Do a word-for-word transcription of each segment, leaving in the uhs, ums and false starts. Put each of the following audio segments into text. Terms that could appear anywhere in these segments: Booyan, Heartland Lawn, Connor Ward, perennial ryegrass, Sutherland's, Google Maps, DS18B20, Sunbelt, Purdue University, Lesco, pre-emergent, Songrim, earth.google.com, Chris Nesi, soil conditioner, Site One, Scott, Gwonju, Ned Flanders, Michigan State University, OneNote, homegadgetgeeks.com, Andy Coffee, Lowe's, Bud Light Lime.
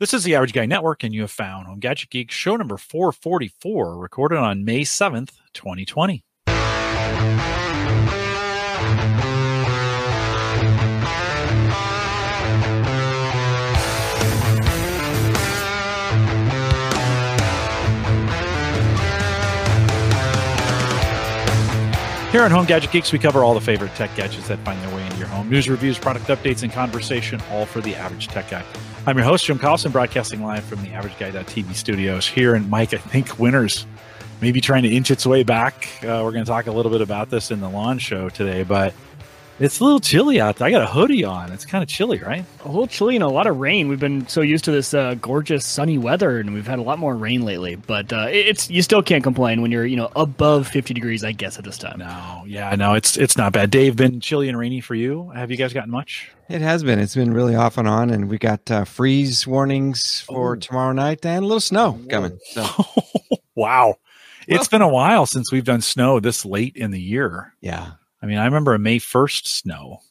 This is the Average Guy Network, and you have found Home Gadget Geek show number four forty-four, recorded on May seventh, twenty twenty. Here on Home Gadget Geeks, we cover all the favorite tech gadgets that find their way into your home. News, reviews, product updates, and conversation, all for the average tech guy. I'm your host, Jim Collison, broadcasting live from the average guy dot T V studios here. And Mike, I think winter's maybe trying to inch its way back. Uh, we're going to talk a little bit about this in the lawn show today, but it's a little chilly out there. I got a hoodie on. It's kind of chilly, right? A little chilly and a lot of rain. We've been so used to this uh, gorgeous sunny weather, and we've had a lot more rain lately. But uh, it's you still can't complain when you're you know above fifty degrees, I guess, at this time. No, yeah, no, it's it's not bad. Dave, been chilly and rainy for you? Have you guys gotten much? It has been. It's been really off and on, and we got uh, freeze warnings for oh. tomorrow night and a little snow Whoa. coming. So. Wow. Well, it's been a while since we've done snow this late in the year. Yeah. I mean, I remember a May first snow,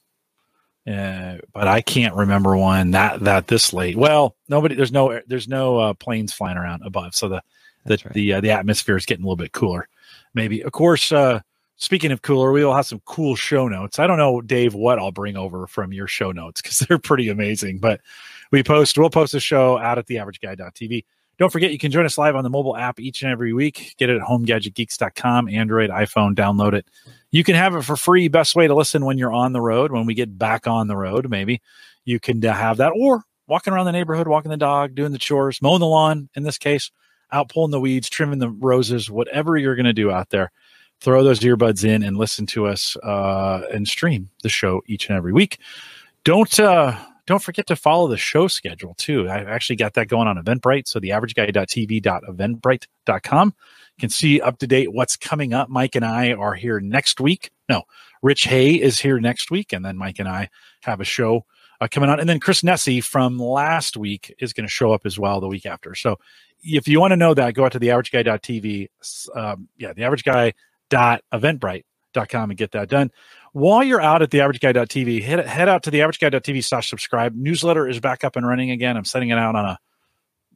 uh, but I can't remember one that, that this late. Well, nobody, there's no, there's no uh, planes flying around above. So the, the, right. the, uh, the atmosphere is getting a little bit cooler. Maybe, of course, uh, speaking of cooler, we will have some cool show notes. I don't know, Dave, what I'll bring over from your show notes because they're pretty amazing. But we post, we'll post a show out at the average guy dot T V. Don't forget, you can join us live on the mobile app each and every week. Get it at home gadget geeks dot com, Android, iPhone, download it. You can have it for free. Best way to listen when you're on the road, when we get back on the road, maybe. You can have that or walking around the neighborhood, walking the dog, doing the chores, mowing the lawn, in this case, out pulling the weeds, trimming the roses, whatever you're going to do out there. Throw those earbuds in and listen to us uh, and stream the show each and every week. Don't uh, don't forget to follow the show schedule, too. I've actually got that going on Eventbrite, so the average guy dot T V dot eventbrite dot com. You can see up-to-date what's coming up. Mike and I are here next week. No, Rich Hay is here next week, and then Mike and I have a show uh, coming on. And then Chris Nesi from last week is going to show up as well the week after. So if you want to know that, go out to the average guy dot T V. Um, yeah, the average guy dot eventbrite dot com and get that done. While you're out at the average guy dot T V, head, head out to the average guy dot T V slash subscribe. Newsletter is back up and running again. I'm sending it out on a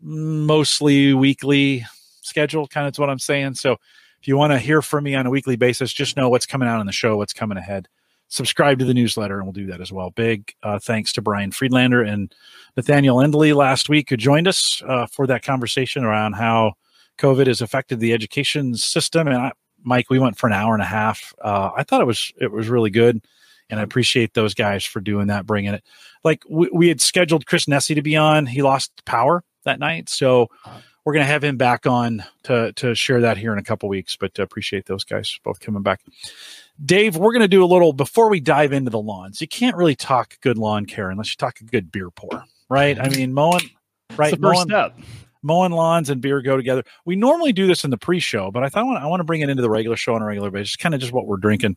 mostly weekly schedule, kind of is what I'm saying. So if you want to hear from me on a weekly basis, just know what's coming out on the show, what's coming ahead. Subscribe to the newsletter, and we'll do that as well. Big uh, thanks to Brian Friedlander and Nathaniel Endley last week who joined us uh, for that conversation around how COVID has affected the education system. And I Mike, we went for an hour and a half. Uh, I thought it was it was really good, and I appreciate those guys for doing that, bringing it. Like we, we had scheduled Chris Nesi to be on. He lost power that night, so we're going to have him back on to to share that here in a couple weeks. But I appreciate those guys both coming back. Dave, we're going to do a little before we dive into the lawns. You can't really talk good lawn care unless you talk a good beer pour, right? I mean, mowing, right? That's the first step. Mowing lawns and beer go together. We normally do this in the pre-show, but I thought I want, I want to bring it into the regular show on a regular basis. Kind of just what we're drinking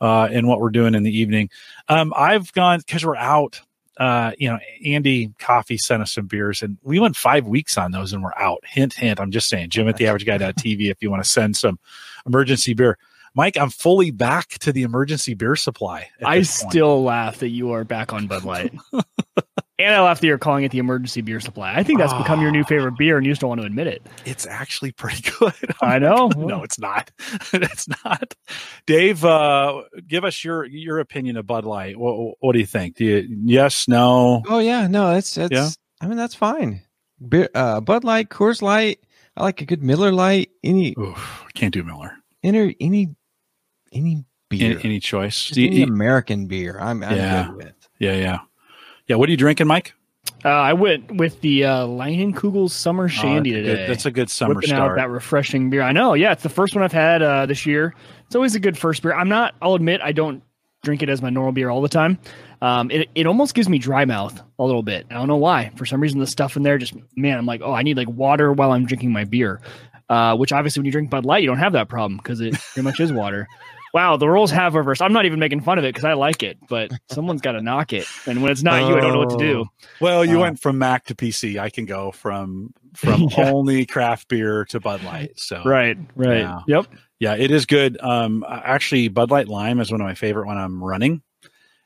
uh, and what we're doing in the evening. Um, I've gone because we're out. Uh, you know, Andy Coffee sent us some beers, and we went five weeks on those, and we're out. Hint, hint. I'm just saying, Jim at the average guy dot T V if you want to send some emergency beer. Mike, I'm fully back to the emergency beer supply. I still point. laugh that you are back on Bud Light. And I laugh that you're calling it the emergency beer supply. I think that's oh. become your new favorite beer, and you just don't want to admit it. It's actually pretty good. I'm I know. Gonna, no, it's not. It's not. Dave, uh, give us your your opinion of Bud Light. What, what do you think? Do you, yes, no? Oh, yeah. No, it's, it's yeah? I mean, that's fine. Beer, uh, Bud Light, Coors Light. I like a good Miller Light. Any Oof, can't do Miller. Any, any, any beer. Any, any choice. Just any eat? American beer. I'm, I'm yeah. good with. Yeah, yeah. Yeah, what are you drinking, Mike? Uh, I went with the uh, Leinenkugel's Summer Shandy oh, that's today. Good, that's a good summer Whipping start. Out that refreshing beer. I know, yeah, it's the first one I've had uh, this year. It's always a good first beer. I'm not, I'll admit, I don't drink it as my normal beer all the time. Um, it, it almost gives me dry mouth a little bit. I don't know why. For some reason, the stuff in there just, man, I'm like, oh, I need like water while I'm drinking my beer, uh, which obviously when you drink Bud Light, you don't have that problem because it pretty much is water. Wow, the roles have reversed. I'm not even making fun of it because I like it, but someone's got to knock it. And when it's not oh. you, I don't know what to do. Well, you uh, went from Mac to P C. I can go from from yeah. only craft beer to Bud Light. So right, right, yeah. yep, yeah, it is good. Um, actually, Bud Light Lime is one of my favorite when I'm running,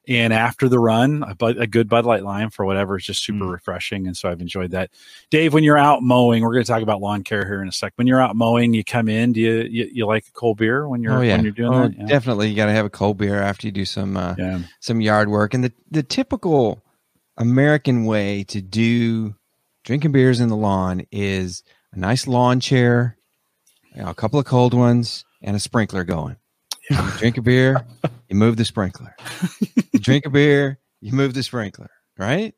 And after the run, a, a good Bud Light Lime for whatever is just super mm. refreshing. And so I've enjoyed that. Dave, when you're out mowing, we're going to talk about lawn care here in a sec. When you're out mowing, you come in, do you you, you like a cold beer when you're, oh, yeah. when you're doing oh, that? Yeah. Definitely. You got to have a cold beer after you do some uh, yeah. some yard work. And the, the typical American way to do drinking beers in the lawn is a nice lawn chair, you know, a couple of cold ones, and a sprinkler going. You drink a beer, you move the sprinkler. You drink a beer, you move the sprinkler, right?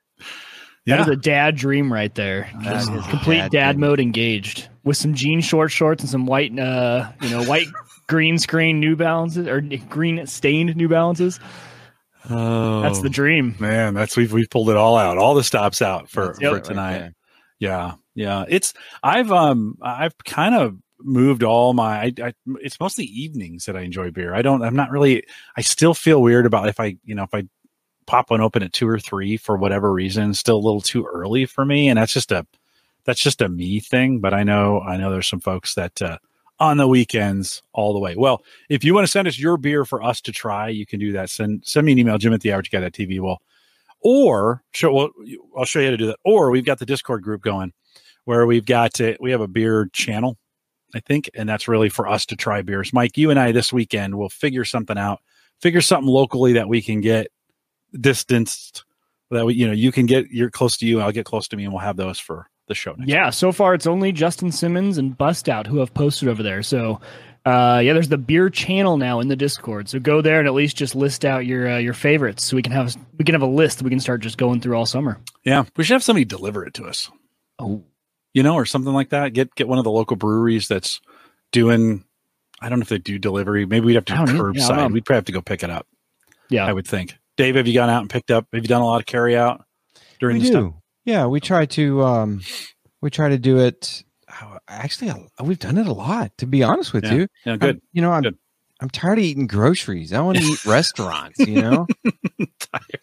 Yeah. That is a dad dream right there. Just complete dad, dad mode engaged with some jean short shorts and some white, uh, you know, white green screen New Balances or green stained New Balances. Oh, that's the dream, man. That's we've, we've pulled it all out. All the stops out for, yep. for tonight. Right yeah. Yeah. It's I've, um, I've kind of, moved all my I, I, it's mostly evenings that I enjoy beer. I don't I'm not really I still feel weird about if I you know if I pop one open at two or three for whatever reason, still a little too early for me, and that's just a that's just a me thing. But I know I know there's some folks that uh on the weekends all the way. Well, if you want to send us your beer for us to try, you can do that. Send send me an email, Jim at the average guy dot T V. Well, or show well I'll show you how to do that. Or we've got the Discord group going where we've got to, we have a beer channel, I think, and that's really for us to try beers. Mike, you and I this weekend will figure something out, figure something locally that we can get distanced, that we, you know, you can get, you're close to you, I'll get close to me, and we'll have those for the show next Yeah, week. So far it's only Justin Simmons and Bust Out who have posted over there. So, uh, yeah, there's the beer channel now in the Discord. So go there and at least just list out your uh, your favorites, so we can have we can have a list that we can start just going through all summer. Yeah, we should have somebody deliver it to us. Oh. You know, or something like that. Get get one of the local breweries that's doing, I don't know if they do delivery. Maybe we'd have to curbside. Yeah, we'd probably have to go pick it up. Yeah. I would think. Dave, have you gone out and picked up? Have you done a lot of carry out during this time? Yeah, we try to um, we try to do it. Actually, we've done it a lot, to be honest with yeah. you. Yeah, good. I'm, you know, I'm good. I'm tired of eating groceries. I want to eat restaurants, you know? Tired.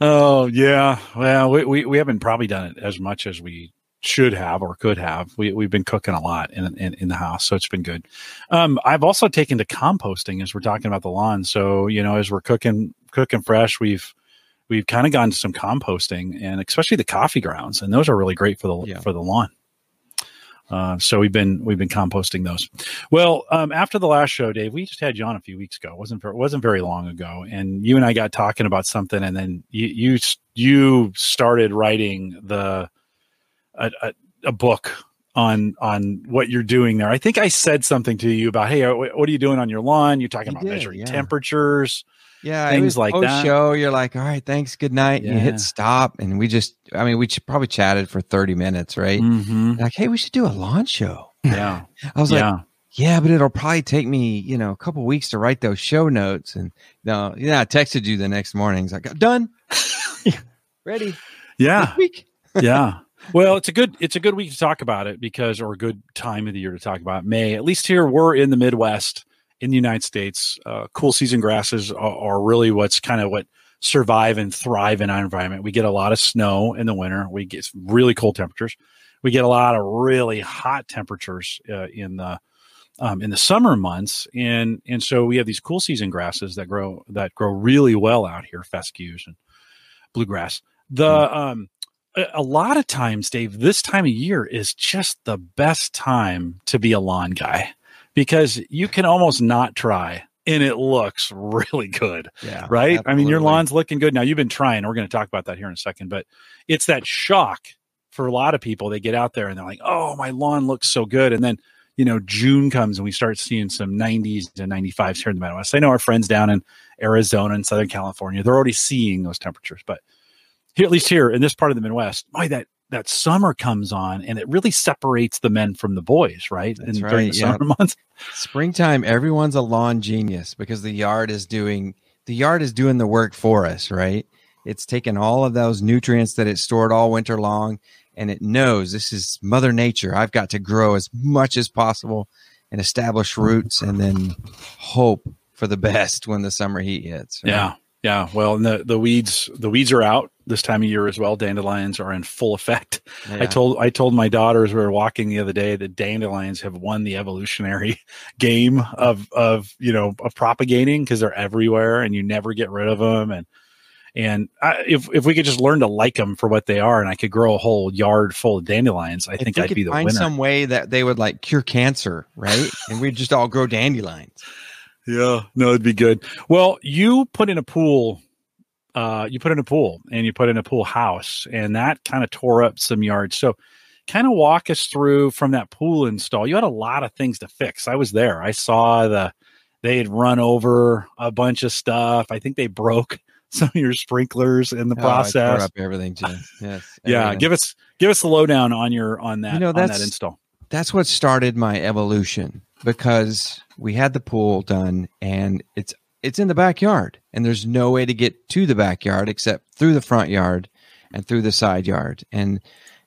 Oh yeah, well we, we we haven't probably done it as much as we should have or could have. We we've been cooking a lot in in, in the house, so it's been good. Um, I've also taken to composting as we're talking about the lawn. So you know, as we're cooking cooking fresh, we've we've kind of gotten to some composting, and especially the coffee grounds, and those are really great for the yeah. for the lawn. Uh, so we've been we've been composting those. Well, um, after the last show, Dave, we just had you on a few weeks ago. It wasn't it wasn't very long ago, and you and I got talking about something, and then you you, you started writing the a, a, a book on on what you're doing there. I think I said something to you about, hey, what are you doing on your lawn? You're talking you about did, measuring yeah. temperatures, yeah, things like that. Show you're like, all right, thanks, good night. Yeah. You hit stop, and we just, I mean, we probably chatted for thirty minutes, right? Mm-hmm. Like, hey, we should do a lawn show. Yeah, I was yeah. like, yeah, but it'll probably take me, you know, a couple weeks to write those show notes, and no, yeah, I texted you the next morning. It's like, done, ready, yeah, next week, yeah. Well, it's a good it's a good week to talk about it because, or a good time of the year to talk about it. May, at least here we're in the Midwest. In the United States, uh, cool season grasses are, are really what's kind of what survive and thrive in our environment. We get a lot of snow in the winter. We get really cold temperatures. We get a lot of really hot temperatures uh, in the um, in the summer months, and and so we have these cool season grasses that grow that grow really well out here, fescues and bluegrass. The um, a, a lot of times, Dave, this time of year is just the best time to be a lawn guy, because you can almost not try, and it looks really good, yeah, right? Absolutely. I mean, your lawn's looking good. Now, you've been trying. We're going to talk about that here in a second, but it's that shock for a lot of people. They get out there, and they're like, oh, my lawn looks so good. And then, you know, June comes, and we start seeing some nineties and ninety-fives here in the Midwest. I know our friends down in Arizona and Southern California, they're already seeing those temperatures. But here, at least here in this part of the Midwest, boy, that that summer comes on, and it really separates the men from the boys, right? That's and right. During the yeah. summer months, springtime, everyone's a lawn genius because the yard is doing the yard is doing the work for us, right? It's taking all of those nutrients that it stored all winter long, and it knows this is Mother Nature. I've got to grow as much as possible and establish roots, and then hope for the best when the summer heat hits. Right? Yeah, Yeah, well, the the weeds the weeds are out this time of year as well. Dandelions are in full effect. Yeah. I told I told my daughter as we were walking the other day that dandelions have won the evolutionary game of of you know of propagating, because they're everywhere and you never get rid of them. And and I, if if we could just learn to like them for what they are, and I could grow a whole yard full of dandelions, I think I'd be the winner. Find some way that they would like cure cancer, right? And we'd just all grow dandelions. Yeah, no, it'd be good. Well, you put in a pool, uh, you put in a pool and you put in a pool house, and that kind of tore up some yards. So kind of walk us through from that pool install. You had a lot of things to fix. I was there. I saw the, they had run over a bunch of stuff. I think they broke some of your sprinklers in the oh, process. I tore up everything too. Yes. Yeah. Everything. Give us, give us the lowdown on your, on that, you know, on that install. That's what started my evolution, because we had the pool done and it's it's in the backyard, and there's no way to get to the backyard except through the front yard and through the side yard. And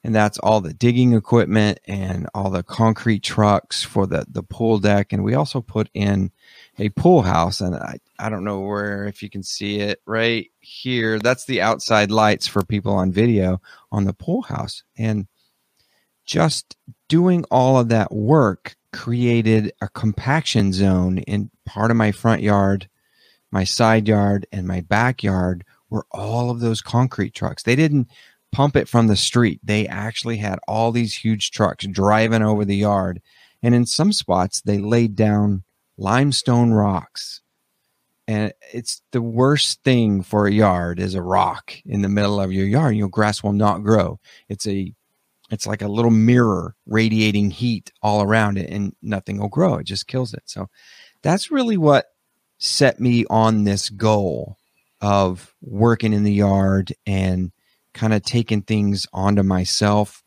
and that's all the digging equipment and all the concrete trucks for the, the pool deck. And we also put in a pool house, and I, I don't know where, if you can see it right here. That's the outside lights for people on video on the pool house. And just doing all of that work created a compaction zone in part of my front yard, my side yard, and my backyard, were all of those concrete trucks. They didn't pump it from the street. They actually had all these huge trucks driving over the yard. And in some spots, they laid down limestone rocks. And it's the worst thing for a yard is a rock in the middle of your yard. Your grass will not grow. It's a It's like a little mirror radiating heat all around it, and nothing will grow. It just kills it. So that's really what set me on this goal of working in the yard and kind of taking things onto myself.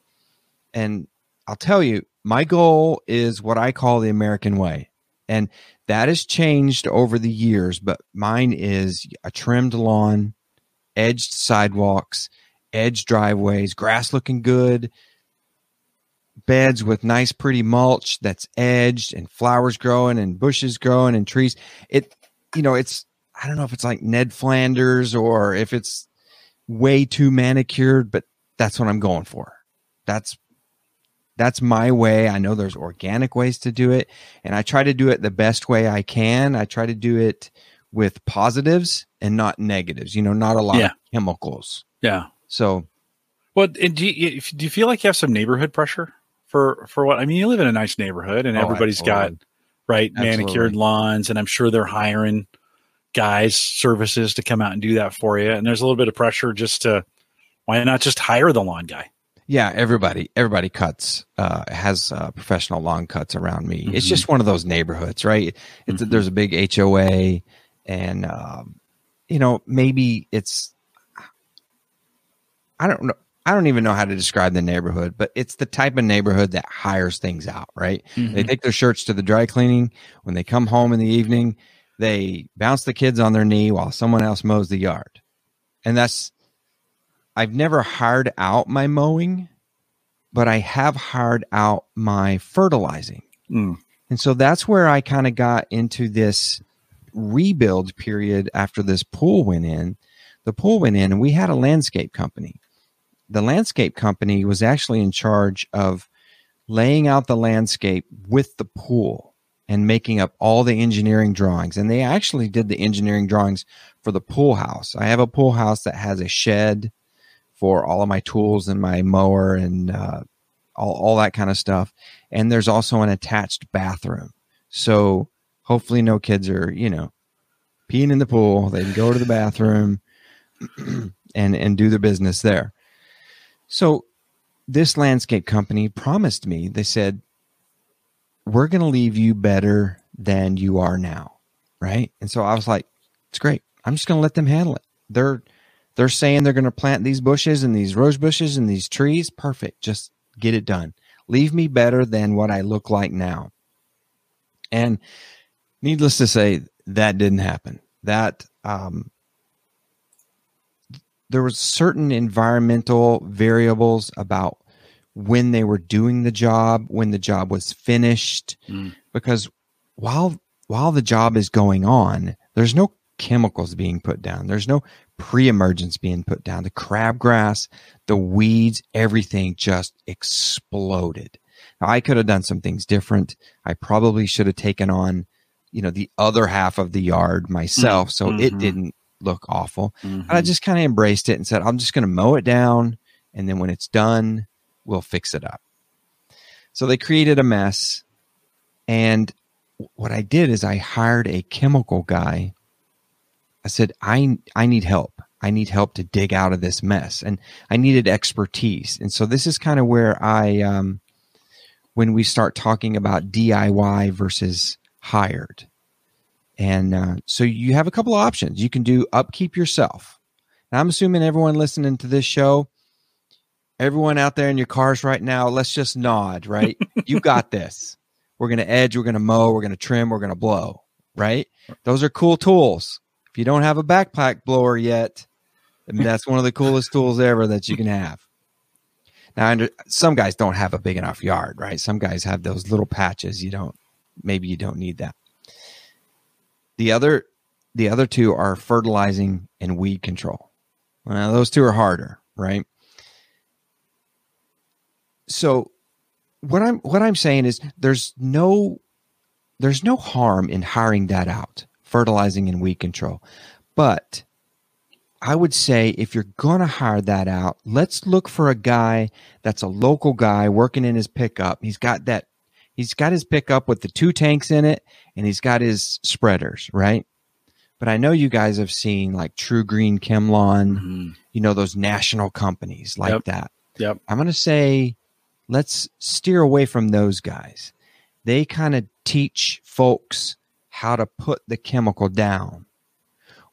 And I'll tell you, my goal is what I call the American way. And that has changed over the years, but mine is a trimmed lawn, edged sidewalks, edged driveways, grass looking good, beds with nice pretty mulch that's edged, and flowers growing and bushes growing and trees. It, you know, it's, I don't know if it's like Ned Flanders or if it's way too manicured, but that's what I'm going for. That's, that's my way. I know there's organic ways to do it, and I try to do it the best way I can. I try to do it with positives and not negatives, you know, not a lot yeah. of chemicals. Yeah. So, well, and do you, do you feel like you have some neighborhood pressure for, for what, I mean, you live in a nice neighborhood, and oh, everybody's absolutely. got right manicured lawns, and I'm sure they're hiring guys services to come out and do that for you. And there's a little bit of pressure just to, why not just hire the lawn guy? Yeah. Everybody, everybody cuts, uh, has uh, professional lawn cuts around me. Mm-hmm. It's just one of those neighborhoods, right? It's, mm-hmm. There's a big H O A, and, um, you know, maybe it's, I don't know. I don't even know how to describe the neighborhood, but it's the type of neighborhood that hires things out, right? Mm-hmm. They take their shirts to the dry cleaning. When they come home in the evening, they bounce the kids on their knee while someone else mows the yard. And that's, I've never hired out my mowing, but I have hired out my fertilizing. Mm. And so that's where I kind of got into this rebuild period after this pool went in. The pool went in, and we had a landscape company. The landscape company was actually in charge of laying out the landscape with the pool and making up all the engineering drawings. And they actually did the engineering drawings for the pool house. I have a pool house that has a shed for all of my tools and my mower and uh, all, all that kind of stuff. And there's also an attached bathroom. So hopefully no kids are, you know, peeing in the pool. They can go to the bathroom. and and do the business there. So this landscape company promised me, they said, we're going to leave you better than you are now, right? And so I was like, it's great. I'm just going to let them handle it. They're they're saying they're going to plant these bushes and these rose bushes and these trees. Perfect. Just get it done. Leave me better than what I look like now. And needless to say, that didn't happen. That um there were certain environmental variables about when they were doing the job, when the job was finished, mm. because while, while the job is going on, there's no chemicals being put down. There's no pre-emergence being put down. The crabgrass, the weeds, everything just exploded. Now, I could have done some things different. I probably should have taken on, you know, the other half of the yard myself, so mm-hmm. it didn't look awful. Mm-hmm. And I just kind of embraced it and said, I'm just going to mow it down, and then when it's done, we'll fix it up. So they created a mess, and what I did is I hired a chemical guy. I said, I I need help. I need help to dig out of this mess, and I needed expertise. And so this is kind of where I, um, when we start talking about D I Y versus hired. And uh, so you have a couple of options. You can do upkeep yourself. Now, I'm assuming everyone listening to this show, everyone out there in your cars right now, let's just nod, right? You got this. We're going to edge, we're going to mow, we're going to trim, we're going to blow, right? Those are cool tools. If you don't have a backpack blower yet, I mean, that's one of the coolest tools ever that you can have. Now, under, some guys don't have a big enough yard, right? Some guys have those little patches. You don't, maybe you don't need that. The other, the other two are fertilizing and weed control. Well, those two are harder, right? So what I'm, what I'm saying is there's no, there's no harm in hiring that out, fertilizing and weed control. But I would say if you're going to hire that out, let's look for a guy that's a local guy working in his pickup. He's got that, he's got his pickup with the two tanks in it, and he's got his spreaders, right? But I know you guys have seen like True Green Chemlon, mm-hmm. you know, those national companies like yep. that. Yep. I'm going to say, let's steer away from those guys. They kind of teach folks how to put the chemical down.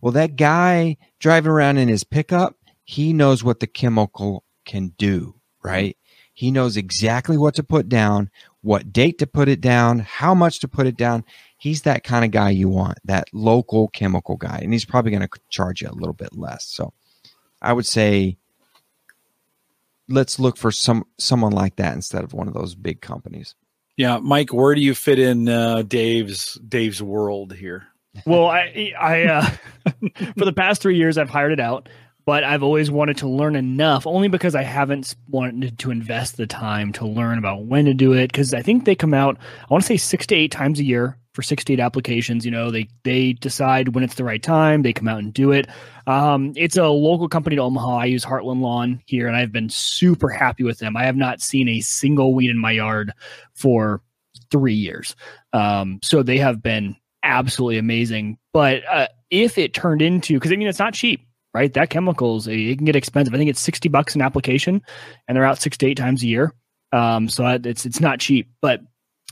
Well, that guy driving around in his pickup, he knows what the chemical can do, right? He knows exactly what to put down, what date to put it down, how much to put it down. He's that kind of guy you want, that local chemical guy. And he's probably going to charge you a little bit less. So I would say, let's look for some someone like that instead of one of those big companies. Yeah, Mike, where do you fit in uh, Dave's Dave's world here? Well, I I uh, for the past three years I've hired it out, but I've always wanted to learn enough, only because I haven't wanted to invest the time to learn about when to do it, because I think they come out, I want to say six to eight times a year for six to eight applications. You know, they they decide when it's the right time. They come out and do it. Um, it's a local company to Omaha. I use Heartland Lawn here, and I've been super happy with them. I have not seen a single weed in my yard for three years. Um, so they have been absolutely amazing. But uh, if it turned into, because I mean, it's not cheap, right? That chemicals, it can get expensive. I think it's sixty bucks an application, and they're out six to eight times a year. Um, so it's it's not cheap. But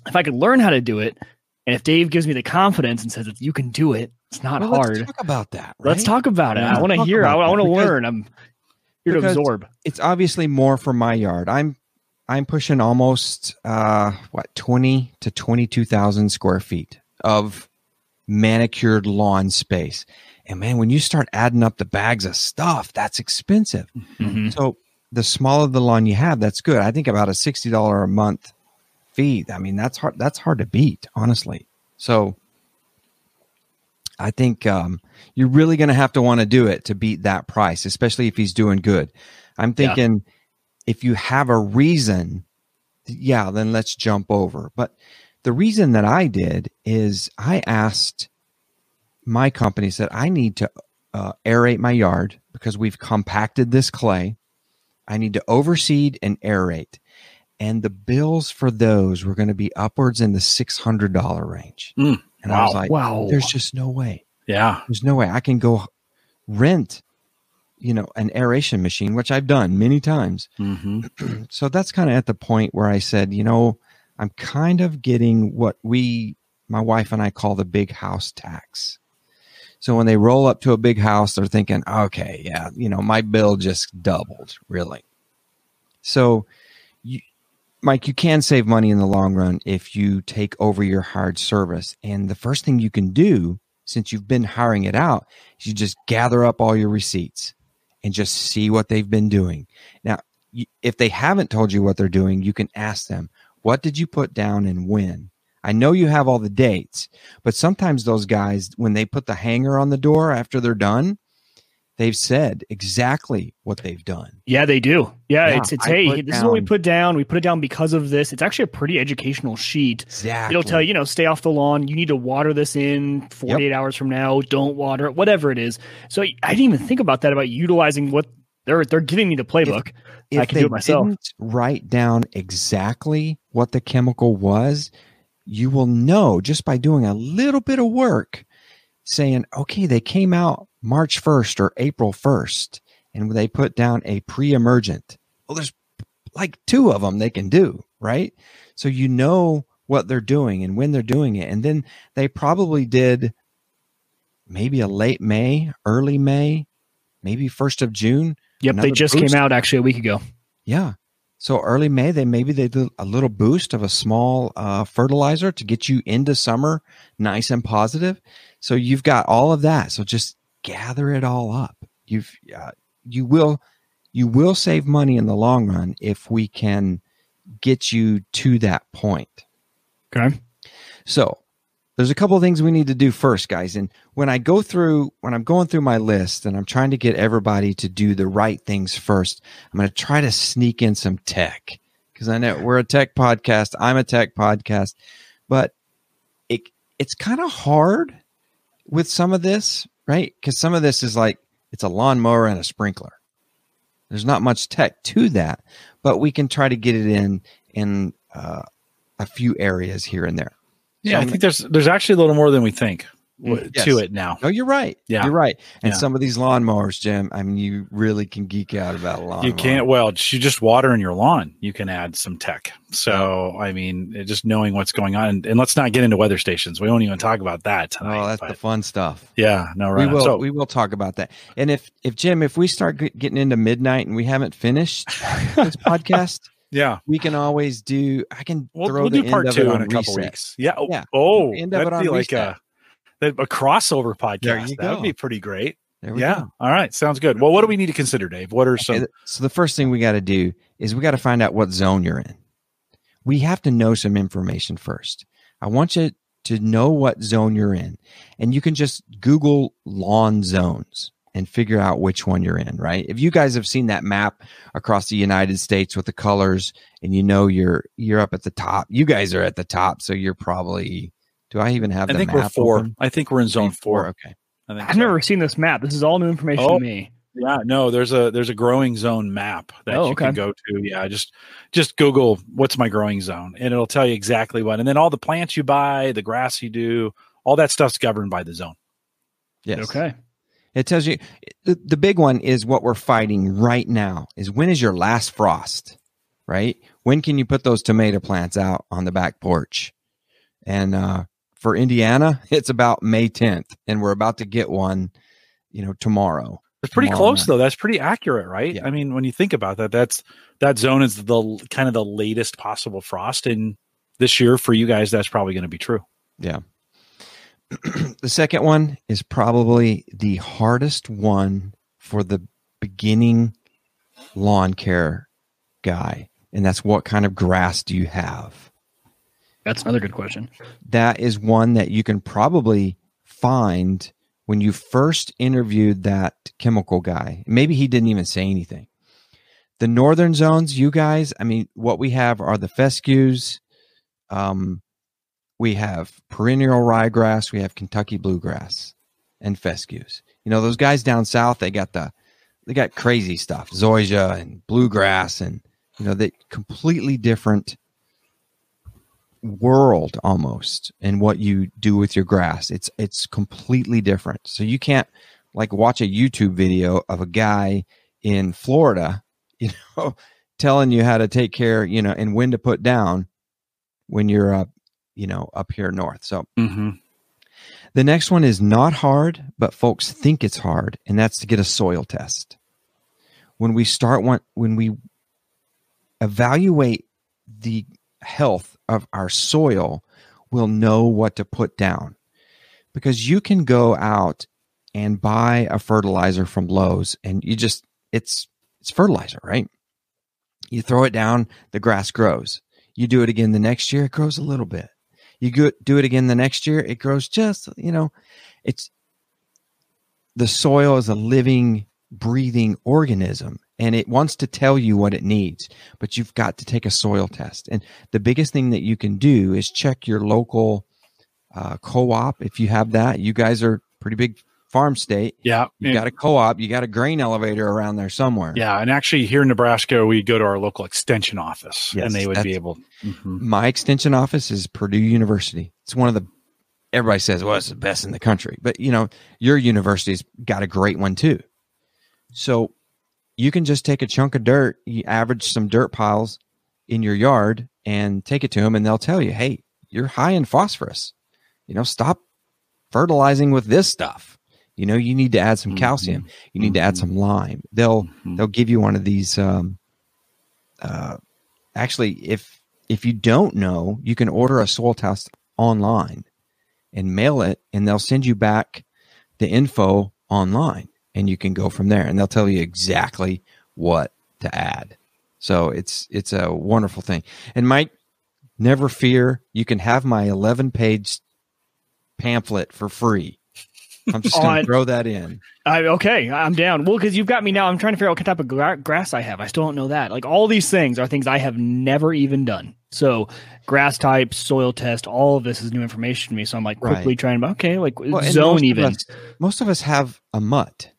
if I could learn how to do it, and if Dave gives me the confidence and says that you can do it, it's not well, hard. Let's talk about that. Right? Let's talk about it. Yeah, I want to hear. I, I want to learn. I'm here to absorb. It's obviously more for my yard. I'm I'm pushing almost uh, what twenty to twenty two thousand square feet of manicured lawn space. And man, when you start adding up the bags of stuff, that's expensive. Mm-hmm. So the smaller the lawn you have, that's good. I think about a sixty dollar a month fee. I mean, that's hard. That's hard to beat, honestly. So I think um, you're really going to have to want to do it to beat that price, especially if he's doing good. I'm thinking yeah. if you have a reason, yeah, then let's jump over. But the reason that I did is I asked my company, said, I need to uh, aerate my yard because we've compacted this clay. I need to overseed and aerate. And the bills for those were going to be upwards in the six hundred dollars range. Mm, and wow, I was like, wow. There's just no way. Yeah. There's no way I can go rent, you know, an aeration machine, which I've done many times. Mm-hmm. So that's kind of at the point where I said, you know, I'm kind of getting what we, my wife and I call the big house tax. So when they roll up to a big house, they're thinking, okay, yeah, you know, my bill just doubled, really. So you, Mike, you can save money in the long run if you take over your hired service. And the first thing you can do, since you've been hiring it out, is you just gather up all your receipts and just see what they've been doing. Now, if they haven't told you what they're doing, you can ask them, what did you put down and when? I know you have all the dates, but sometimes those guys, when they put the hanger on the door after they're done, they've said exactly what they've done. Yeah, they do. Yeah, yeah it's, it's hey, this down. is what we put down. We put it down because of this. It's actually a pretty educational sheet. Exactly. It'll tell you, you know, stay off the lawn. You need to water this in forty-eight yep. hours from now. Don't water it, whatever it is. So I didn't even think about that, about utilizing what they're, they're giving me the playbook. If, if I can do it myself. Didn't write down exactly what the chemical was, you will know just by doing a little bit of work, saying, okay, they came out March first or April first, and they put down a pre-emergent. Well, there's like two of them they can do, right? So you know what they're doing and when they're doing it. And then they probably did maybe a late May, early May, maybe first of June. Yep, they just boost. came out actually a week ago. Yeah. So early May, they maybe they do a little boost of a small uh, fertilizer to get you into summer, nice and positive. So you've got all of that. So just gather it all up. You've uh, you will you will save money in the long run if we can get you to that point. Okay. So there's a couple of things we need to do first, guys. And when I go through, when I'm going through my list and I'm trying to get everybody to do the right things first, I'm going to try to sneak in some tech, because I know we're a tech podcast. I'm a tech podcast, but it it's kind of hard with some of this, right? Because some of this is like, it's a lawnmower and a sprinkler. There's not much tech to that, but we can try to get it in, in uh, a few areas here and there. Yeah, so I think there's there's actually a little more than we think w- yes. to it now. No, you're right. Yeah, you're right. And yeah. some of these lawnmowers, Jim, I mean, you really can geek out about a lawnmower. You can't. Well, you just watering your lawn, you can add some tech. So, yeah. I mean, just knowing what's going on, and let's not get into weather stations. We won't even talk about that tonight. Oh, that's but, the fun stuff. Yeah, no, right. We will. So, we will talk about that. And if if Jim, if we start g- getting into midnight and we haven't finished this podcast. Yeah, we can always do. I can we'll, throw we'll the do end part of two it on in a couple reset. Weeks. Yeah. yeah. Oh, end of that'd it be on like a, a crossover podcast. That would be pretty great. There we yeah. go. All right. Sounds good. Well, what do we need to consider, Dave? What are some? Okay, so the first thing we got to do is we got to find out what zone you're in. We have to know some information first. I want you to know what zone you're in, and you can just Google lawn zones and figure out which one you're in, right? If you guys have seen that map across the United States with the colors, and you know you're you're up at the top. You guys are at the top, so you're probably. Do I even have? I the think map we're four. Open? I think we're in zone four. Okay. I think I've so. never seen this map. This is all new information oh, to me. Yeah. No, there's a there's a growing zone map that oh, you okay. can go to. Yeah. Just just Google what's my growing zone, and it'll tell you exactly what. And then all the plants you buy, the grass you do, all that stuff's governed by the zone. Yes. Okay. It tells you the, the big one is what we're fighting right now is when is your last frost, right? When can you put those tomato plants out on the back porch? And uh, for Indiana, it's about May tenth, and we're about to get one, you know, tomorrow. It's pretty tomorrow close night. though. That's pretty accurate, right? Yeah. I mean, when you think about that, that's that zone is the kind of the latest possible frost, and this year for you guys, that's probably going to be true. Yeah. The second one is probably the hardest one for the beginning lawn care guy. And that's what kind of grass do you have? That's another good question. That is one that you can probably find when you first interviewed that chemical guy. Maybe he didn't even say anything. The northern zones, you guys, I mean, what we have are the fescues, um, we have perennial ryegrass, we have Kentucky bluegrass, and fescues. You know, those guys down south, they got the they got crazy stuff, zoysia and bluegrass, and you know, they completely different world almost in what you do with your grass. It's it's completely different. So you can't like watch a YouTube video of a guy in Florida, you know, telling you how to take care, you know, and when to put down when you're up. Uh, you know, up here north. So mm-hmm. the next one is not hard, but folks think it's hard. And that's to get a soil test. When we start one, when we evaluate the health of our soil, we'll know what to put down, because you can go out and buy a fertilizer from Lowe's and you just, it's, it's fertilizer, right? You throw it down, the grass grows. You do it again the next year, it grows a little bit. You go, do it again the next year, it grows just, you know, it's, the soil is a living, breathing organism, and it wants to tell you what it needs, but you've got to take a soil test. And the biggest thing that you can do is check your local uh, co-op. If you have that, you guys are pretty big farm state. Yeah. You got a co-op, you got a grain elevator around there somewhere. Yeah. And actually here in Nebraska, we go to our local extension office, yes, and they would be able. Mm-hmm. My extension office is Purdue University. It's one of the, everybody says, well, it's the best in the country, but you know, your university's got a great one too. So you can just take a chunk of dirt, you average some dirt piles in your yard and take it to them. And they'll tell you, hey, you're high in phosphorus, you know, stop fertilizing with this stuff. You know, you need to add some calcium. You need to add some lime. They'll they'll give you one of these. Um, uh, actually, if if you don't know, you can order a soil test online and mail it, and they'll send you back the info online, and you can go from there. And they'll tell you exactly what to add. So it's it's a wonderful thing. And Mike, never fear. You can have my eleven page pamphlet for free. I'm just going to throw that in. I, okay, I'm down. Well, because you've got me now. I'm trying to figure out what type of gra- grass I have. I still don't know that. Like, all these things are things I have never even done. So grass type, soil test, all of this is new information to me. So I'm like quickly right. trying to, okay, like well, zone most even. Of us, most of us have a mutt.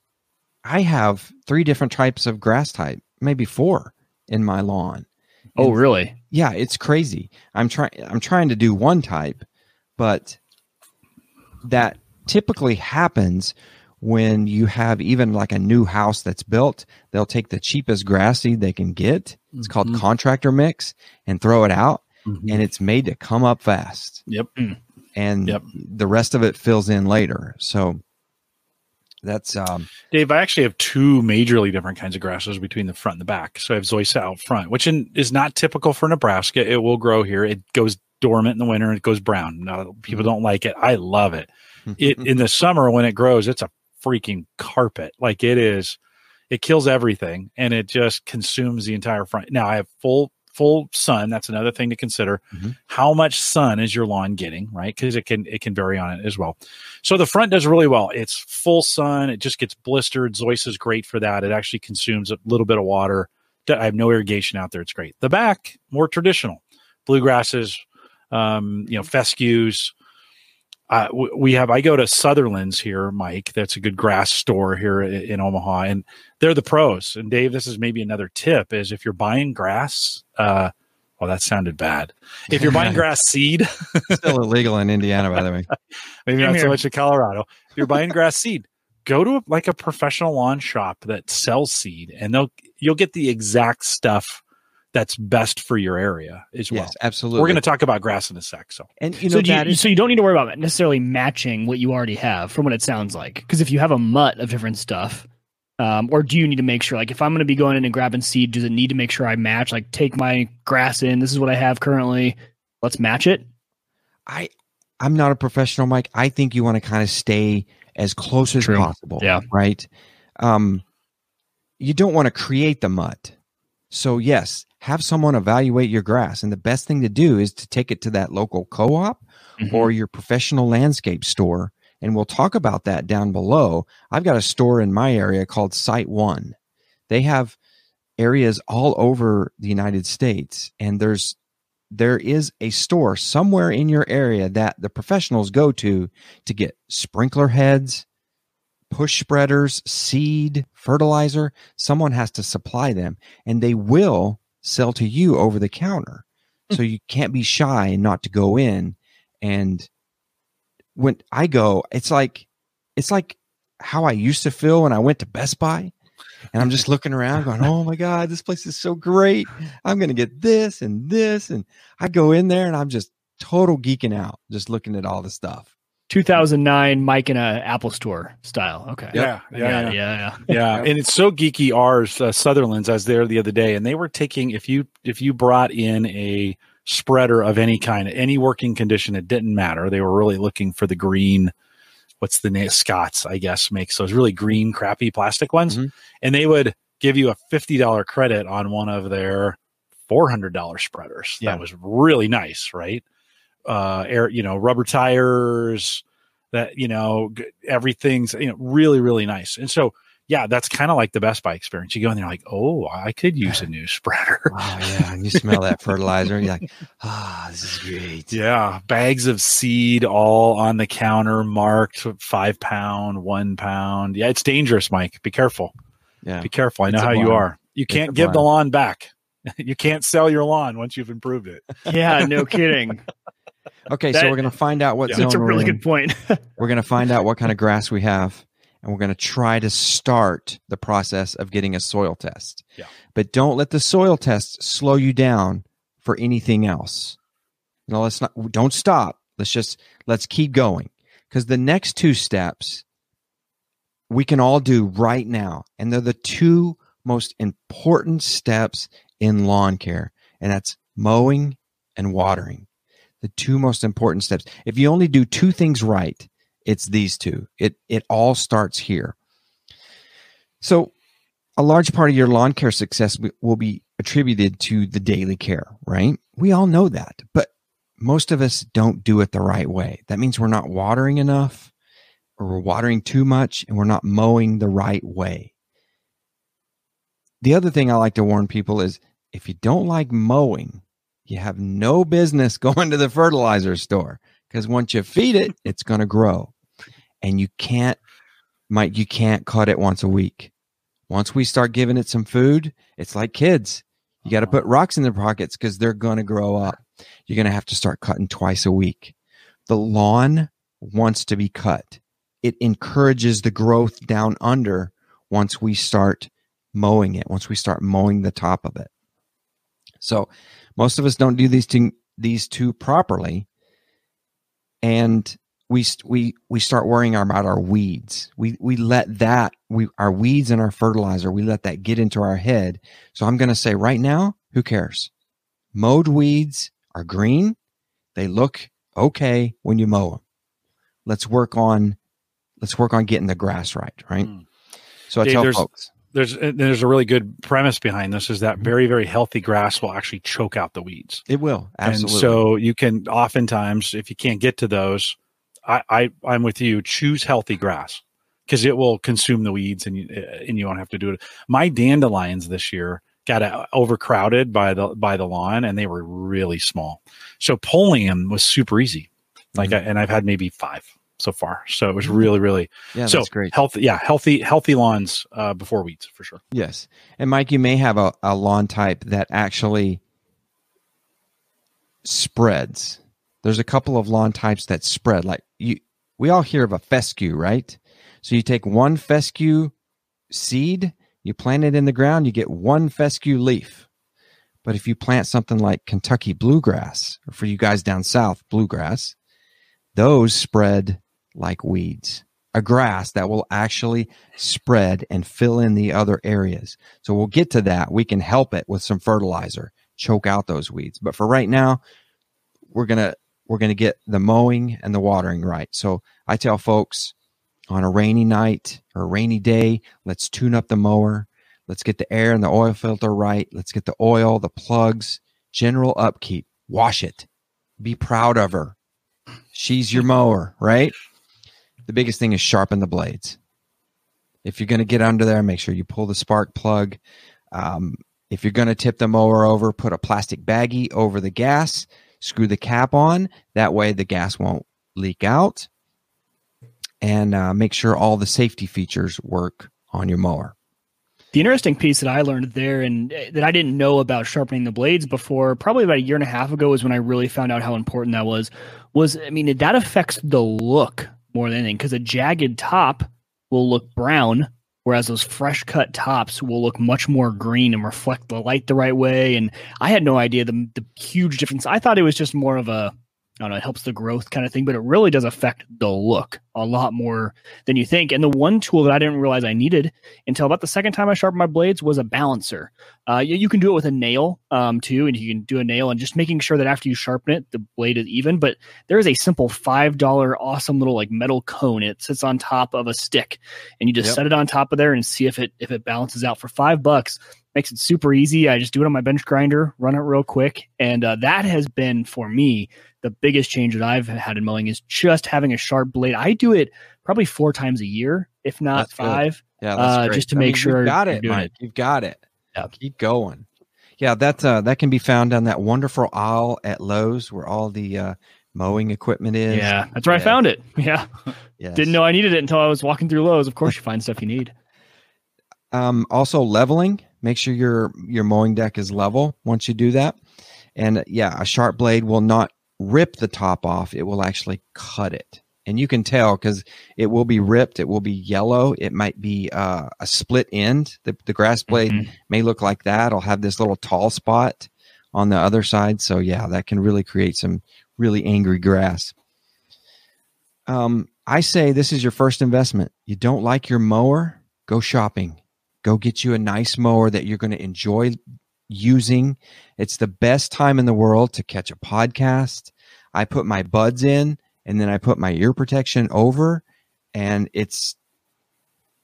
I have three different types of grass type, maybe four in my lawn. And oh, really? Yeah, it's crazy. I'm trying. I'm trying to do one type, but that typically happens when you have even like a new house that's built. They'll take the cheapest grass seed they can get. It's mm-hmm. called contractor mix, and throw it out, mm-hmm. and it's made to come up fast. Yep. And yep. the rest of it fills in later. So that's um Dave, I actually have two majorly different kinds of grasses between the front and the back. So I have zoysia out front, which in, is not typical for Nebraska. It will grow here. It goes dormant in the winter and it goes brown. Now, people don't like it. I love it. It, in the summer when it grows, it's a freaking carpet. Like it is, it kills everything and it just consumes the entire front. Now I have full, full sun. That's another thing to consider. Mm-hmm. How much sun is your lawn getting, right? Cause it can, it can vary on it as well. So the front does really well. It's full sun. It just gets blistered. Zoysia is great for that. It actually consumes a little bit of water. I have no irrigation out there. It's great. The back, more traditional bluegrasses, um, you know, fescues. Uh, we have, I go to Sutherland's here, Mike. That's a good grass store here in, in Omaha, and they're the pros. And Dave, this is maybe another tip: is if you're buying grass, uh, well, that sounded bad. If you're buying grass seed, still illegal in Indiana, by the way. Maybe not so much in Colorado. If you're buying grass seed, go to a, like a professional lawn shop that sells seed, and they'll you'll get the exact stuff that's best for your area as well. Yes, absolutely. We're going to talk about grass in a sec. So, and you know, so, do you, is, so you don't need to worry about necessarily matching what you already have from what it sounds like. Because if you have a mutt of different stuff, um, or do you need to make sure, like if I'm going to be going in and grabbing seed, does it need to make sure I match, like take my grass in, this is what I have currently, let's match it? I, I'm not a professional, Mike. I think you want to kind of stay as close as True. possible. Yeah. Right. Um, you don't want to create the mutt. So yes, have someone evaluate your grass. And the best thing to do is to take it to that local co-op mm-hmm. or your professional landscape store. And we'll talk about that down below. I've got a store in my area called Site One. They have areas all over the United States. And there's, there is a store somewhere in your area that the professionals go to, to get sprinkler heads, push spreaders, seed, fertilizer. Someone has to supply them, and they will sell to you over the counter. So you can't be shy and not to go in. And when I go, it's like, it's like how I used to feel when I went to Best Buy, and I'm just looking around going, oh my God, this place is so great. I'm going to get this and this. And I go in there and I'm just total geeking out, just looking at all the stuff. two thousand nine Mike in a Apple store style. Okay. Yeah. Yeah. Yeah. Yeah. Yeah. yeah. yeah. And it's so geeky. Ours, uh, Sutherland's, I was there the other day, and they were taking, if you, if you brought in a spreader of any kind, any working condition, it didn't matter. They were really looking for the green, what's the name? Scott's, I guess, makes those really green, crappy plastic ones. Mm-hmm. And they would give you a fifty dollars credit on one of their four hundred dollars spreaders. Yeah. That was really nice. Right. uh, air, you know, rubber tires, that, you know, everything's, you know, really, really nice. And so, yeah, that's kind of like the Best Buy experience. You go in there like, oh, I could use a new spreader. Oh, yeah. And you smell that fertilizer. And you're like, ah, oh, this is great. Yeah. Bags of seed all on the counter marked five pound, one pound. Yeah. It's dangerous, Mike. Be careful. Yeah. Be careful. I know how you are. You can't give the lawn back. You can't sell your lawn once you've improved it. Yeah. No kidding. Okay. That, so we're going to find out what yeah, zone that's a really good point. We're going to find out what kind of grass we have. And we're going to try to start the process of getting a soil test. Yeah. But don't let the soil test slow you down for anything else. You know, let's not, don't stop. Let's just, let's keep going. Because the next two steps we can all do right now. And they're the two most important steps in lawn care. And that's mowing and watering. The two most important steps. If you only do two things right, it's these two. It it all starts here. So a large part of your lawn care success will be attributed to the daily care, right? We all know that, but most of us don't do it the right way. That means we're not watering enough, or we're watering too much, and we're not mowing the right way. The other thing I like to warn people is if you don't like mowing, you have no business going to the fertilizer store. Because once you feed it, it's going to grow. And you can't, Mike, you can't cut it once a week. Once we start giving it some food, it's like kids. You got to put rocks in their pockets because they're going to grow up. You're going to have to start cutting twice a week. The lawn wants to be cut. It encourages the growth down under once we start mowing it, once we start mowing the top of it. So most of us don't do these two, these two properly. And we we we start worrying about our weeds. We we let that we our weeds and our fertilizer. We let that get into our head. So I'm going to say right now, who cares? Mowed weeds are green. They look okay when you mow them. Let's work on let's work on getting the grass right. Right. Mm. So I Dave, tell there's, folks there's there's a really good premise behind this is that very very healthy grass will actually choke out the weeds. It will, absolutely. And so you can oftentimes, if you can't get to those, I, I I'm with you. Choose healthy grass because it will consume the weeds, and you and you won't have to do it. My dandelions this year got overcrowded by the by the lawn, and they were really small. So pulling them was super easy. Like, mm-hmm. I, and I've had maybe five so far. So it was really, really, yeah, so that's great. Healthy. Yeah. Healthy, healthy lawns uh, before weeds for sure. Yes. And Mike, you may have a, a lawn type that actually spreads. There's a couple of lawn types that spread. Like you, we all hear of a fescue, right? So you take one fescue seed, you plant it in the ground, you get one fescue leaf. But if you plant something like Kentucky bluegrass, or for you guys down south, bluegrass, those spread like weeds, a grass that will actually spread and fill in the other areas. So we'll get to that. We can help it with some fertilizer, choke out those weeds. But for right now, we're going to we're going to get the mowing and the watering right. So I tell folks on a rainy night or a rainy day, let's tune up the mower. Let's get the air and the oil filter right. Let's get the oil, the plugs, general upkeep. Wash it. Be proud of her. She's your mower, right? The biggest thing is sharpen the blades. If you're going to get under there, make sure you pull the spark plug. Um, if you're going to tip the mower over, put a plastic baggie over the gas, screw the cap on. That way the gas won't leak out. And uh, make sure all the safety features work on your mower. The interesting piece that I learned there and that I didn't know about sharpening the blades before, probably about a year and a half ago is when I really found out how important that was, was, I mean, that affects the look more than anything because a jagged top will look brown, whereas those fresh cut tops will look much more green and reflect the light the right way. And I had no idea the, the huge difference. I thought it was just more of a, I don't know, it helps the growth kind of thing, but it really does affect the look a lot more than you think. And the one tool that I didn't realize I needed until about the second time I sharpened my blades was a balancer. Uh, you, you can do it with a nail um, too, and you can do a nail and just making sure that after you sharpen it, the blade is even. But there is a simple five dollar awesome little like metal cone. It sits on top of a stick, and you just yep. set it on top of there and see if it if it balances out for five bucks. Makes it super easy. I just do it on my bench grinder, run it real quick. And uh, that has been, for me, the biggest change that I've had in mowing is just having a sharp blade. I do it probably four times a year, if not that's five, good. Yeah, that's uh, just to I make mean, sure you've got it, Mike. It. You've got it. Yeah. Keep going. Yeah, that, uh, that can be found on that wonderful aisle at Lowe's where all the uh, mowing equipment is. Yeah, that's where yeah. I found it. Yeah. Yes. Didn't know I needed it until I was walking through Lowe's. Of course, you find stuff you need. Um, also, leveling. Make sure your your mowing deck is level once you do that. And yeah, a sharp blade will not rip the top off. It will actually cut it. And you can tell because it will be ripped. It will be yellow. It might be uh, a split end. The, the grass blade mm-hmm. may look like that. It'll have this little tall spot on the other side. So yeah, that can really create some really angry grass. Um, I say this is your first investment. You don't like your mower? Go shopping. Go get you a nice mower that you're going to enjoy using. It's the best time in the world to catch a podcast. I put my buds in and then I put my ear protection over, and it's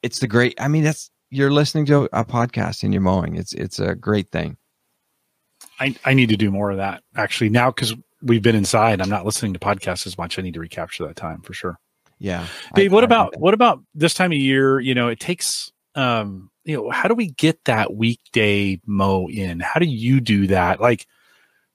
it's the great. I mean, that's you're listening to a podcast and you're mowing. It's it's a great thing. I I need to do more of that actually now because we've been inside. I'm not listening to podcasts as much. I need to recapture that time for sure. Yeah, Dave. I, what I, about I what about this time of year? You know, it takes. Um, you know, how do we get that weekday mow in? How do you do that? Like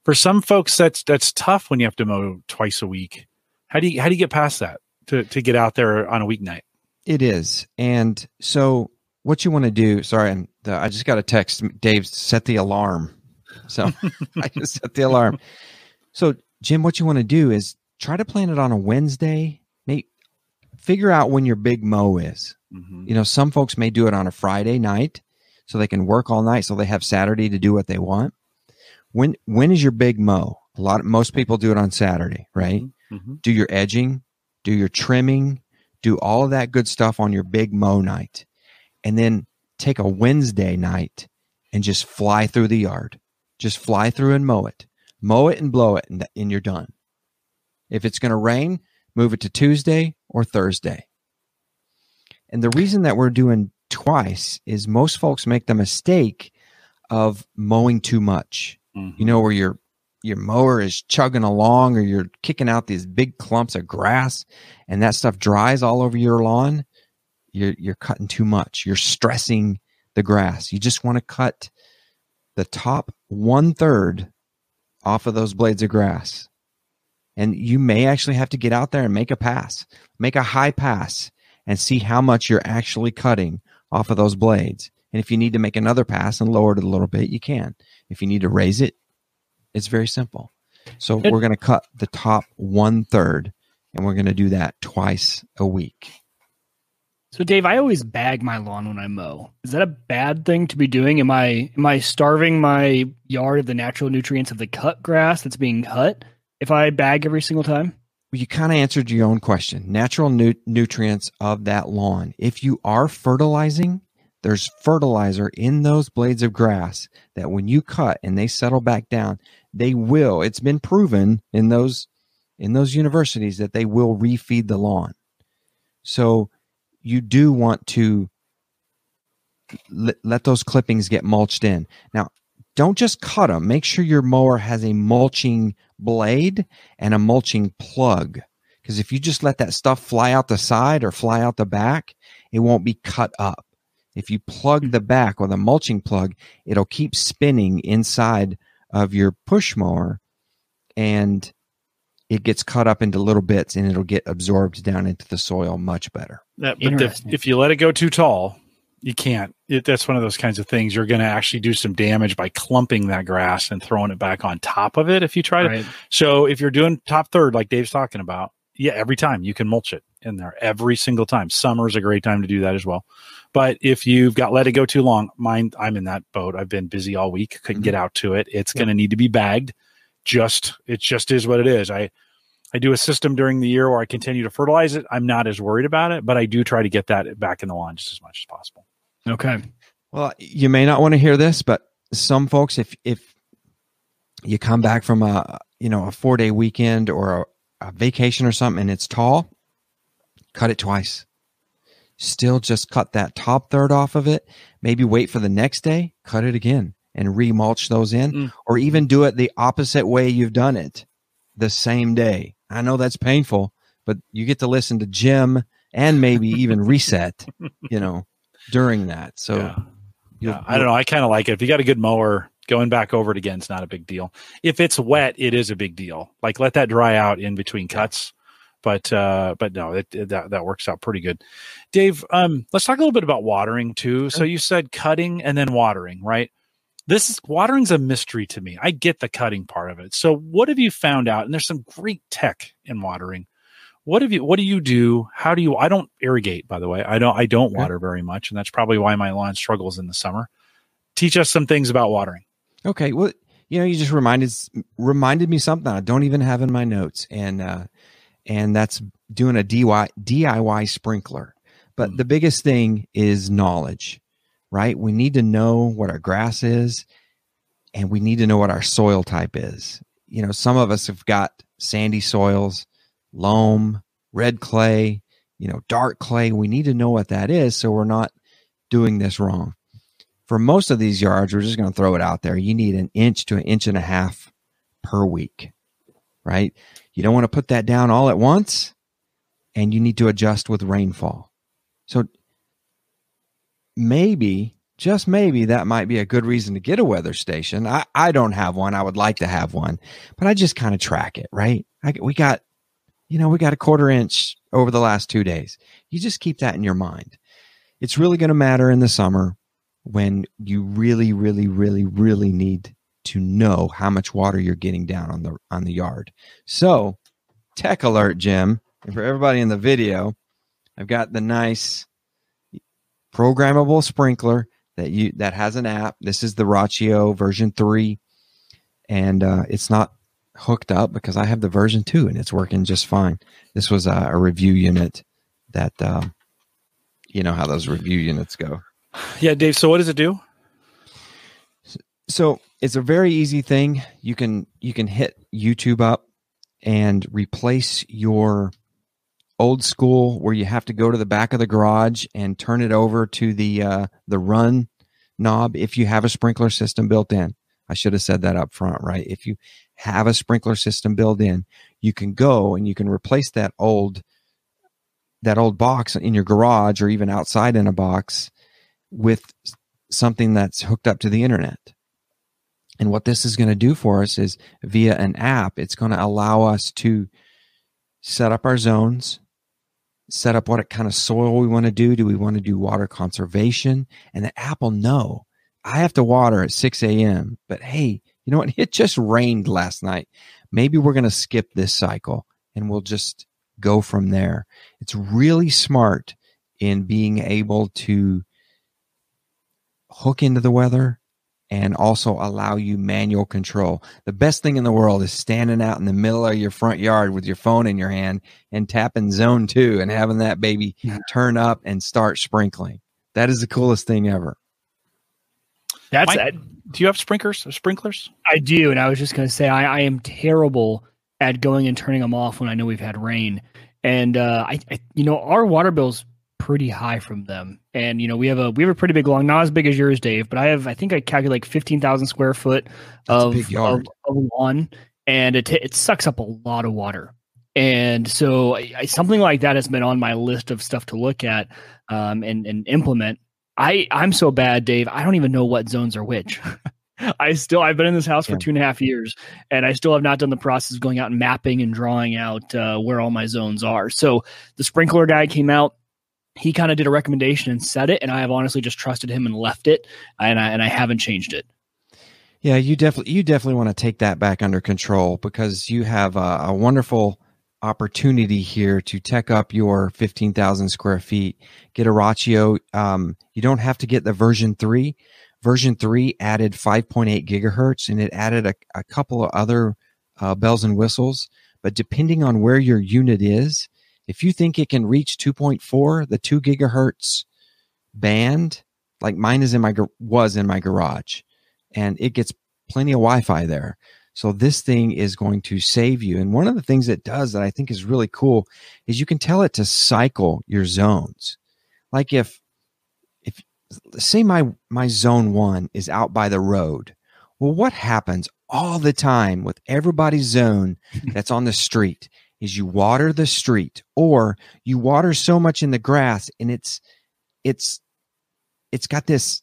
for some folks, that's, that's tough when you have to mow twice a week. How do you, how do you get past that to, to get out there on a weeknight? It is. And so what you want to do, sorry, I'm, the, I just got a text, Dave, set the alarm. So I just set the alarm. So Jim, what you want to do is try to plan it on a Wednesday. Maybe figure out when your big mow is. You know, some folks may do it on a Friday night so they can work all night. So they have Saturday to do what they want. When, when is your big mow? A lot of, most people do it on Saturday, right? Mm-hmm. Do your edging, do your trimming, do all of that good stuff on your big mow night. And then take a Wednesday night and just fly through the yard, just fly through and mow it, mow it and blow it. And, th- and you're done. If it's going to rain, move it to Tuesday or Thursday. And the reason that we're doing twice is most folks make the mistake of mowing too much. Mm-hmm. You know, where your your mower is chugging along or you're kicking out these big clumps of grass and that stuff dries all over your lawn. You're, you're cutting too much. You're stressing the grass. You just want to cut the top one third off of those blades of grass. And you may actually have to get out there and make a pass, make a high pass. And see how much you're actually cutting off of those blades. And if you need to make another pass and lower it a little bit, you can. If you need to raise it, it's very simple. So we're going to cut the top one third, and we're going to do that twice a week. So Dave, I always bag my lawn when I mow. Is that a bad thing to be doing? Am I am I starving my yard of the natural nutrients of the cut grass that's being cut if I bag every single time? You kind of answered your own question. Natural nu- nutrients of that lawn. If you are fertilizing, there's fertilizer in those blades of grass that when you cut and they settle back down, they will. It's been proven in those in those universities that they will refeed the lawn. So you do want to let, let those clippings get mulched in. Now, don't just cut them. Make sure your mower has a mulching blade and a mulching plug. Because if you just let that stuff fly out the side or fly out the back, it won't be cut up. If you plug the back with a mulching plug, it'll keep spinning inside of your push mower and it gets cut up into little bits and it'll get absorbed down into the soil much better. That, but the, if you let it go too tall, you can't. It, that's one of those kinds of things. You're going to actually do some damage by clumping that grass and throwing it back on top of it if you try to. Right. So if you're doing top third, like Dave's talking about, yeah, every time you can mulch it in there every single time. Summer's a great time to do that as well. But if you've got let it go too long, mine, I'm in that boat. I've been busy all week. Couldn't mm-hmm. get out to it. It's yeah. going to need to be bagged. Just, it just is what it is. I, I do a system during the year where I continue to fertilize it. I'm not as worried about it, but I do try to get that back in the lawn just as much as possible. Okay. Well, you may not want to hear this, but some folks, if if you come back from a you know a four day weekend or a, a vacation or something, and it's tall, cut it twice. still just cut that top third off of it, maybe wait for the next day, cut it again and remulch those in, mm. or even do it the opposite way you've done it the same day. I know that's painful, but you get to listen to Jim and maybe even reset, you know, during that. So yeah. Yeah, I don't know. I kind of like it. If you got a good mower, going back over it again is not a big deal. If it's wet, it is a big deal. Like let that dry out in between cuts. But uh, but no, it, it, that that works out pretty good. Dave, um, let's talk a little bit about watering too. So you said cutting and then watering, right? This is, watering's a mystery to me. I get the cutting part of it. So what have you found out? And there's some great tech in watering. What have you? What do you do? How do you? I don't irrigate, by the way. I don't. I don't water very much, and that's probably why my lawn struggles in the summer. Teach us some things about watering. Okay. Well, you know, you just reminded reminded me something I don't even have in my notes, and uh, and that's doing a D I Y sprinkler. But mm-hmm. the biggest thing is knowledge, right? We need to know what our grass is, and we need to know what our soil type is. You know, some of us have got sandy soils, loam, red clay, you know, dark clay. We need to know what that is so we're not doing this wrong. For most of these yards, we're just going to throw it out there. You need an inch to an inch and a half per week, right? You don't want to put that down all at once, and you need to adjust with rainfall. So maybe, just maybe, that might be a good reason to get a weather station. I, I don't have one. I would like to have one, but I just kind of track it, right? I, we got You know, we got a quarter inch over the last two days. You just keep that in your mind. It's really going to matter in the summer when you really, really, really, really need to know how much water you're getting down on the on the yard. So, tech alert, Jim. And for everybody in the video, I've got the nice programmable sprinkler that you that has an app. This is the Rachio version three, and uh, it's not hooked up because I have the version two and it's working just fine. This was a, a review unit that, um, you know how those review units go. Yeah, Dave. So what does it do? So it's a very easy thing. You can, you can hit YouTube up and replace your old school where you have to go to the back of the garage and turn it over to the, uh, the run knob. If you have a sprinkler system built in, I should have said that up front, right? If you have a sprinkler system built in, you can go and you can replace that old that old box in your garage or even outside in a box with something that's hooked up to the internet. And what this is going to do for us is via an app, it's going to allow us to set up our zones, set up what kind of soil we want to do. Do we want to do water conservation? And the app will know, I have to water at six a.m., but hey, you know what? It just rained last night. Maybe we're going to skip this cycle and we'll just go from there. It's really smart in being able to hook into the weather and also allow you manual control. The best thing in the world is standing out in the middle of your front yard with your phone in your hand and tapping zone two and having that baby turn up and start sprinkling. That is the coolest thing ever. That's it. Do you have sprinklers? Sprinklers? I do, and I was just going to say I, I am terrible at going and turning them off when I know we've had rain. And uh, I, I, you know, our water bill's pretty high from them. And you know, we have a we have a pretty big lawn, not as big as yours, Dave, but I have I think I calculate like fifteen thousand square foot of, of, of lawn, and it it sucks up a lot of water. And so I, I, something like that has been on my list of stuff to look at um, and and implement. I, I'm so bad, Dave. I don't even know what zones are which. I still, I've been in this house for yeah. two and a half years, and I still have not done the process of going out and mapping and drawing out uh, where all my zones are. So the sprinkler guy came out. He kind of did a recommendation and said it, and I have honestly just trusted him and left it, and I and I haven't changed it. Yeah, you definitely you definitely want to take that back under control because you have a, a wonderful opportunity here to tech up your fifteen thousand square feet, get a Rachio. Um, you don't have to get the version three. Version three added five point eight gigahertz, and it added a, a couple of other uh, bells and whistles. But depending on where your unit is, if you think it can reach two point four, the two gigahertz band, like mine is in my was in my garage, and it gets plenty of Wi-Fi there. So this thing is going to save you. And one of the things it does that I think is really cool is you can tell it to cycle your zones. Like if, if say my, my zone one is out by the road. Well, what happens all the time with everybody's zone that's on the street is you water the street, or you water so much in the grass and it's, it's, it's got this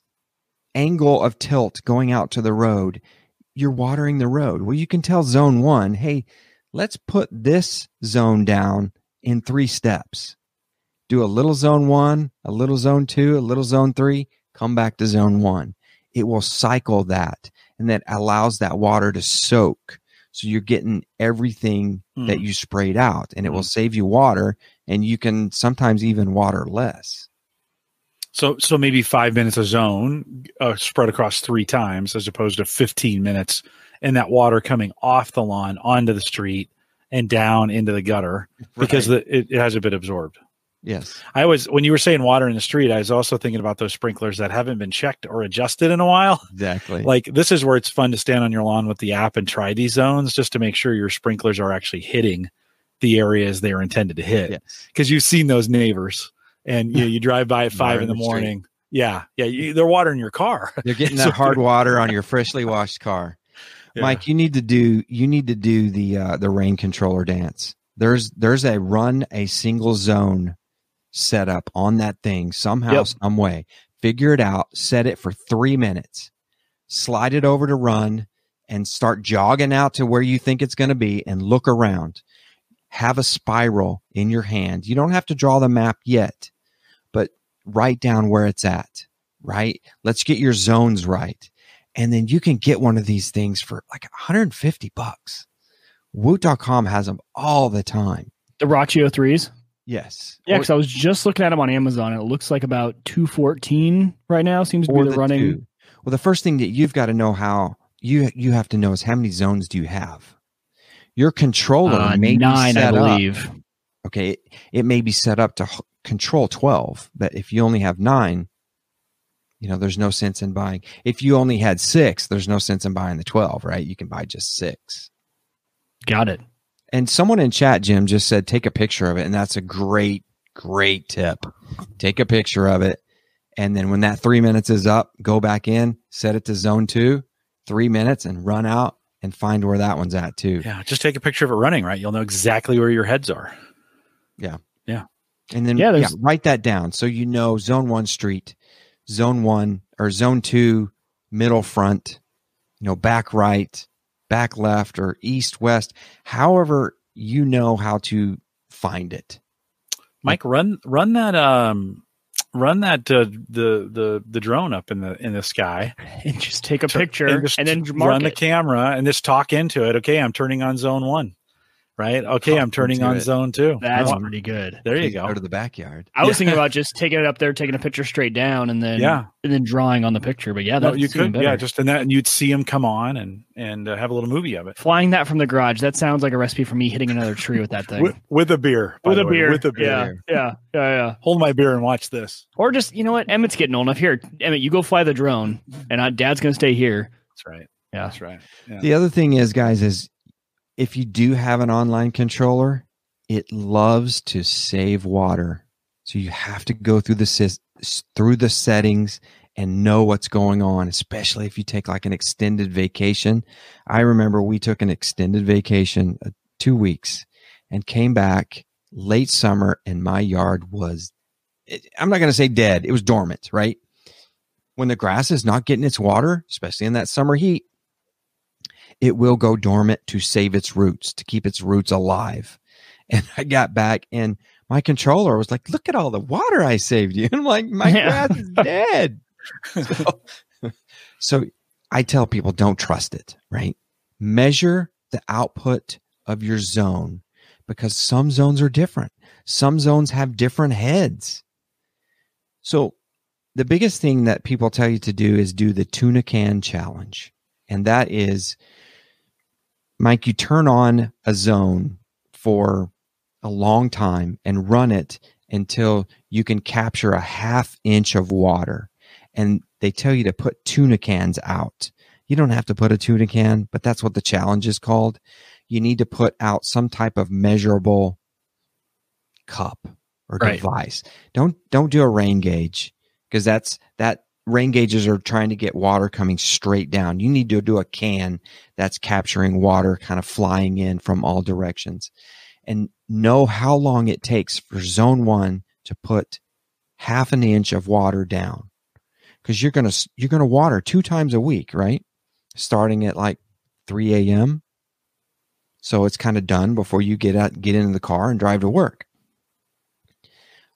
angle of tilt going out to the road. You're watering the road. Well, you can tell zone one, hey, let's put this zone down in three steps. Do a little zone one, a little zone two, a little zone three, come back to zone one. It will cycle that, and that allows that water to soak. So you're getting everything mm. that you sprayed out, and it mm. will save you water, and you can sometimes even water less. So, so maybe five minutes a zone uh, spread across three times, as opposed to fifteen minutes, and that water coming off the lawn onto the street and down into the gutter, right, because the, it, it hasn't been absorbed. Yes. I was, when you were saying water in the street, I was also thinking about those sprinklers that haven't been checked or adjusted in a while. Exactly. Like this is where it's fun to stand on your lawn with the app and try these zones just to make sure your sprinklers are actually hitting the areas they are intended to hit. Yes. Cause you've seen those neighbors and you, you drive by at five in the, the morning. Street. Yeah. Yeah. You, they're watering your car. They're getting that so, hard water on your freshly washed car. Yeah. Mike, you need to do, you need to do the, uh, the rain controller dance. There's, there's a run, a single zone set up on that thing somehow, yep. some way. Figure it out, set it for three minutes, slide it over to run, and start jogging out to where you think it's going to be and look around. Have a spiral in your hand. You don't have to draw the map yet, but write down where it's at, right? Let's get your zones right. And then you can get one of these things for like one hundred fifty bucks. Woot dot com has them all the time. The Rachio threes? Yes. Yeah, because I was just looking at them on Amazon. And it looks like about two fourteen right now. Seems to be the running. Two. Well, the first thing that you've got to know how you you have to know is how many zones do you have? Your controller uh, may nine, be set I believe. Up. Okay, it, it may be set up to control twelve. But if you only have nine, you know, there's no sense in buying. If you only had six, there's no sense in buying the twelve, right? You can buy just six. Got it. And someone in chat, Jim, just said, take a picture of it. And that's a great, great tip. Take a picture of it. And then when that three minutes is up, go back in, set it to zone two, three minutes and run out and find where that one's at too. Yeah. Just take a picture of it running, right? You'll know exactly where your heads are. Yeah. Yeah. And then yeah, yeah, write that down. So, you know, zone one street, zone one or zone two, middle front, you know, back, right, back left, or east, west, however you know how to find it. Mike, run run that um run that uh, the the the drone up in the in the sky and just take a Tur- picture and, and then mark run it. The camera and just talk into it. Okay, I'm turning on zone one. Right? Okay, talk I'm turning on it. Zone two. That's oh, pretty good. There you go. Go to the backyard. I was thinking about just taking it up there, taking a picture straight down, and then yeah. and then drawing on the picture. But yeah, that's no, you could better. Yeah, just in that, and you'd see them come on and and uh, have a little movie of it. Flying that from the garage. That sounds like a recipe for me hitting another tree with that thing. with, with a beer. With a way. beer. With a beer. Yeah. yeah, yeah, yeah. Hold my beer and watch this. Or just you know what? Emmett's getting old enough here. Emmett, you go fly the drone, and I, Dad's gonna stay here. That's right. Yeah, that's right. Yeah. The other thing is, guys, is. If you do have an online controller, it loves to save water. So you have to go through the through the settings and know what's going on, especially if you take like an extended vacation. I remember we took an extended vacation, uh, two weeks, and came back late summer, and my yard was, it, I'm not going to say dead. It was dormant, right? When the grass is not getting its water, especially in that summer heat, it will go dormant to save its roots, to keep its roots alive. And I got back and my controller was like, look at all the water I saved you. And I'm like, my yeah. grass is dead. so, so I tell people, don't trust it, right? Measure the output of your zone because some zones are different. Some zones have different heads. So the biggest thing that people tell you to do is do the tuna can challenge. And that is, Mike, you turn on a zone for a long time and run it until you can capture a half inch of water. And they tell you to put tuna cans out. You don't have to put a tuna can, but that's what the challenge is called. You need to put out some type of measurable cup or right. device. Don't don't do a rain gauge, because that's that rain gauges are trying to get water coming straight down. You need to do a can that's capturing water kind of flying in from all directions, and know how long it takes for zone one to put half an inch of water down, because you're gonna you're gonna water two times a week, right? Starting at like three a m So it's kind of done before you get out, get into the car and drive to work.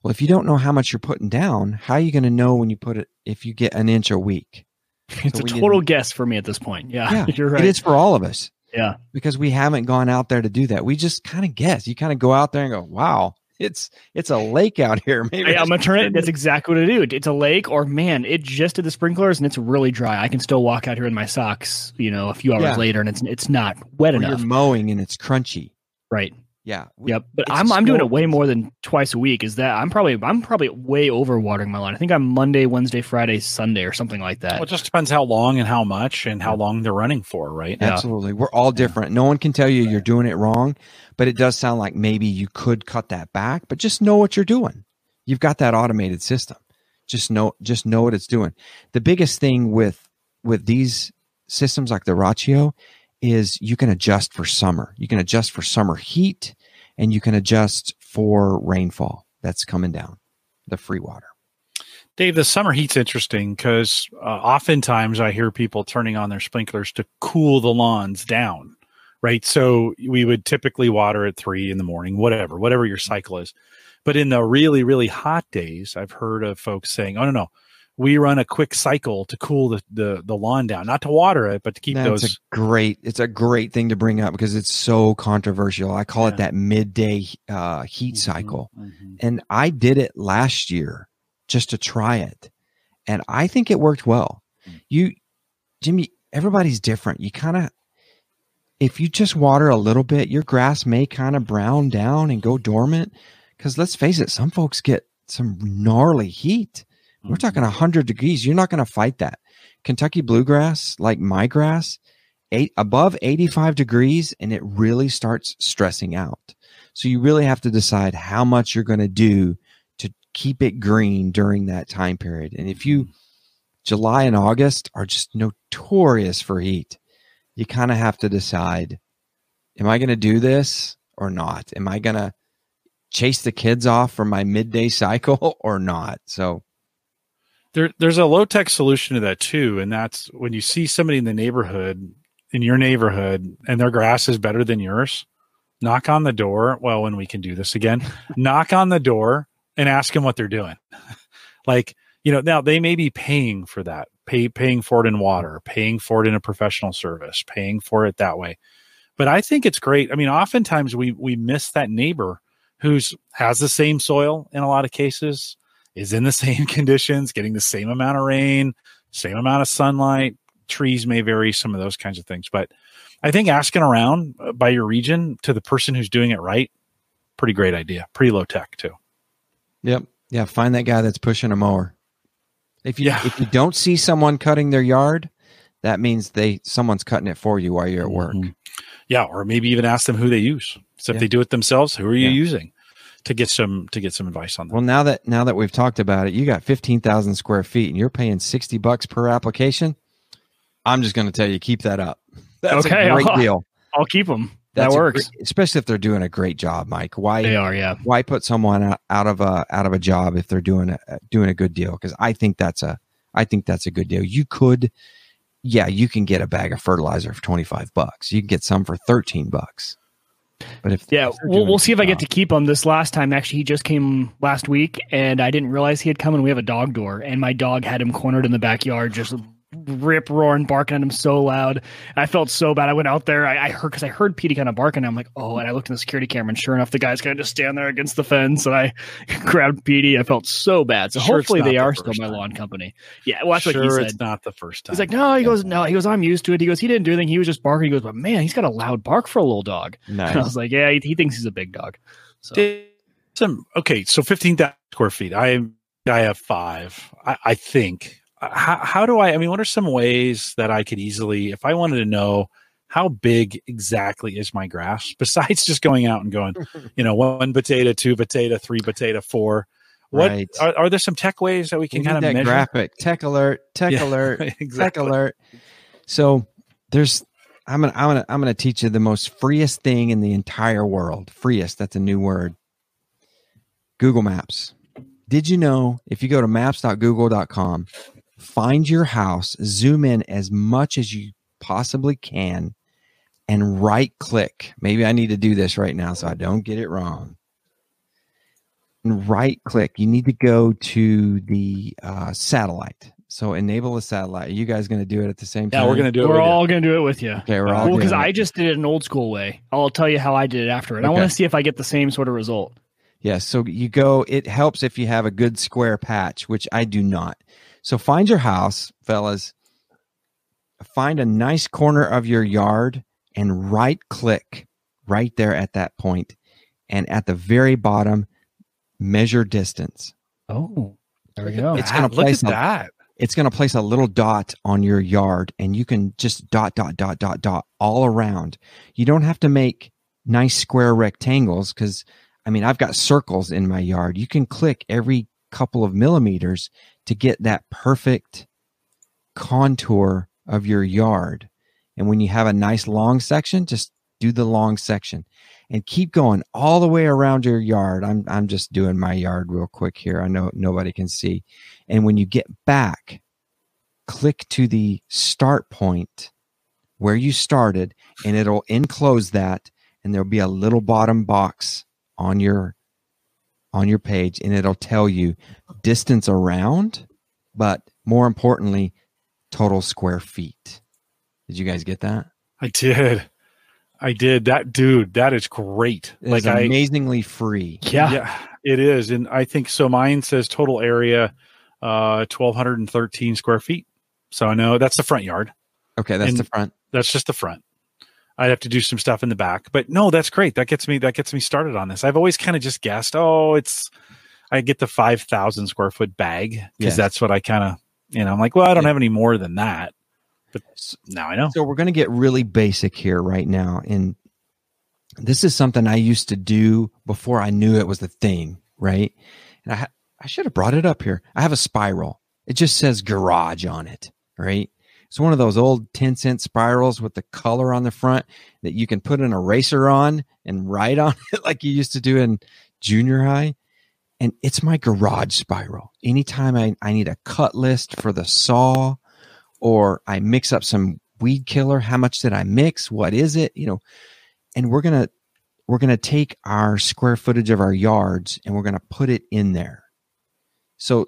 Well, if you don't know how much you're putting down, how are you going to know when you put it, if you get an inch a week? It's so a total guess for me at this point. Yeah, yeah, you're right. It is for all of us. Yeah. Because we haven't gone out there to do that. We just kind of guess. You kind of go out there and go, wow, it's it's a lake out here. Maybe hey, I'm going to turn it. That's exactly what I do. It's a lake, or man, it just did the sprinklers and it's really dry. I can still walk out here in my socks, you know, a few hours yeah. later, and it's it's not wet or enough. You're mowing and it's crunchy. Right. Yeah. We, yep. But I'm I'm doing it way more than twice a week. Is that I'm probably I'm probably way over watering my lawn. I think I'm Monday, Wednesday, Friday, Sunday, or something like that. Well, it just depends how long and how much and how long they're running for, right? Yeah. Absolutely. We're all different. Yeah. No one can tell you right. you're doing it wrong, but it does sound like maybe you could cut that back, but just know what you're doing. You've got that automated system. Just know just know what it's doing. The biggest thing with with these systems like the Rachio is you can adjust for summer. You can adjust for summer heat, and you can adjust for rainfall that's coming down, the free water. Dave, the summer heat's interesting because uh, oftentimes I hear people turning on their sprinklers to cool the lawns down, right? So we would typically water at three in the morning, whatever, whatever your cycle is. But in the really, really hot days, I've heard of folks saying, oh, no, no. We run a quick cycle to cool the, the, the lawn down, not to water it, but to keep That's those. That's a great, it's a great thing to bring up because it's so controversial. I call yeah. it that midday uh, heat mm-hmm. cycle. Mm-hmm. And I did it last year just to try it. And I think it worked well. Mm-hmm. You, Jimmy, everybody's different. You kind of, if you just water a little bit, your grass may kind of brown down and go dormant. Because let's face it, some folks get some gnarly heat. We're talking one hundred degrees. You're not going to fight that. Kentucky bluegrass, like my grass, eight, above eighty-five degrees, and it really starts stressing out. So you really have to decide how much you're going to do to keep it green during that time period. And if you, July and August are just notorious for heat. You kind of have to decide, am I going to do this or not? Am I going to chase the kids off for my midday cycle or not? So There, there's a low-tech solution to that, too, and that's when you see somebody in the neighborhood, in your neighborhood, and their grass is better than yours, knock on the door. Well, when we can do this again, knock on the door and ask them what they're doing. Like, you know, now they may be paying for that, pay, paying for it in water, paying for it in a professional service, paying for it that way. But I think it's great. I mean, oftentimes we we miss that neighbor who's has the same soil in a lot of cases, is in the same conditions, getting the same amount of rain, same amount of sunlight. Trees may vary, some of those kinds of things. But I think asking around by your region to the person who's doing it right, pretty great idea. Pretty low tech too. Yep. Yeah. Find that guy that's pushing a mower. If you, yeah. if you don't see someone cutting their yard, that means they someone's cutting it for you while you're at work. Mm-hmm. Yeah. Or maybe even ask them who they use. So yeah. if they do it themselves, who are you yeah. using? To get some to get some advice on that. Well, now that now that we've talked about it, you got fifteen thousand square feet, and you're paying sixty bucks per application. I'm just going to tell you, keep that up. That's okay, a great I'll, deal. I'll keep them. That's that works, great, especially if they're doing a great job, Mike. Why they are, yeah. Why put someone out, out of a out of a job if they're doing a doing a good deal? Because I think that's a I think that's a good deal. You could, yeah, you can get a bag of fertilizer for twenty five bucks. You can get some for thirteen bucks. But if yeah, we'll, we'll see if I get to keep him. This last time, actually, he just came last week, and I didn't realize he had come. And we have a dog door, and my dog had him cornered in the backyard, just rip roaring, barking at him so loud. I felt so bad. I went out there. I, I heard because I heard Petey kind of barking. And I'm like, oh, and I looked in the security camera, and sure enough, the guy's kind of just standing there against the fence. And I grabbed Petey. I felt so bad. So sure hopefully they are still my lawn company. Yeah, well, that's sure what he said. It's not the first time. He's like, no, he goes, no, he goes, I'm used to it. He goes, he didn't do anything. He was just barking. He goes, but man, he's got a loud bark for a little dog. Nice. And I was like, yeah, he, he thinks he's a big dog. So some okay, so fifteen thousand square feet. I I have five. I, I think. How, how do I, I mean, what are some ways that I could easily, if I wanted to know how big exactly is my grass? Besides just going out and going, you know, one potato, two potato, three potato, four. What right. are, are there some tech ways that we can kind of measure? Graphic tech alert, tech yeah, alert, exactly. tech alert. So there's, I'm gonna, I'm gonna, I'm gonna teach you the most freest thing in the entire world. Freest, that's a new word. Google Maps. Did you know if you go to maps dot google dot com, find your house, zoom in as much as you possibly can, and right click. Maybe I need to do this right now so I don't get it wrong. And right click. You need to go to the uh, satellite. So enable a satellite. Are you guys going to do it at the same time? Yeah, we're going to do it. We're all going to do it with you. Okay, we're all. Well, because I just did it an old school way. I'll tell you how I did it after it. Okay. I want to see if I get the same sort of result. Yeah, so you go, it helps if you have a good square patch, which I do not. So find your house, fellas. Find a nice corner of your yard and right click right there at that point. And at the very bottom, measure distance. Oh, there we go. It's going to place that. It's going to place a little dot on your yard, and you can just dot, dot, dot, dot, dot all around. You don't have to make nice square rectangles because, I mean, I've got circles in my yard. You can click every couple of millimeters to get that perfect contour of your yard. And when you have a nice long section, just do the long section and keep going all the way around your yard. I'm, I'm just doing my yard real quick here. I know nobody can see. And when you get back, click to the start point where you started, and it'll enclose that, and there'll be a little bottom box on your on your page, and it'll tell you distance around, but more importantly, total square feet. Did you guys get that? I did. I did. That dude, that is great. It like is amazingly I, free. Yeah. yeah, it is. And I think so. Mine says total area, uh, one thousand two hundred thirteen square feet. So I know that's the front yard. Okay. That's and the front. That's just the front. I'd have to do some stuff in the back, but no, that's great. That gets me, that gets me started on this. I've always kind of just guessed, oh, it's, I get the five thousand square foot bag because yes. that's what I kind of, you know, I'm like, well, I don't yeah. have any more than that, but now I know. So we're going to get really basic here right now. And this is something I used to do before I knew it was the thing. Right. And I, ha- I should have brought it up here. I have a spiral. It just says garage on it. Right. It's one of those old ten cent spirals with the color on the front that you can put an eraser on and write on it like you used to do in junior high. And it's my garage spiral. Anytime I, I need a cut list for the saw, or I mix up some weed killer, how much did I mix? What is it? You know, and we're going to, we're going to take our square footage of our yards and we're going to put it in there. So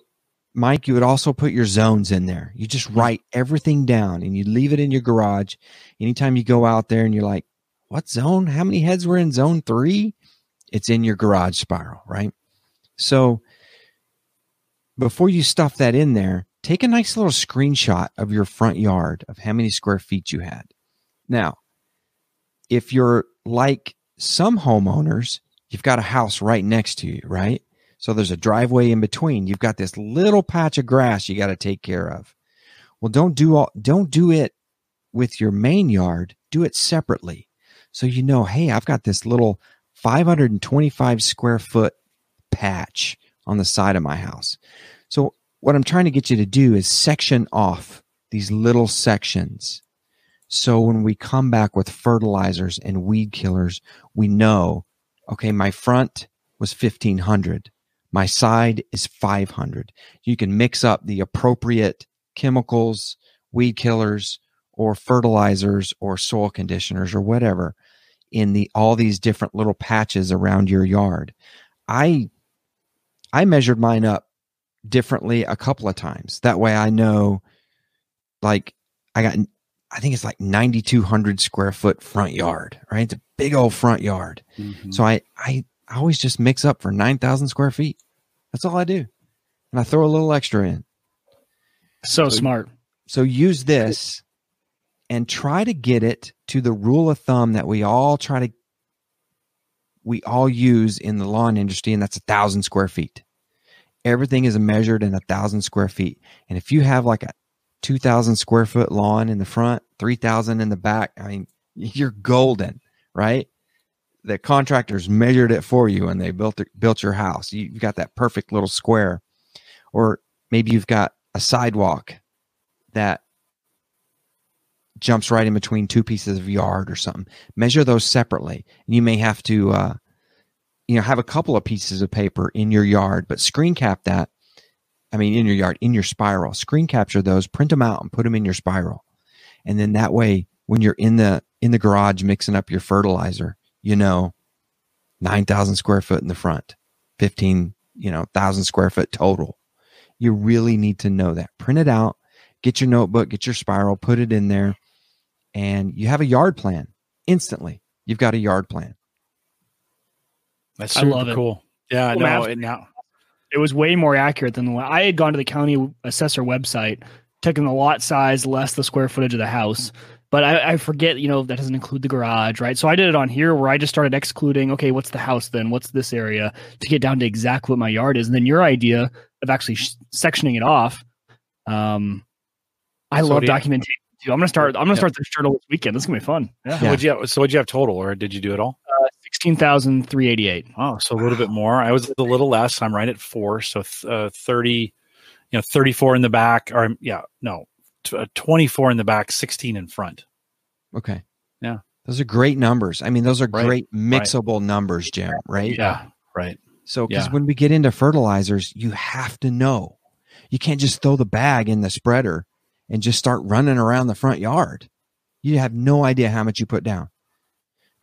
Mike, you would also put your zones in there. You just write everything down and you leave it in your garage. Anytime you go out there and you're like, what zone? How many heads were in zone three? It's in your garage spiral, right? So before you stuff that in there, take a nice little screenshot of your front yard of how many square feet you had. Now, if you're like some homeowners, you've got a house right next to you, right? So there's a driveway in between. You've got this little patch of grass you got to take care of. Well, don't do all, don't do it with your main yard. Do it separately. So you know, hey, I've got this little five hundred twenty-five square foot patch on the side of my house. So what I'm trying to get you to do is section off these little sections. So when we come back with fertilizers and weed killers, we know, okay, my front was fifteen hundred. My side is five hundred. You can mix up the appropriate chemicals, weed killers, or fertilizers, or soil conditioners, or whatever in the all these different little patches around your yard. I I measured mine up differently a couple of times. That way I know, like, I got, I think it's like ninety-two hundred square foot front yard, right? It's a big old front yard. Mm-hmm. So I, I, I always just mix up for nine thousand square feet. That's all I do. And I throw a little extra in. So, so smart. So use this and try to get it to the rule of thumb that we all try to, we all use in the lawn industry. And that's a thousand square feet. Everything is measured in a thousand square feet. And if you have like a two thousand square foot lawn in the front, three thousand in the back, I mean, you're golden, right? The contractors measured it for you and they built it, built your house. You've got that perfect little square. Or maybe you've got a sidewalk that jumps right in between two pieces of yard or something. Measure those separately. And you may have to uh, you know, have a couple of pieces of paper in your yard, but screen cap that. I mean, in your yard, in your spiral. Screen capture those, print them out, and put them in your spiral. And then that way, when you're in the in the garage mixing up your fertilizer, you know, nine thousand square foot in the front, fifteen, you know, thousand square foot total. You really need to know that. Print it out, get your notebook, get your spiral, put it in there, and you have a yard plan instantly. You've got a yard plan. That's super I love it. Cool. Yeah, cool. No, it now. It was way more accurate than the one. I had gone to the county assessor website, taken the lot size less the square footage of the house. But I, I forget, you know, that doesn't include the garage, right? So I did it on here where I just started excluding, okay, what's the house then? What's this area? To get down to exactly what my yard is. And then your idea of actually sh- sectioning it off. Um, I so love do documentation you, too. I'm going to start I'm going to yeah. start this journal this weekend. This is going to be fun. Yeah. Yeah. What'd you have, so what'd you have total, or did you do it all? Uh, sixteen thousand three hundred eighty-eight. Oh, so a little wow. bit more. I was a little less. I'm right at four. So th- uh, thirty, you know, thirty-four in the back, or yeah, no, t- uh, twenty-four in the back, sixteen in front. Okay. Yeah. Those are great numbers. I mean, those are right. great mixable right. numbers, Jim, right? Yeah. Right. So, because yeah. when we get into fertilizers, you have to know. You can't just throw the bag in the spreader and just start running around the front yard. You have no idea how much you put down.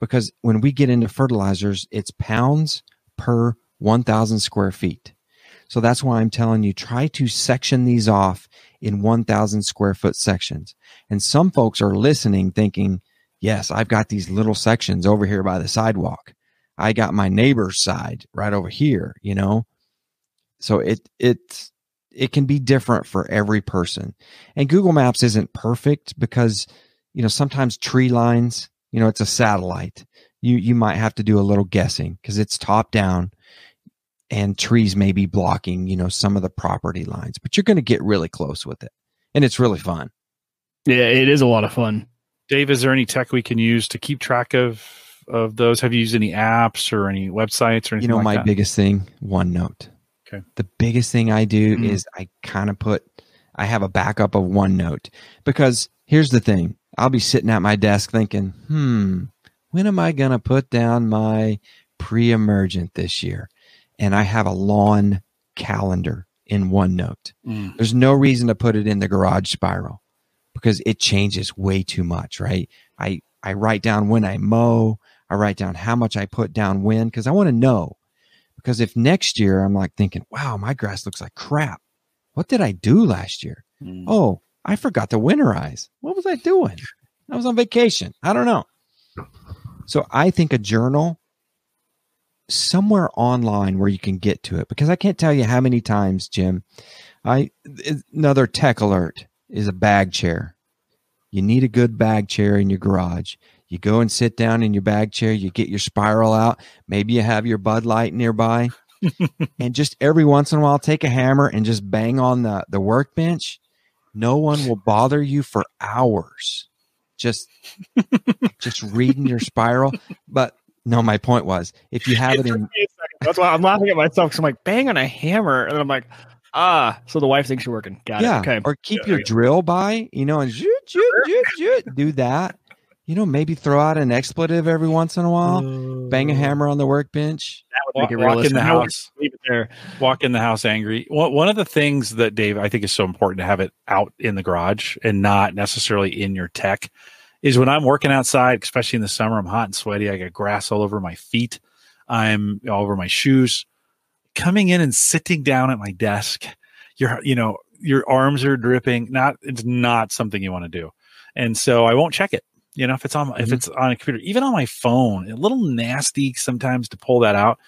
Because when we get into fertilizers, it's pounds per one thousand square feet. So that's why I'm telling you, try to section these off in one thousand square foot sections. And some folks are listening thinking, yes, I've got these little sections over here by the sidewalk. I got my neighbor's side right over here, you know. So it it's, it can be different for every person. And Google Maps isn't perfect because, you know, sometimes tree lines, you know, it's a satellite. You you might have to do a little guessing because it's top down and trees may be blocking, you know, some of the property lines, but you're going to get really close with it. And it's really fun. Yeah, it is a lot of fun. Dave, is there any tech we can use to keep track of, of those? Have you used any apps or any websites or anything like that? You know, like my that? biggest thing, OneNote. Okay. The biggest thing I do mm-hmm. is I kind of put, I have a backup of OneNote because here's the thing. I'll be sitting at my desk thinking, hmm, when am I going to put down my pre-emergent this year? And I have a lawn calendar in OneNote. Mm. There's no reason to put it in the garage spiral because it changes way too much, right? I, I write down when I mow. I write down how much I put down when because I want to know. Because if next year I'm like thinking, wow, my grass looks like crap. What did I do last year? Mm. Oh, I forgot to winterize. What was I doing? I was on vacation. I don't know. So I think a journal somewhere online where you can get to it, because I can't tell you how many times, Jim, I another tech alert is a bag chair. You need a good bag chair in your garage. You go and sit down in your bag chair. You get your spiral out. Maybe you have your Bud Light nearby and just every once in a while, take a hammer and just bang on the, the workbench. No one will bother you for hours just just reading your spiral. But no, my point was, if you have it, it in... That's why I'm laughing at myself because I'm like, bang on a hammer. And I'm like, ah, so the wife thinks you're working. Got yeah. it. Okay. Or keep yeah, your drill by, you know, and shoot, shoot, shoot, shoot, do that. You know, maybe throw out an expletive every once in a while. Uh, bang a hammer on the workbench. That would walk, make it realistic. Walk in the house. Leave it there. Walk in the house angry. Well, one of the things that, Dave, I think is so important to have it out in the garage and not necessarily in your tech is when I'm working outside, especially in the summer, I'm hot and sweaty. I got grass all over my feet. I'm all over my shoes. Coming in and sitting down at my desk, your, you know, your arms are dripping. Not, it's not something you want to do. And so I won't check it. You know, if it's on mm-hmm. if it's on a computer, even on my phone, a little nasty sometimes to pull that out.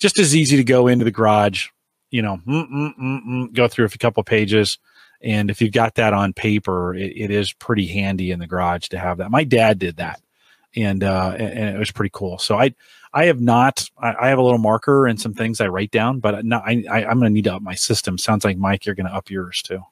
Just as easy to go into the garage, you know, mm, mm, mm, mm, go through a couple of pages. And if you've got that on paper, it, it is pretty handy in the garage to have that. My dad did that, and uh, and it was pretty cool. So I I have not. I, I have a little marker and some things I write down, but not, I, I I'm going to need to up my system. Sounds like Mike, you're going to up yours too.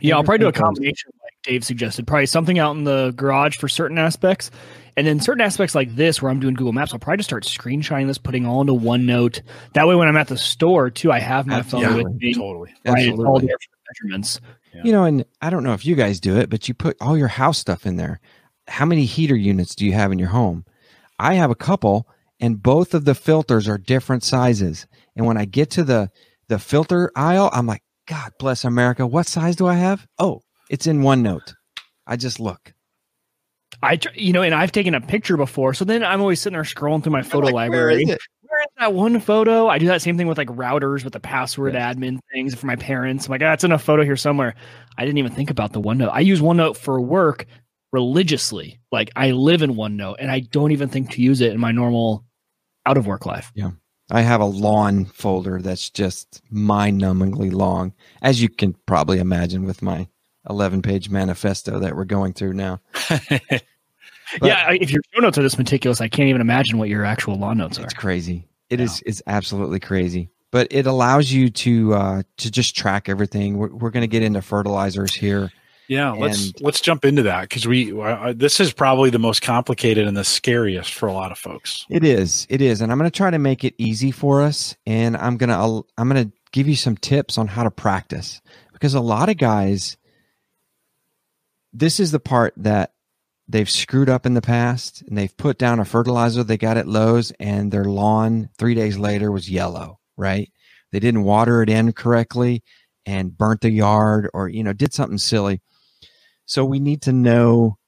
Yeah, I'll probably do a combination. Like Dave suggested, probably something out in the garage for certain aspects. And then certain aspects like this where I'm doing Google Maps, I'll probably just start screenshotting this, putting all into OneNote. That way when I'm at the store too, I have my phone yeah, with me. Totally. Right? Absolutely. All the measurements. Yeah. You know, and I don't know if you guys do it, but you put all your house stuff in there. How many heater units do you have in your home? I have a couple, and both of the filters are different sizes. And when I get to the the filter aisle, I'm like, God bless America. What size do I have? Oh, it's in OneNote. I just look. I, you know, and I've taken a picture before. So then I'm always sitting there scrolling through my photo like, library. Where is, it? Where is that one photo? I do that same thing with like routers with the password yes. admin things for my parents. I'm like, ah, it's in a photo here somewhere. I didn't even think about the OneNote. I use OneNote for work religiously. Like I live in OneNote and I don't even think to use it in my normal out of work life. Yeah. I have a lawn folder that's just mind-numbingly long, as you can probably imagine with my eleven-page manifesto that we're going through now. But, yeah, if your show notes are this meticulous, I can't even imagine what your actual lawn notes are. It's crazy. It yeah. is. It's absolutely crazy. But it allows you to uh, to just track everything. We're, we're going to get into fertilizers here. Yeah, let's let's jump into that because we uh, this is probably the most complicated and the scariest for a lot of folks. It is, it is, and I'm going to try to make it easy for us. And I'm gonna I'm gonna give you some tips on how to practice because a lot of guys, this is the part that they've screwed up in the past, and they've put down a fertilizer they got at Lowe's, and their lawn three days later was yellow. Right? They didn't water it in correctly, and burnt the yard, or you know, did something silly. So we need to know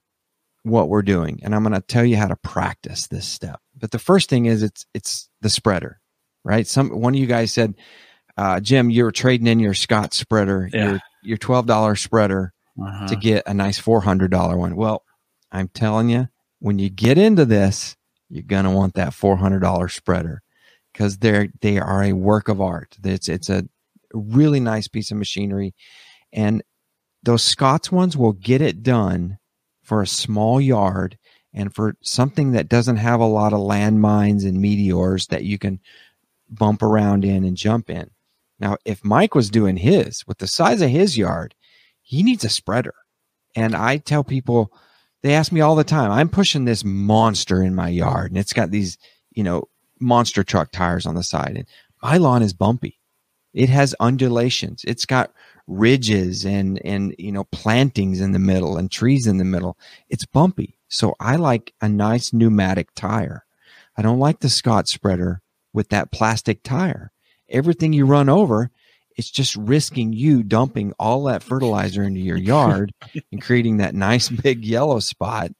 what we're doing. And I'm going to tell you how to practice this step. But the first thing is it's it's the spreader, right? Some one of you guys said, uh, Jim, you're trading in your Scott spreader, yeah. your, your twelve dollar spreader uh-huh. to get a nice four hundred dollar one. Well, I'm telling you, when you get into this, you're going to want that four hundred dollar spreader because they're they are a work of art. It's, it's a really nice piece of machinery. And those Scott's ones will get it done for a small yard and for something that doesn't have a lot of landmines and meteors that you can bump around in and jump in. Now, if Mike was doing his, with the size of his yard, he needs a spreader. And I tell people, they ask me all the time, I'm pushing this monster in my yard and it's got these, you know, monster truck tires on the side. And my lawn is bumpy. It has undulations. It's got ridges and, and, you know, plantings in the middle and trees in the middle. It's bumpy. So I like a nice pneumatic tire. I don't like the Scott spreader with that plastic tire. Everything you run over, it's just risking you dumping all that fertilizer into your yard and creating that nice big yellow spot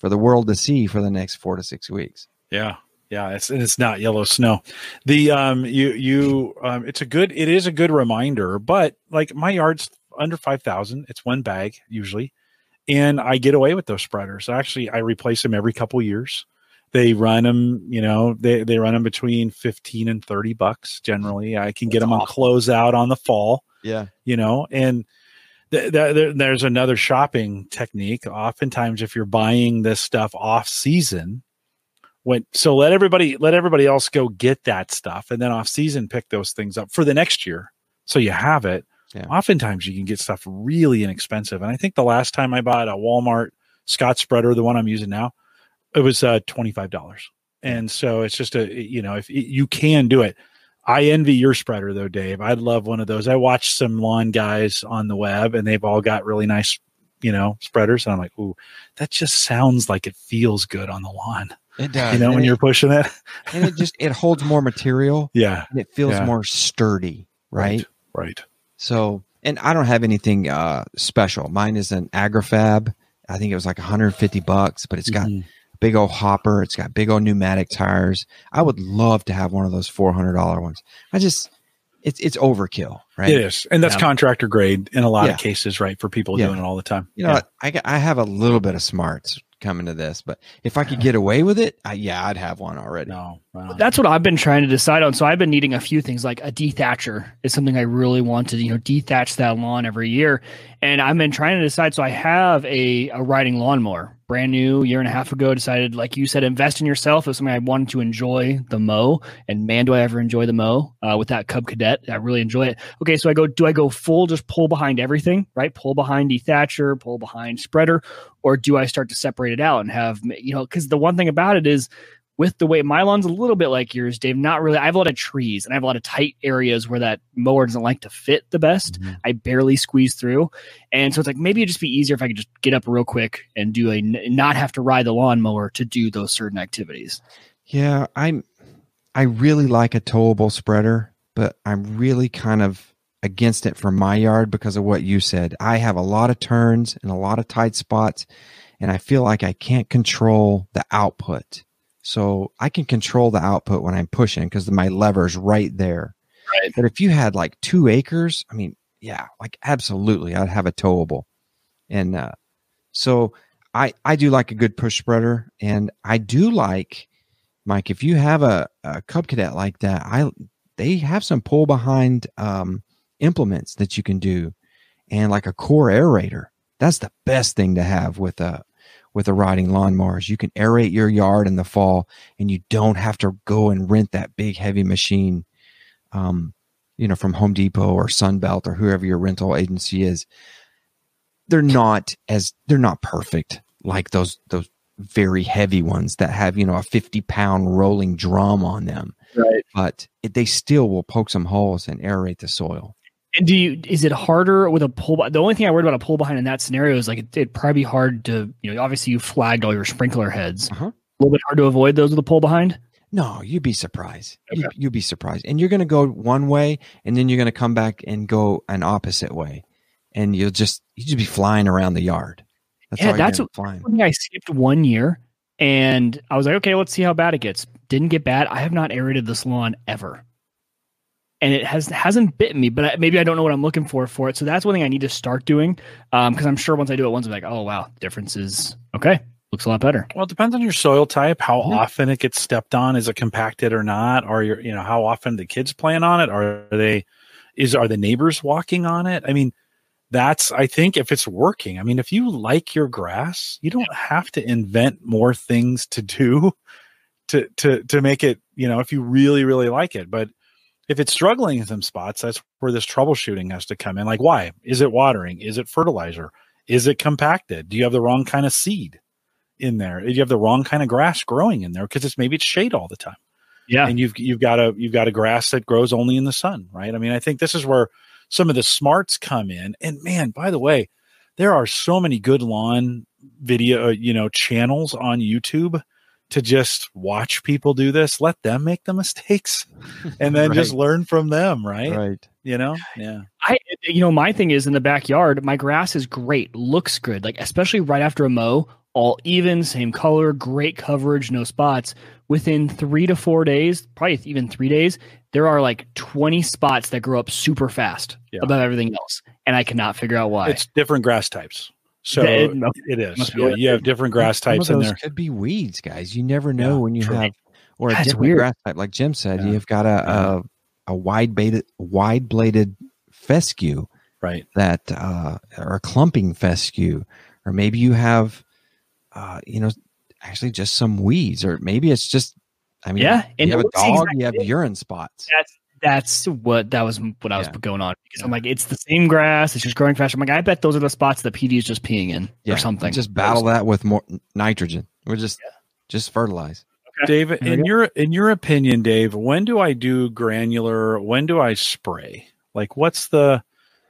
for the world to see for the next four to six weeks. Yeah. Yeah, it's it's not yellow snow. The um you you um it's a good it is a good reminder, but like my yard's under five thousand, it's one bag usually. And I get away with those spreaders. Actually, I replace them every couple years. They run them, you know, they they run them between fifteen and thirty bucks generally. I can That's get them awesome. on closeout on the fall. Yeah. You know, and th- th- th- there's another shopping technique. Oftentimes if you're buying this stuff off season, When, so let everybody let everybody else go get that stuff and then off season pick those things up for the next year so you have it. Yeah. Oftentimes you can get stuff really inexpensive. And I think the last time I bought a Walmart Scott spreader, the one I'm using now, it was uh, twenty-five dollars. And so it's just a, you know, if you can do it. I envy your spreader though, Dave. I'd love one of those. I watched some lawn guys on the web and they've all got really nice, you know, spreaders. And I'm like, ooh, that just sounds like it feels good on the lawn. It does. You know, and when it, you're pushing it. And it just, it holds more material. Yeah. And it feels yeah. more sturdy. Right? right? Right. So, and I don't have anything uh, special. Mine is an AgriFab. I think it was like one hundred fifty bucks, but it's got mm-hmm. a big old hopper. It's got big old pneumatic tires. I would love to have one of those four hundred dollar ones. I just, it's, it's overkill, right? It is. And that's yeah. contractor grade in a lot yeah. of cases, right? For people yeah. doing it all the time. You know, yeah. I, I have a little bit of smarts coming to this, but if I could get away with it, I, yeah, I'd have one already. No, wow. That's what I've been trying to decide on. So I've been needing a few things, like a dethatcher is something I really want to, you know, dethatch that lawn every year. And I've been trying to decide. So I have a, a riding lawnmower brand new year and a half ago, decided, like you said, invest in yourself. It was something I wanted to enjoy the mow. And man, do I ever enjoy the mow uh, with that Cub Cadet. I really enjoy it. Okay, so I go, do I go full, just pull behind everything, right? Pull behind the thatcher, pull behind spreader, or do I start to separate it out and have, you know, because the one thing about it is, with the way my lawn's a little bit like yours, Dave, not really. I have a lot of trees and I have a lot of tight areas where that mower doesn't like to fit the best. Mm-hmm. I barely squeeze through. And so it's like, maybe it'd just be easier if I could just get up real quick and do a, not have to ride the lawnmower to do those certain activities. Yeah. I'm, I really like a towable spreader, but I'm really kind of against it for my yard because of what you said. I have a lot of turns and a lot of tight spots, and I feel like I can't control the output. So I can control the output when I'm pushing because my lever's right there. Right. But if you had like two acres, I mean, yeah, like absolutely, I'd have a towable. And uh, so I I do like a good push spreader, and I do like, Mike, if you have a, a Cub Cadet like that, I they have some pull behind um, implements that you can do, and like a core aerator. That's the best thing to have with a. With a riding lawnmowers, you can aerate your yard in the fall, and you don't have to go and rent that big heavy machine, um, you know, from Home Depot or Sunbelt or whoever your rental agency is. They're not as they're not perfect like those those very heavy ones that have, you know, a fifty pound rolling drum on them. Right, but it, they still will poke some holes and aerate the soil. And do you, is it harder with a pull? The only thing I worried about a pull behind in that scenario is like, it, it'd probably be hard to, you know, obviously you flagged all your sprinkler heads. Uh-huh. A little bit hard to avoid those with a pull behind. No, you'd be surprised. Okay. You, you'd be surprised. And you're going to go one way, and then you're going to come back and go an opposite way. And you'll just, you'd just be flying around the yard. That's yeah, that's what, flying. I skipped one year, and I was like, okay, let's see how bad it gets. Didn't get bad. I have not aerated this lawn ever. And it has, hasn't bitten me, but I, maybe I don't know what I'm looking for for it. So that's one thing I need to start doing, because um, I'm sure once I do it once, I'm like, oh, wow, difference is okay. Looks a lot better. Well, it depends on your soil type, how yeah. often it gets stepped on. Is it compacted or not? Or, your, you know, how often the kids playing on it? Are they, is, are the neighbors walking on it? I mean, that's, I think, if it's working. I mean, if you like your grass, you don't have to invent more things to do to, to, to make it, you know, if you really, really like it. But if it's struggling in some spots, that's where this troubleshooting has to come in. Like, why? Is it watering? Is it fertilizer? Is it compacted? Do you have the wrong kind of seed in there? Do you have the wrong kind of grass growing in there? Because it's maybe it's shade all the time. Yeah. And you've you've got a you've got a grass that grows only in the sun, right? I mean, I think this is where some of the smarts come in. And man, by the way, there are so many good lawn video, you know, channels on YouTube to just watch people do this, let them make the mistakes, and then right. just learn from them. Right. Right. You know? Yeah. I, you know, my thing is in the backyard, my grass is great. Looks good. Like, especially right after a mow, all even, same color, great coverage, no spots. Within three to four days, probably even three days, there are like twenty spots that grow up super fast yeah. above everything else. And I cannot figure out why. It's different grass types. So it, must, it is. It yeah, you have different grass types in there. Could be weeds, guys. You never know yeah, when you true. have, or that's a different weird. grass type. Like Jim said, yeah. you've got a yeah. a, a wide bladed, wide bladed fescue, right? That uh, or a clumping fescue, or maybe you have, uh, you know, actually just some weeds, or maybe it's just, I mean, yeah. you and have a dog, exactly you have it. urine spots. That's That's what that was what I was yeah. going on because yeah. I'm like, it's the same grass, it's just growing faster. I'm like, I bet those are the spots that P D is just peeing in yeah. or something. Just battle that with more nitrogen. We're just yeah. just fertilize. Okay. Dave, in your in your opinion, Dave, when do I do granular? When do I spray? Like, what's the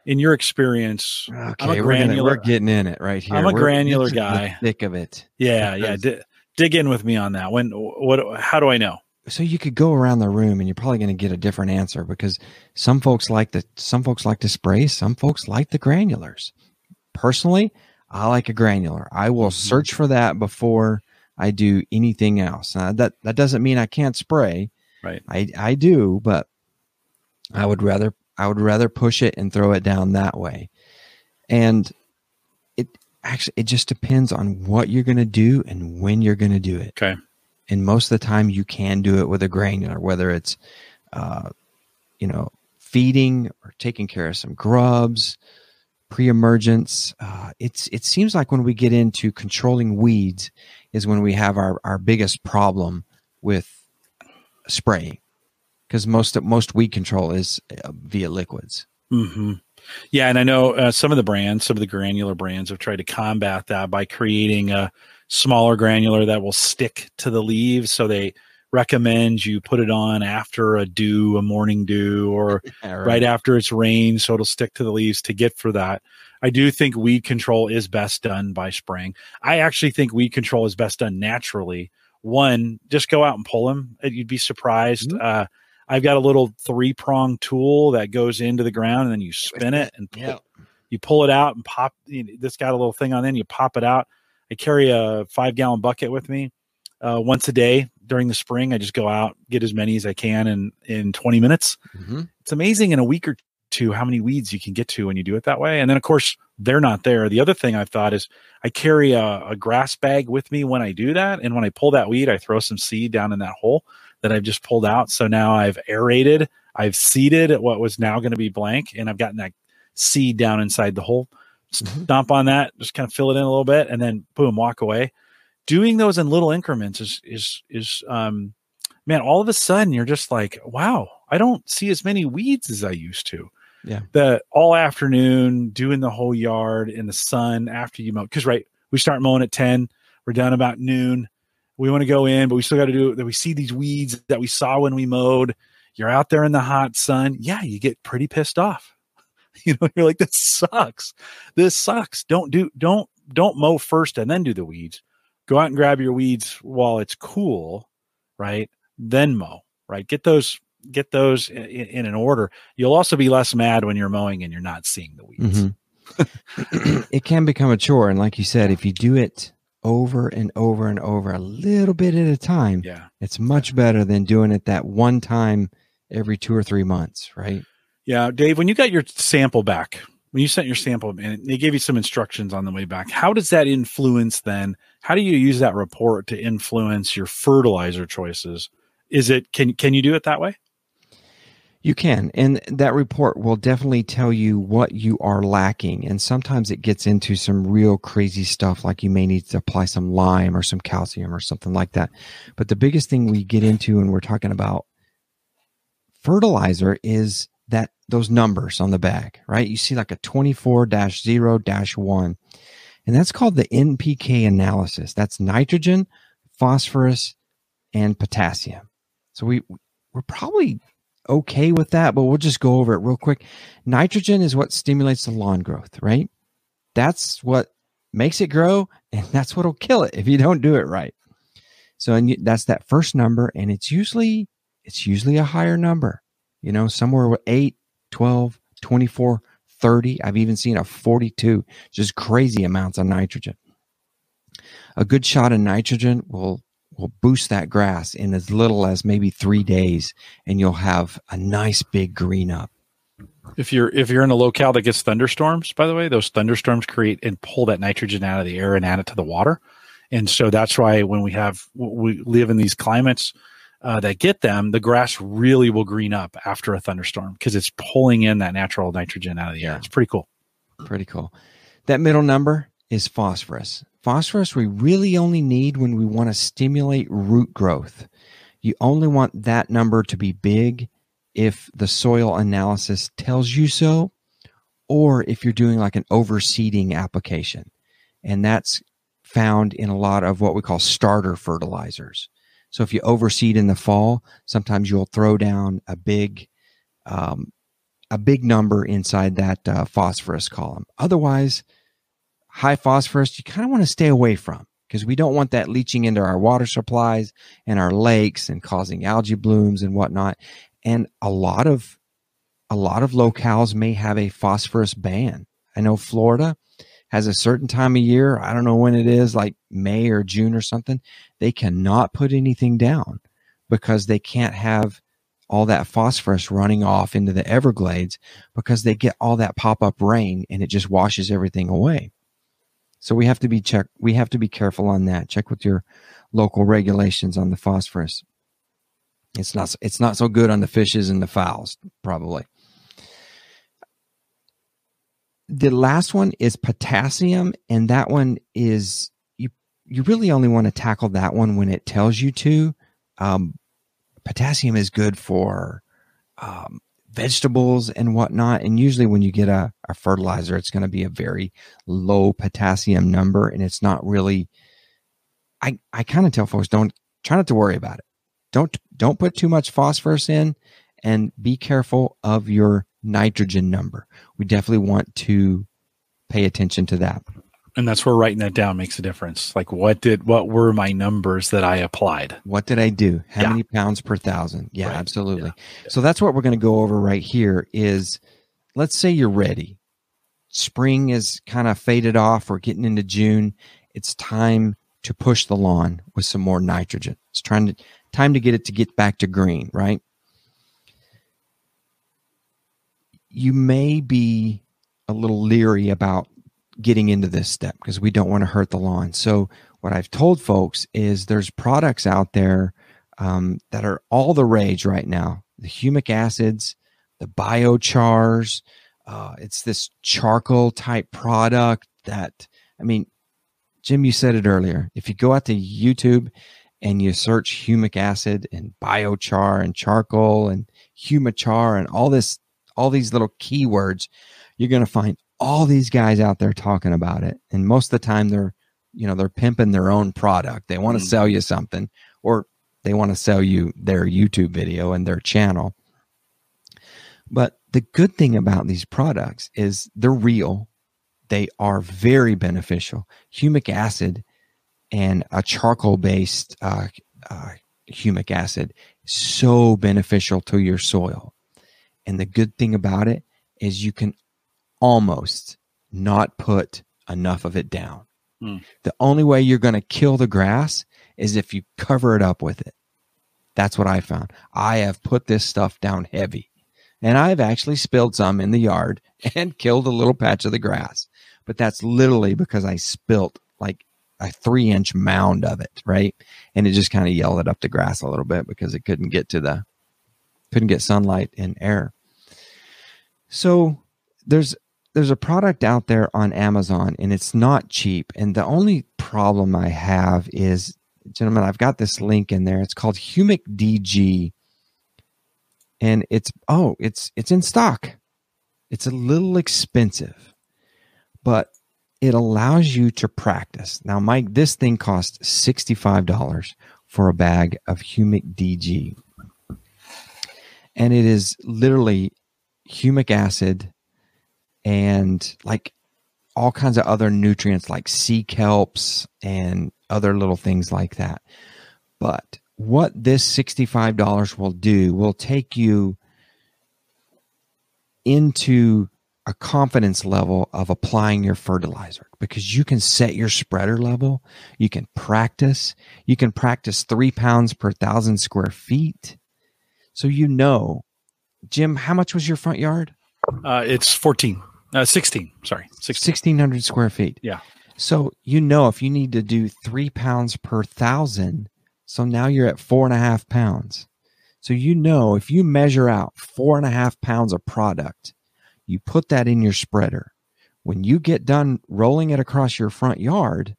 in your experience? Okay, I'm a we're, granular, gonna, we're getting in it right here. I'm a we're granular guy. The thick of it. Yeah, yeah. D- dig in with me on that. When? What? How do I know? So you could go around the room, and you're probably going to get a different answer because some folks like the some folks like to spray, some folks like the granulars. Personally, I like a granular. I will search for that before I do anything else. Now, that that doesn't mean I can't spray. Right. I I do, but I would rather I would rather push it and throw it down that way. And it actually it just depends on what you're going to do and when you're going to do it. Okay. And most of the time you can do it with a granular, whether it's, uh, you know, feeding or taking care of some grubs, pre-emergence. Uh, it's, it seems like when we get into controlling weeds is when we have our, our biggest problem with spraying, because most most weed control is uh, via liquids. Mm-hmm. Yeah, and I know uh, some of the brands, some of the granular brands have tried to combat that by creating a smaller granular that will stick to the leaves. So they recommend you put it on after a dew, a morning dew, or yeah, right. right after it's rained, so it'll stick to the leaves to get for that. I do think weed control is best done by spraying. I actually think weed control is best done naturally. One, just go out and pull them. You'd be surprised. Mm-hmm. Uh, I've got a little three-prong tool that goes into the ground, and then you spin it and pull, yeah. you pull it out and pop. You know, this got a little thing on, then you pop it out. I carry a five-gallon bucket with me uh, once a day during the spring. I just go out, get as many as I can in, in twenty minutes. Mm-hmm. It's amazing in a week or two how many weeds you can get to when you do it that way. And then, of course, they're not there. The other thing I've thought is I carry a, a grass bag with me when I do that, and when I pull that weed, I throw some seed down in that hole that I've just pulled out. So now I've aerated, I've seeded what was now going to be blank, and I've gotten that seed down inside the hole. Mm-hmm. Stomp on that, just kind of fill it in a little bit, and then boom, walk away. Doing those in little increments is, is, is, um, man, all of a sudden you're just like, wow, I don't see as many weeds as I used to. Yeah. The all afternoon doing the whole yard in the sun after you mow. Cause right. We start mowing at ten, we're done about noon. We want to go in, but we still got to do that. We see these weeds that we saw when we mowed. You're out there in the hot sun. Yeah, you get pretty pissed off. You know, you're like, this sucks. This sucks. Don't do, don't, don't mow first and then do the weeds. Go out and grab your weeds while it's cool, right? Then mow, right? Get those, get those in, in an order. You'll also be less mad when you're mowing and you're not seeing the weeds. Mm-hmm. It can become a chore. And like you said, if you do it over and over and over a little bit at a time, yeah, it's much better than doing it that one time every two or three months, right? Yeah. Dave, when you got your sample back, when you sent your sample and they gave you some instructions on the way back, how does that influence then? How do you use that report to influence your fertilizer choices? Is it, can, can you do it that way? You can. And that report will definitely tell you what you are lacking. And sometimes it gets into some real crazy stuff, like you may need to apply some lime or some calcium or something like that. But the biggest thing we get into when we're talking about fertilizer is that those numbers on the bag, right? You see like a twenty-four dash zero dash one, and that's called the N P K analysis. That's nitrogen, phosphorus, and potassium. So we, we're probably okay with that, but we'll just go over it real quick. Nitrogen is what stimulates the lawn growth, right? That's what makes it grow, and that's what'll kill it if you don't do it right. So and you, that's that first number, and it's usually it's usually a higher number, you know, somewhere with eight, twelve, twenty-four, thirty. I've even seen a forty-two, just crazy amounts of nitrogen. A good shot of nitrogen will will boost that grass in as little as maybe three days, and you'll have a nice big green up. If you're, if you're in a locale that gets thunderstorms, by the way, those thunderstorms create and pull that nitrogen out of the air and add it to the water. And so that's why when we have, we live in these climates uh, that get them, the grass really will green up after a thunderstorm because it's pulling in that natural nitrogen out of the air. Yeah. It's pretty cool. Pretty cool. That middle number is phosphorus. Phosphorus we really only need when we want to stimulate root growth. You only want that number to be big if the soil analysis tells you so, or if you're doing like an overseeding application. And that's found in a lot of what we call starter fertilizers. So if you overseed in the fall, sometimes you'll throw down a big, um, a big number inside that uh, phosphorus column. Otherwise, high phosphorus, you kind of want to stay away from, because we don't want that leaching into our water supplies and our lakes and causing algae blooms and whatnot. And a lot of, a lot of locales may have a phosphorus ban. I know Florida has a certain time of year. I don't know when it is, like May or June or something. They cannot put anything down because they can't have all that phosphorus running off into the Everglades, because they get all that pop-up rain and it just washes everything away. So we have to be check. We have to be careful on that. Check with your local regulations on the phosphorus. It's not. It's not so good on the fishes and the fowls, probably. the last one is potassium, and that one is you you really only want to tackle that one when it tells you to. Um, potassium is good for um, vegetables and whatnot, and usually when you get a, a fertilizer, it's going to be a very low potassium number, and it's not really. I I kind of tell folks, don't try not to worry about it. Don't don't put too much phosphorus in, and be careful of your nitrogen number. We definitely want to pay attention to that. And that's where writing that down makes a difference. Like what did, what were my numbers that I applied? What did I do? How yeah. many pounds per thousand? Yeah, right. Absolutely. Yeah. So that's what we're going to go over right here is, let's say you're ready. Spring is kind of faded off. We're getting into June. It's time to push the lawn with some more nitrogen. It's trying to, time to get it to get back to green, right? You may be a little leery about getting into this step because we don't want to hurt the lawn. So what I've told folks is there's products out there um, that are all the rage right now. The humic acids, the biochars, uh, it's this charcoal type product that, I mean, Jim, you said it earlier. If you go out to YouTube and you search humic acid and biochar and charcoal and humichar and all this, all these little keywords, you're going to find all these guys out there talking about it. And most of the time they're, you know, they're pimping their own product. They want to sell you something, or they want to sell you their YouTube video and their channel. But the good thing about these products is they're real. They are very beneficial. Humic acid and a charcoal based uh, uh, humic acid is so beneficial to your soil. And the good thing about it is you can almost not put enough of it down. Mm. The only way you're going to kill the grass is if you cover it up with it. That's what I found. I have put this stuff down heavy, and I've actually spilled some in the yard and killed a little patch of the grass. But that's literally because I spilt like a three inch mound of it, right? And it just kind of yelled it up the grass a little bit because it couldn't get to the couldn't get sunlight and air. So there's there's a product out there on Amazon, and it's not cheap. And the only problem I have is, gentlemen, I've got this link in there. It's called Humic D G, and it's oh, it's it's in stock. It's a little expensive, but it allows you to practice. Now, Mike, this thing costs sixty-five dollars for a bag of Humic D G. And it is literally humic acid and like all kinds of other nutrients like sea kelps and other little things like that. But what this sixty-five dollars will do will take you into a confidence level of applying your fertilizer, because you can set your spreader level. You can practice. You can practice three pounds per thousand square feet. So you know, Jim, how much was your front yard? Uh, it's fourteen, uh, sixteen, sorry. sixteen. sixteen hundred square feet. Yeah. So you know if you need to do three pounds per thousand, so now you're at four and a half pounds. So you know if you measure out four and a half pounds of product, you put that in your spreader. When you get done rolling it across your front yard,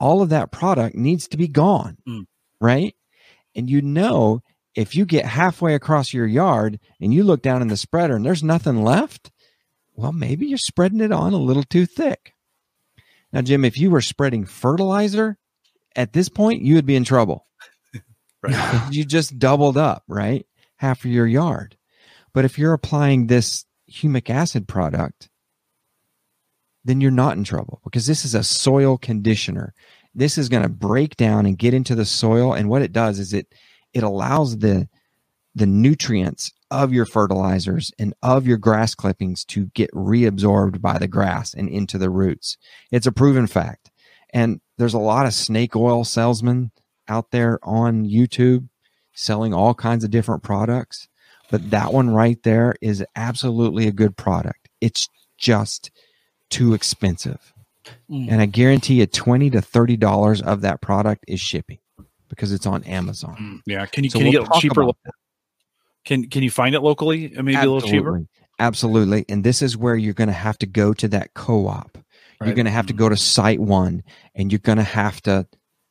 all of that product needs to be gone, mm. right? And you know... if you get halfway across your yard and you look down in the spreader and there's nothing left, well, maybe you're spreading it on a little too thick. Now, Jim, if you were spreading fertilizer at this point, you would be in trouble. Right. You just doubled up, right? Half of your yard. But if you're applying this humic acid product, then you're not in trouble, because this is a soil conditioner. This is going to break down and get into the soil. And what it does is it, It allows the the nutrients of your fertilizers and of your grass clippings to get reabsorbed by the grass and into the roots. It's a proven fact. And there's a lot of snake oil salesmen out there on YouTube selling all kinds of different products. But that one right there is absolutely a good product. It's just too expensive. Mm. And I guarantee you twenty to thirty dollars of that product is shipping, because it's on Amazon. Yeah. Can you, so can we'll you get cheaper? Can, can you find it locally? Maybe Absolutely. a little cheaper? Absolutely. And this is where you're going to have to go to that co-op. Right. You're going to have to go to site one, and you're going to have to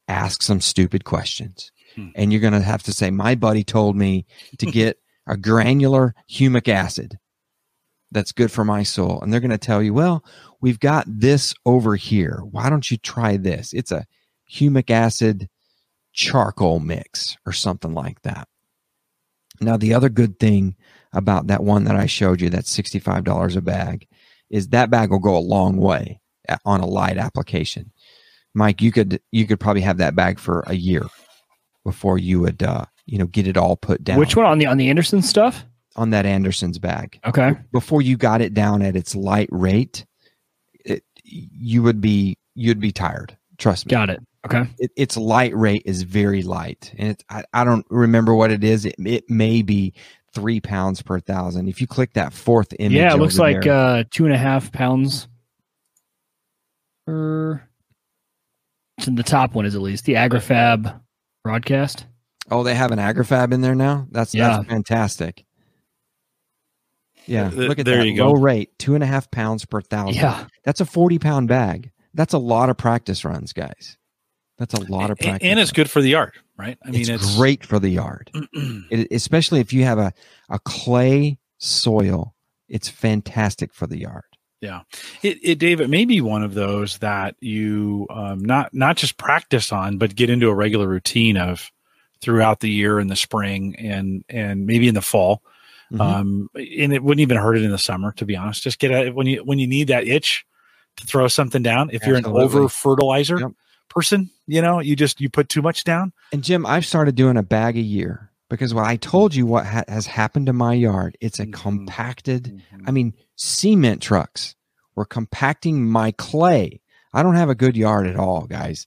ask some stupid questions. Hmm. And you're going to have to say, my buddy told me to get a granular humic acid that's good for my soil. And they're going to tell you, well, we've got this over here. Why don't you try this? It's a humic acid charcoal mix or something like that. Now, the other good thing about that one that I showed you, that's sixty-five dollars a bag, is that bag will go a long way on a light application. Mike, you could you could probably have that bag for a year before you would uh, you know, get it all put down. Which one? On the on the Anderson stuff? On that Anderson's bag. Okay. Before you got it down at its light rate, it, you would be you'd be tired. Trust me. Got it. Okay. It, its light rate is very light. And it, I, I don't remember what it is. It, it may be three pounds per thousand. If you click that fourth image. Yeah, it looks like there, uh, two and a half pounds per. It's in the top one, is at least the AgriFab broadcast. Oh, they have an AgriFab in there now? That's, yeah. that's fantastic. Yeah. The, Look at there that you low go. rate, two and a half pounds per thousand. Yeah. That's a forty pound bag. That's a lot of practice runs, guys. That's a lot of practice. And it's good for the yard, right? I mean, it's, it's great for the yard, it, especially if you have a, a clay soil. It's fantastic for the yard. Yeah. It, it, Dave, it may be one of those that you um, not, not just practice on, but get into a regular routine of throughout the year in the spring and, and maybe in the fall. Mm-hmm. Um, and it wouldn't even hurt it in the summer, to be honest. Just get it when you, when you need that itch to throw something down. If Absolutely. you're an over fertilizer, yep. person, you know, you just, you put too much down. And Jim, I've started doing a bag a year because when I told you what ha- has happened to my yard, it's a mm-hmm. compacted, mm-hmm. I mean, cement trucks were compacting my clay. I don't have a good yard at all, guys.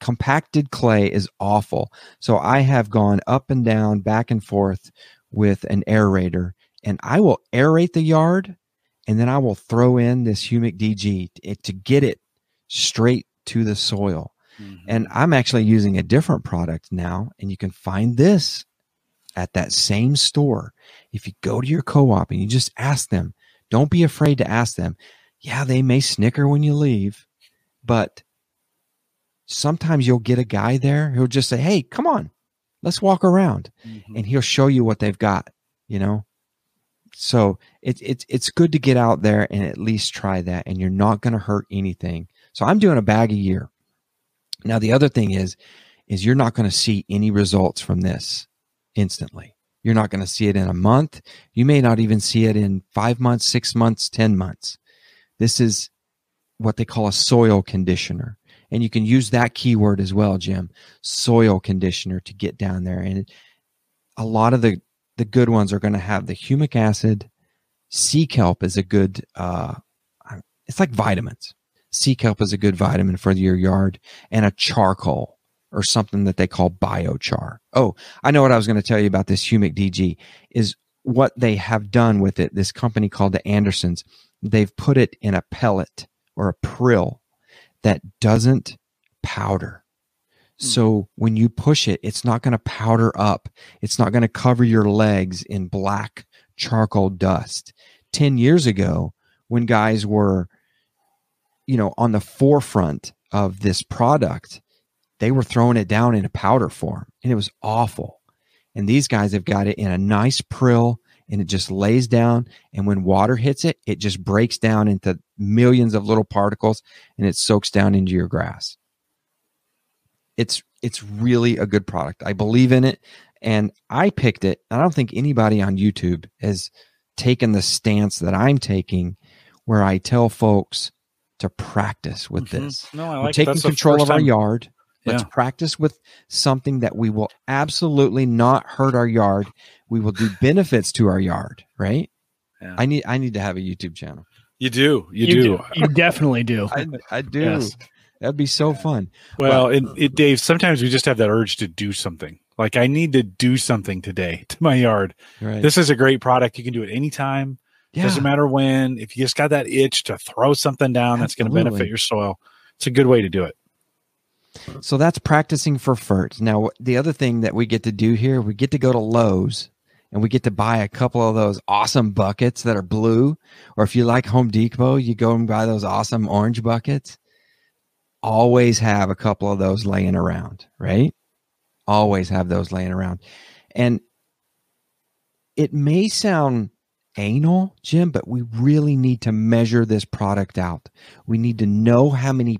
Compacted clay is awful. So I have gone up and down, back and forth with an aerator, and I will aerate the yard, and then I will throw in this humic D G to, to get it straight to the soil. Mm-hmm. And I'm actually using a different product now, and you can find this at that same store. If you go to your co-op and you just ask them, don't be afraid to ask them. Yeah, they may snicker when you leave, but sometimes you'll get a guy there who'll just say, hey, come on, let's walk around. Mm-hmm. And he'll show you what they've got, you know? So it, it, it's good to get out there and at least try that, and you're not going to hurt anything. So I'm doing a bag a year. Now, the other thing is, is you're not going to see any results from this instantly. You're not going to see it in a month. You may not even see it in five months, six months, ten months. This is what they call a soil conditioner. And you can use that keyword as well, Jim, soil conditioner, to get down there. And a lot of the, the good ones are going to have the humic acid. Sea kelp is a good, uh, it's like vitamins. Sea kelp is a good vitamin for your yard, and a charcoal or something that they call biochar. Oh, I know what I was going to tell you about this humic D G is what they have done with it. This company called the Andersons, they've put it in a pellet or a prill that doesn't powder. Mm. So when you push it, it's not going to powder up. It's not going to cover your legs in black charcoal dust. ten years ago, when guys were, you know, on the forefront of this product, they were throwing it down in a powder form, and it was awful. And these guys have got it in a nice prill, and it just lays down. And when water hits it, it just breaks down into millions of little particles, and it soaks down into your grass. It's, it's really a good product. I believe in it, and I picked it. I don't think anybody on YouTube has taken the stance that I'm taking, where I tell folks to practice with mm-hmm. this. No, I like We're taking That's control of our time. yard. Let's yeah. practice with something that we will absolutely not hurt our yard. We will do benefits to our yard, right? Yeah. I need I need to have a YouTube channel. You do. You, you do. do. You definitely do. I, I do. Yes. That'd be so fun. Well, but, it, it, Dave, sometimes we just have that urge to do something. Like, I need to do something today to my yard. Right. This is a great product. You can do it anytime. Yeah. Doesn't matter when. If you just got that itch to throw something down, Absolutely. that's going to benefit your soil. It's a good way to do it. So that's practicing for fert. Now, the other thing that we get to do here, we get to go to Lowe's and we get to buy a couple of those awesome buckets that are blue. Or if you like Home Depot, you go and buy those awesome orange buckets. Always have a couple of those laying around, right? Always have those laying around. And it may sound anal, Jim, but we really need to measure this product out. We need to know how many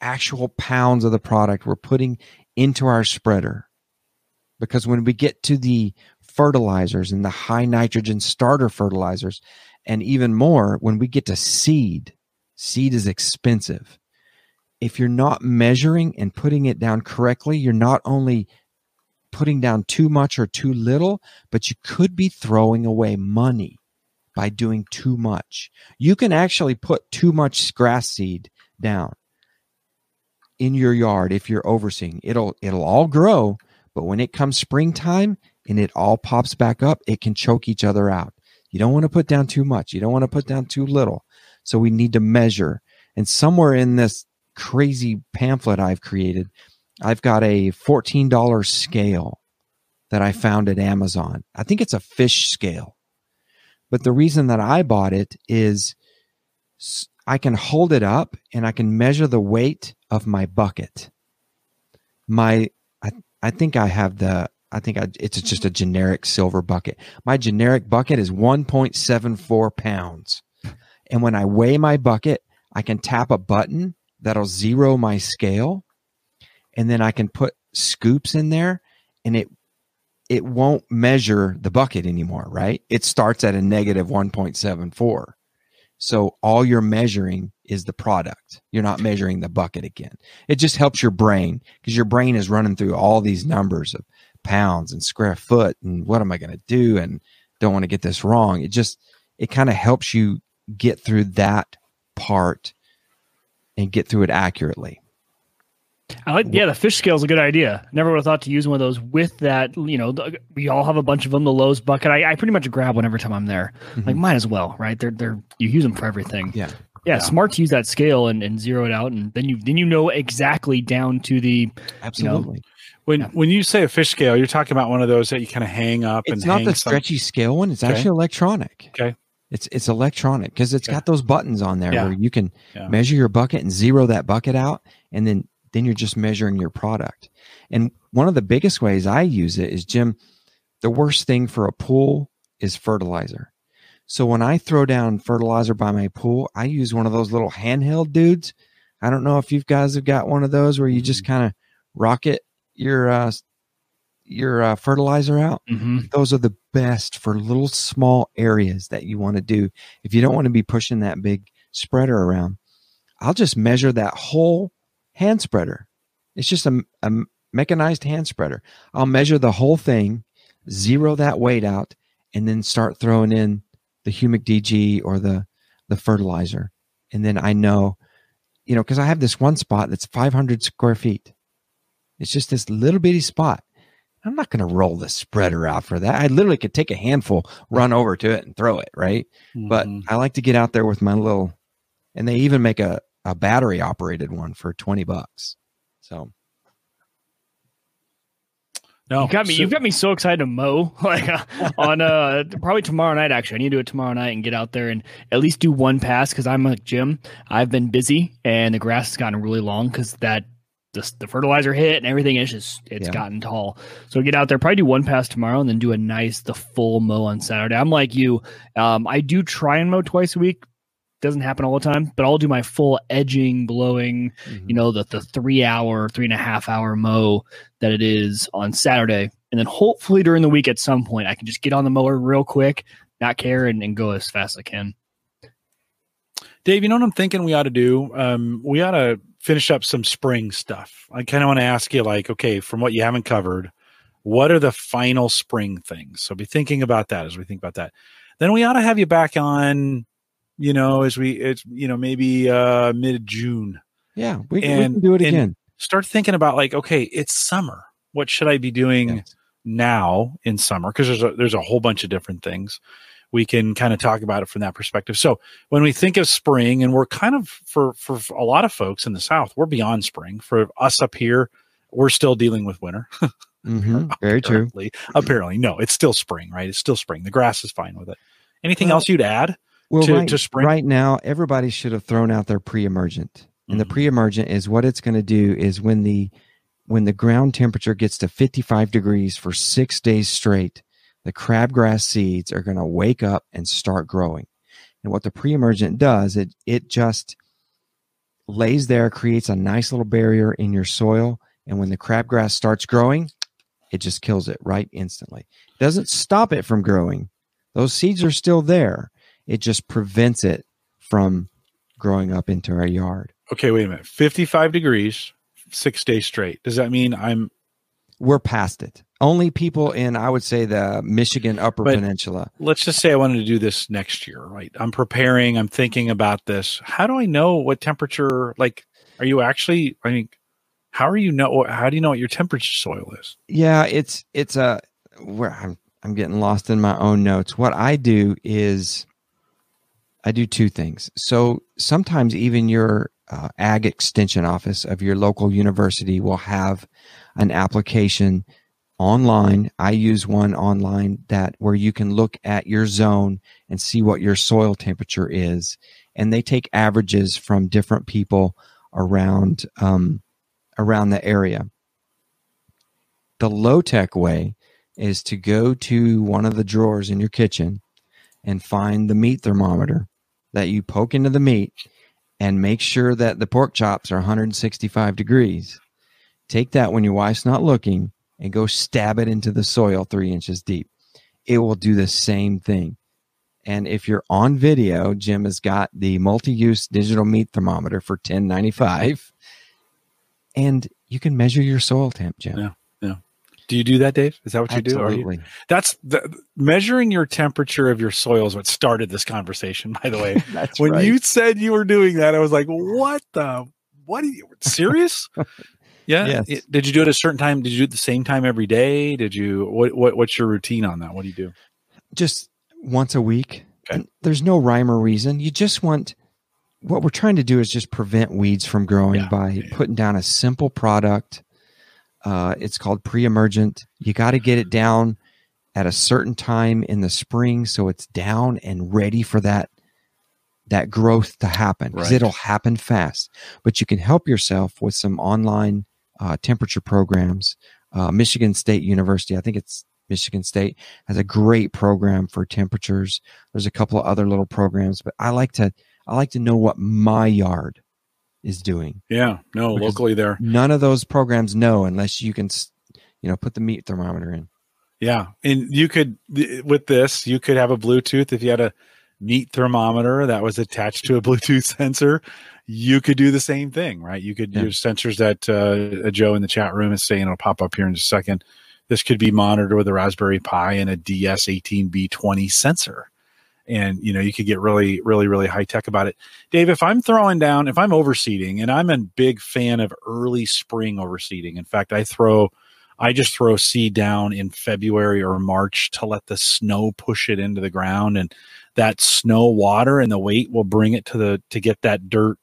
actual pounds of the product we're putting into our spreader. Because when we get to the fertilizers and the high nitrogen starter fertilizers, and even more, when we get to seed, seed is expensive. If you're not measuring and putting it down correctly, you're not only putting down too much or too little, but you could be throwing away money by doing too much. You can actually put too much grass seed down in your yard if you're overseeing. It'll, it'll all grow, but when it comes springtime and it all pops back up, it can choke each other out. You don't want to put down too much. You don't want to put down too little. So we need to measure. And somewhere in this crazy pamphlet I've created, I've got a fourteen dollar scale that I found at Amazon. I think it's a fish scale. But the reason that I bought it is I can hold it up and I can measure the weight of my bucket. My I, I think I have the I think I, it's just a generic silver bucket. My generic bucket is one point seven four pounds. And when I weigh my bucket, I can tap a button that'll zero my scale. And then I can put scoops in there, and it it won't measure the bucket anymore, right? It starts at a negative one point seven four. So all you're measuring is the product. You're not measuring the bucket again. It just helps your brain, because your brain is running through all these numbers of pounds and square foot and what am I going to do and don't want to get this wrong. It just, it kind of helps you get through that part and get through it accurately. I like, yeah, the fish scale is a good idea. Never would have thought to use one of those with that. You know, we all have a bunch of them. The Lowe's bucket, I, I pretty much grab one every time I'm there. Mm-hmm. Like, might as well, right? They're they're you use them for everything. Yeah, yeah. yeah. Smart to use that scale and, and zero it out, and then you then you know exactly down to the absolutely. You know, when yeah. when you say a fish scale, you're talking about one of those that you kind of hang up. It's and not hang the stretchy some... scale one. It's okay. actually electronic. Okay. It's it's electronic because it's okay. got those buttons on there yeah. where you can yeah. measure your bucket and zero that bucket out, and then. Then you're just measuring your product. And one of the biggest ways I use it is, Jim, the worst thing for a pool is fertilizer. So when I throw down fertilizer by my pool, I use one of those little handheld dudes. I don't know if you guys have got one of those where you just kind of rocket your uh, your uh, fertilizer out. Mm-hmm. Those are the best for little small areas that you want to do. If you don't want to be pushing that big spreader around, I'll just measure that whole hand spreader. It's just a, a mechanized hand spreader. I'll measure the whole thing, zero that weight out, and then start throwing in the humic D G or the, the fertilizer. And then I know, you know, because I have this one spot that's five hundred square feet. It's just this little bitty spot. I'm not going to roll the spreader out for that. I literally could take a handful, run over to it, and throw it, right? Mm-hmm. But I like to get out there with my little, and they even make a a battery operated one for twenty bucks. So no, you got me, so, you've got me so excited to mow like uh, on uh probably tomorrow night. Actually, I need to do it tomorrow night and get out there and at least do one pass. Cause I'm like Jim, I've been busy and the grass has gotten really long. Cause that the, the fertilizer hit and everything is just, it's yeah. gotten tall. So get out there, probably do one pass tomorrow and then do a nice, the full mow on Saturday. I'm like you. Um, I do try and mow twice a week. Doesn't happen all the time, but I'll do my full edging, blowing, mm-hmm. you know, the, the three hour, three and a half hour mow that it is on Saturday. And then hopefully during the week at some point, I can just get on the mower real quick, not care, and, and go as fast as I can. Dave, you know what I'm thinking we ought to do? Um, we ought to finish up some spring stuff. I kind of want to ask you, like, okay, from what you haven't covered, what are the final spring things? So be thinking about that as we think about that. Then we ought to have you back on. You know, as we, it's, you know, maybe uh, mid June. Yeah. We, and, we can do it again. Start thinking about like, okay, it's summer. What should I be doing yes. now in summer? Cause there's a, there's a whole bunch of different things we can kind of talk about it from that perspective. So when we think of spring, and we're kind of, for, for a lot of folks in the South, we're beyond spring. For us up here, we're still dealing with winter. Mm-hmm. Very true. Apparently, no, it's still spring, right? It's still spring. The grass is fine with it. Anything well, else you'd add well, to, right, to spring? Right now, everybody should have thrown out their pre-emergent. And mm-hmm. the pre-emergent is what it's going to do is when the when the ground temperature gets to fifty-five degrees for six days straight, the crabgrass seeds are going to wake up and start growing. And what the pre-emergent does, it it just lays there, creates a nice little barrier in your soil, and when the crabgrass starts growing, it just kills it right instantly. It doesn't stop it from growing. Those seeds are still there. It just prevents it from growing up into our yard. Okay, wait a minute. fifty-five degrees, six days straight. Does that mean I'm... We're past it. Only people in, I would say, the Michigan Upper but Peninsula. Let's just say I wanted to do this next year, right? I'm preparing. I'm thinking about this. How do I know what temperature, like, are you actually, I mean, how are you know, how do you know what your temperature soil is? Yeah, it's, it's a, where I'm, I'm getting lost in my own notes. What I do is I do two things. So sometimes even your uh, ag extension office of your local university will have an application online. I use one online that where you can look at your zone and see what your soil temperature is. And they take averages from different people around, um, around the area. The low-tech way is to go to one of the drawers in your kitchen and find the meat thermometer that you poke into the meat and make sure that the pork chops are one hundred sixty-five degrees. Take that when your wife's not looking and go stab it into the soil three inches deep. It will do the same thing. And if you're on video, Jim has got the multi-use digital meat thermometer for ten ninety-five, and you can measure your soil temp, Jim. Yeah. Do you do that, Dave? Is that what you Absolutely. do? Absolutely. That's the, measuring your temperature of your soil is what started this conversation, by the way. That's when right. you said you were doing that, I was like, what the? What are you serious? Yeah. Yes. It, did you do it at a certain time? Did you do it the same time every day? Did you, what, what, what's your routine on that? What do you do? Just once a week. Okay. There's no rhyme or reason. You just want, what we're trying to do is just prevent weeds from growing yeah. by yeah. putting down a simple product. Uh, it's called pre-emergent. You got to get it down at a certain time in the spring so it's down and ready for that that growth to happen, because right. it'll happen fast. But you can help yourself with some online uh, temperature programs. Uh, Michigan State University, I think it's Michigan State, has a great program for temperatures. There's a couple of other little programs, but I like to I like to know what my yard is doing. Yeah, no, locally there. None of those programs know unless you can, you know, put the meat thermometer in. Yeah, and you could with this, you could have a Bluetooth if you had a meat thermometer that was attached to a Bluetooth sensor. You could do the same thing, right? You could yeah. use sensors that uh, Joe in the chat room is saying it'll pop up here in just a second. This could be monitored with a Raspberry Pi and a D S eighteen B twenty sensor. And, you know, you could get really, really, really high tech about it. Dave, if I'm throwing down, if I'm overseeding, and I'm a big fan of early spring overseeding. In fact, I throw, I just throw seed down in February or March to let the snow push it into the ground. And that snow water and the weight will bring it to the, to get that dirt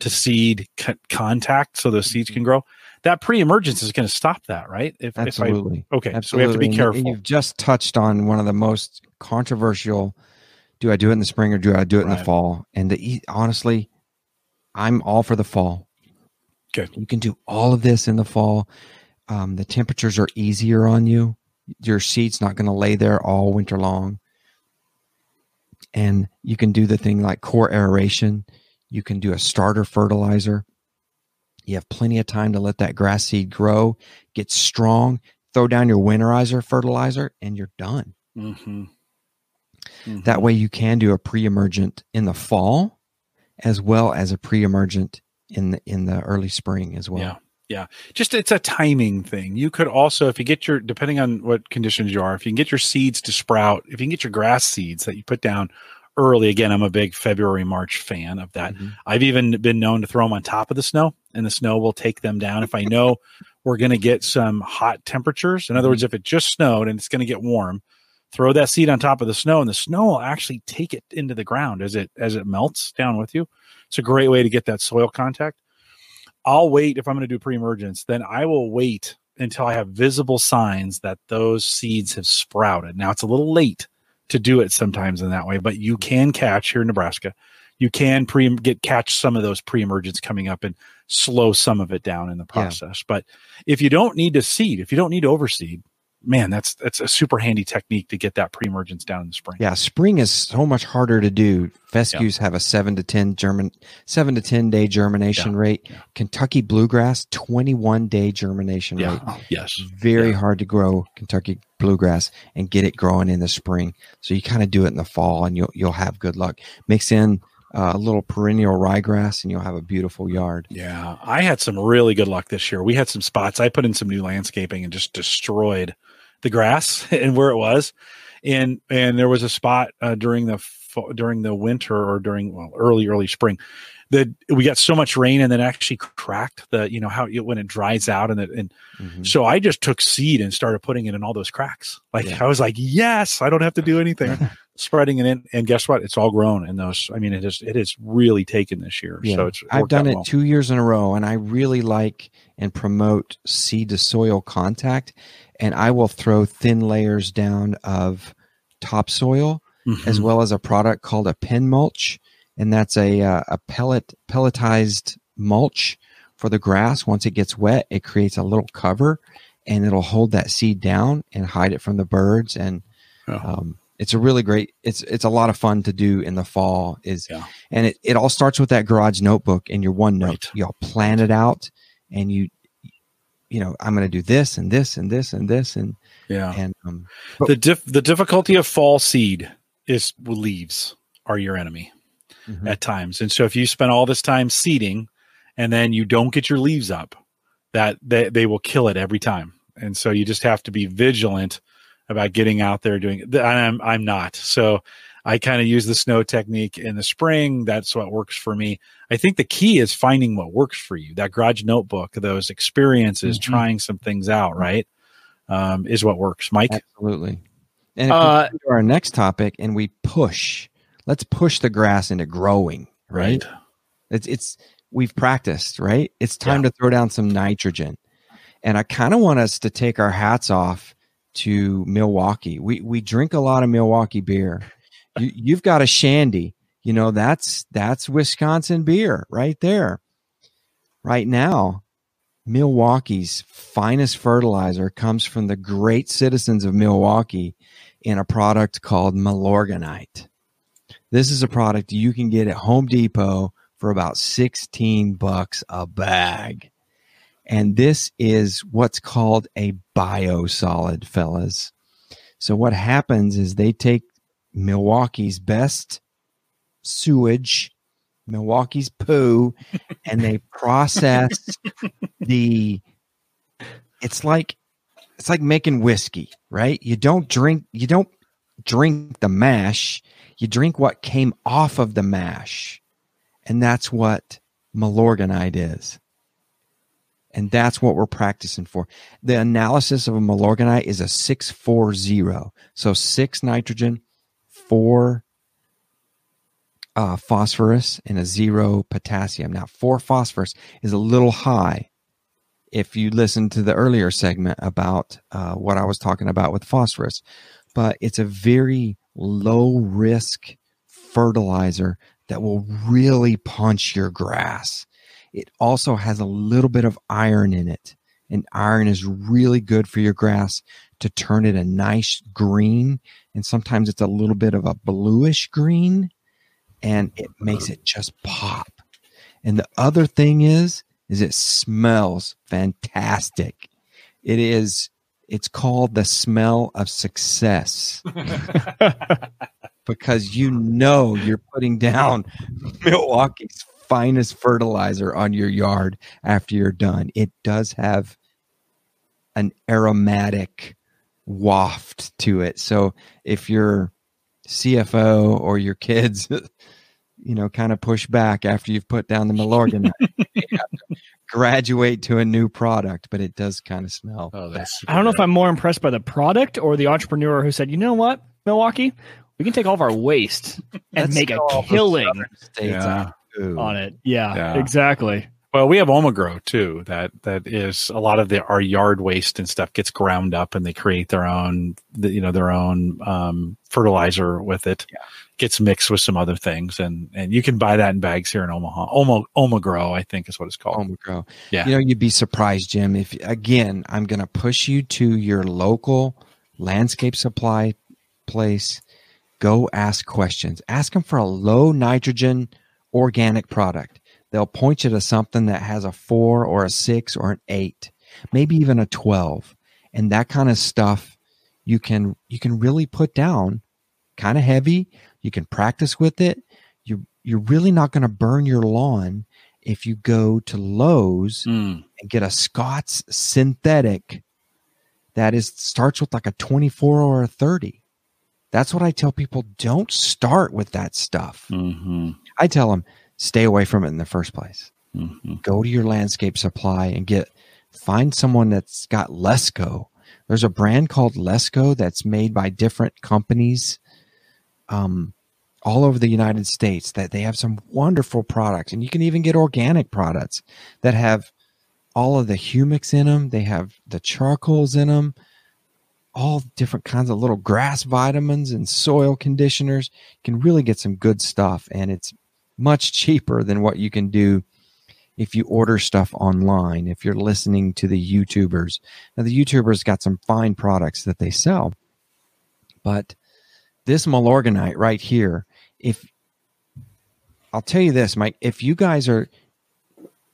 to seed co- contact so those seeds can grow. That pre-emergence is going to stop that, right? If, Absolutely. If I, okay. Absolutely. So we have to be and, careful. And you've just touched on one of the most controversial. Do I do it in the spring or do I do it right. in the fall? And the, honestly, I'm all for the fall. Okay. You can do all of this in the fall. Um, the temperatures are easier on you. Your seed's not going to lay there all winter long. And you can do the thing like core aeration. You can do a starter fertilizer. You have plenty of time to let that grass seed grow, get strong, throw down your winterizer fertilizer, and you're done. Mm-hmm. Mm-hmm. That way you can do a pre-emergent in the fall as well as a pre-emergent in the, in the early spring as well. Yeah. Yeah. Just, it's a timing thing. You could also, if you get your, depending on what conditions you are, if you can get your seeds to sprout, if you can get your grass seeds that you put down early, again, I'm a big February, March fan of that. Mm-hmm. I've even been known to throw them on top of the snow, and the snow will take them down. If I know we're going to get some hot temperatures. In other mm-hmm. words, if it just snowed and it's going to get warm, throw that seed on top of the snow, and the snow will actually take it into the ground as it as it melts down with you. It's a great way to get that soil contact. I'll wait if I'm going to do pre-emergence. Then I will wait until I have visible signs that those seeds have sprouted. Now, it's a little late to do it sometimes in that way, but you can catch here in Nebraska. You can pre get catch some of those pre-emergents coming up and slow some of it down in the process. Yeah. But if you don't need to seed, if you don't need to overseed, man, that's that's a super handy technique to get that pre-emergence down in the spring. Yeah, spring is so much harder to do. Fescues yeah. have a seven to ten germin, seven to ten day germination yeah. rate. Yeah. Kentucky bluegrass, twenty-one day germination yeah. rate. Oh, yes, very yeah. hard to grow Kentucky bluegrass and get it growing in the spring. So you kind of do it in the fall, and you'll you'll have good luck. Mix in Uh, a little perennial ryegrass, and you'll have a beautiful yard. Yeah, I had some really good luck this year. We had some spots. I put in some new landscaping and just destroyed the grass and where it was. And and there was a spot uh, during the during the winter or during well early early spring that we got so much rain, and then actually cracked the you know how it, when it dries out and it, and mm-hmm. so I just took seed and started putting it in all those cracks. Like yeah. I was like, yes, I don't have to do anything. Spreading it in, and guess what? It's all grown in those. I mean, it is it is really taken this year. Yeah. So it's I've done it well. two years in a row, and I really like and promote seed to soil contact. And I will throw thin layers down of topsoil mm-hmm. as well as a product called a pen mulch, and that's a uh, a pellet pelletized mulch for the grass. Once it gets wet, it creates a little cover, and it'll hold that seed down and hide it from the birds and. Oh. Um, It's a really great, it's it's a lot of fun to do in the fall. Is yeah. And it, it all starts with that garage notebook and your OneNote. Right. You all plan it out and you, you know, I'm going to do this and this and this and this. And yeah. And um, but, the, dif- the difficulty of fall seed is leaves are your enemy mm-hmm. at times. And so if you spend all this time seeding and then you don't get your leaves up, that they, they will kill it every time. And so you just have to be vigilant about getting out there doing it. I'm, I'm not. So I kind of use the snow technique in the spring. That's what works for me. I think the key is finding what works for you. That garage notebook, those experiences, mm-hmm. trying some things out, right, um, is what works. Mike? Absolutely. And if uh, we go to our next topic and we push. Let's push the grass into growing, right? right. It's it's We've practiced, right? It's time yeah. to throw down some nitrogen. And I kind of want us to take our hats off to Milwaukee. We we drink a lot of Milwaukee beer. You, you've got a shandy. You know, that's that's Wisconsin beer right there. Right now, Milwaukee's finest fertilizer comes from the great citizens of Milwaukee in a product called Milorganite. This is a product you can get at Home Depot for about sixteen bucks a bag. And this is what's called a biosolid, fellas. So what happens is they take Milwaukee's best sewage, Milwaukee's poo, and they process the, it's like, it's like making whiskey, right? You don't drink, you don't drink the mash. You drink what came off of the mash. And that's what Milorganite is. And that's what we're practicing for. The analysis of a Milorganite is a six four zero. So six nitrogen, four uh, phosphorus, and a zero potassium. Now, four phosphorus is a little high. If you listened to the earlier segment about uh, what I was talking about with phosphorus, but it's a very low risk fertilizer that will really punch your grass. It also has a little bit of iron in it, and iron is really good for your grass to turn it a nice green, and sometimes it's a little bit of a bluish green, and it makes it just pop. And the other thing is, is it smells fantastic. It is, it's called the smell of success. Because you know you're putting down Milwaukee's finest fertilizer on your yard after you're done. It does have an aromatic waft to it. So if your C F O or your kids, you know, kind of push back after you've put down the Milorganite, you have to graduate to a new product, but it does kind of smell. Oh, that's I don't know good. If I'm more impressed by the product or the entrepreneur who said, you know what, Milwaukee, we can take all of our waste and Let's make a killing. Yeah. on it. Yeah, yeah, exactly. Well, we have Omagro too. That that is a lot of the our yard waste and stuff gets ground up, and they create their own, you know, their own um, fertilizer with it. Yeah. Gets mixed with some other things, and and you can buy that in bags here in Omaha. Oma, Omagro, I think, is what it's called. Omagro. Yeah. You know, you'd be surprised, Jim. If again, I'm going to push you to your local landscape supply place. Go ask questions. Ask them for a low nitrogen organic product. They'll point you to something that has a four or a six or an eight, maybe even a twelve. And that kind of stuff you can you can really put down kind of heavy. You can practice with it. You, you're really not going to burn your lawn if you go to Lowe's mm. and get a Scott's synthetic that is starts with like a twenty-four or a thirty. That's what I tell people. Don't start with that stuff. Mm-hmm. I tell them, stay away from it in the first place. Mm-hmm. Go to your landscape supply and get find someone that's got Lesco. There's a brand called Lesco that's made by different companies um, all over the United States that they have some wonderful products. And you can even get organic products that have all of the humics in them. They have the charcoals in them, all different kinds of little grass vitamins and soil conditioners. You can really get some good stuff, and it's much cheaper than what you can do if you order stuff online, if you're listening to the YouTubers. Now, the YouTubers got some fine products that they sell, but this Milorganite right here, if I'll tell you this, Mike, if you guys are,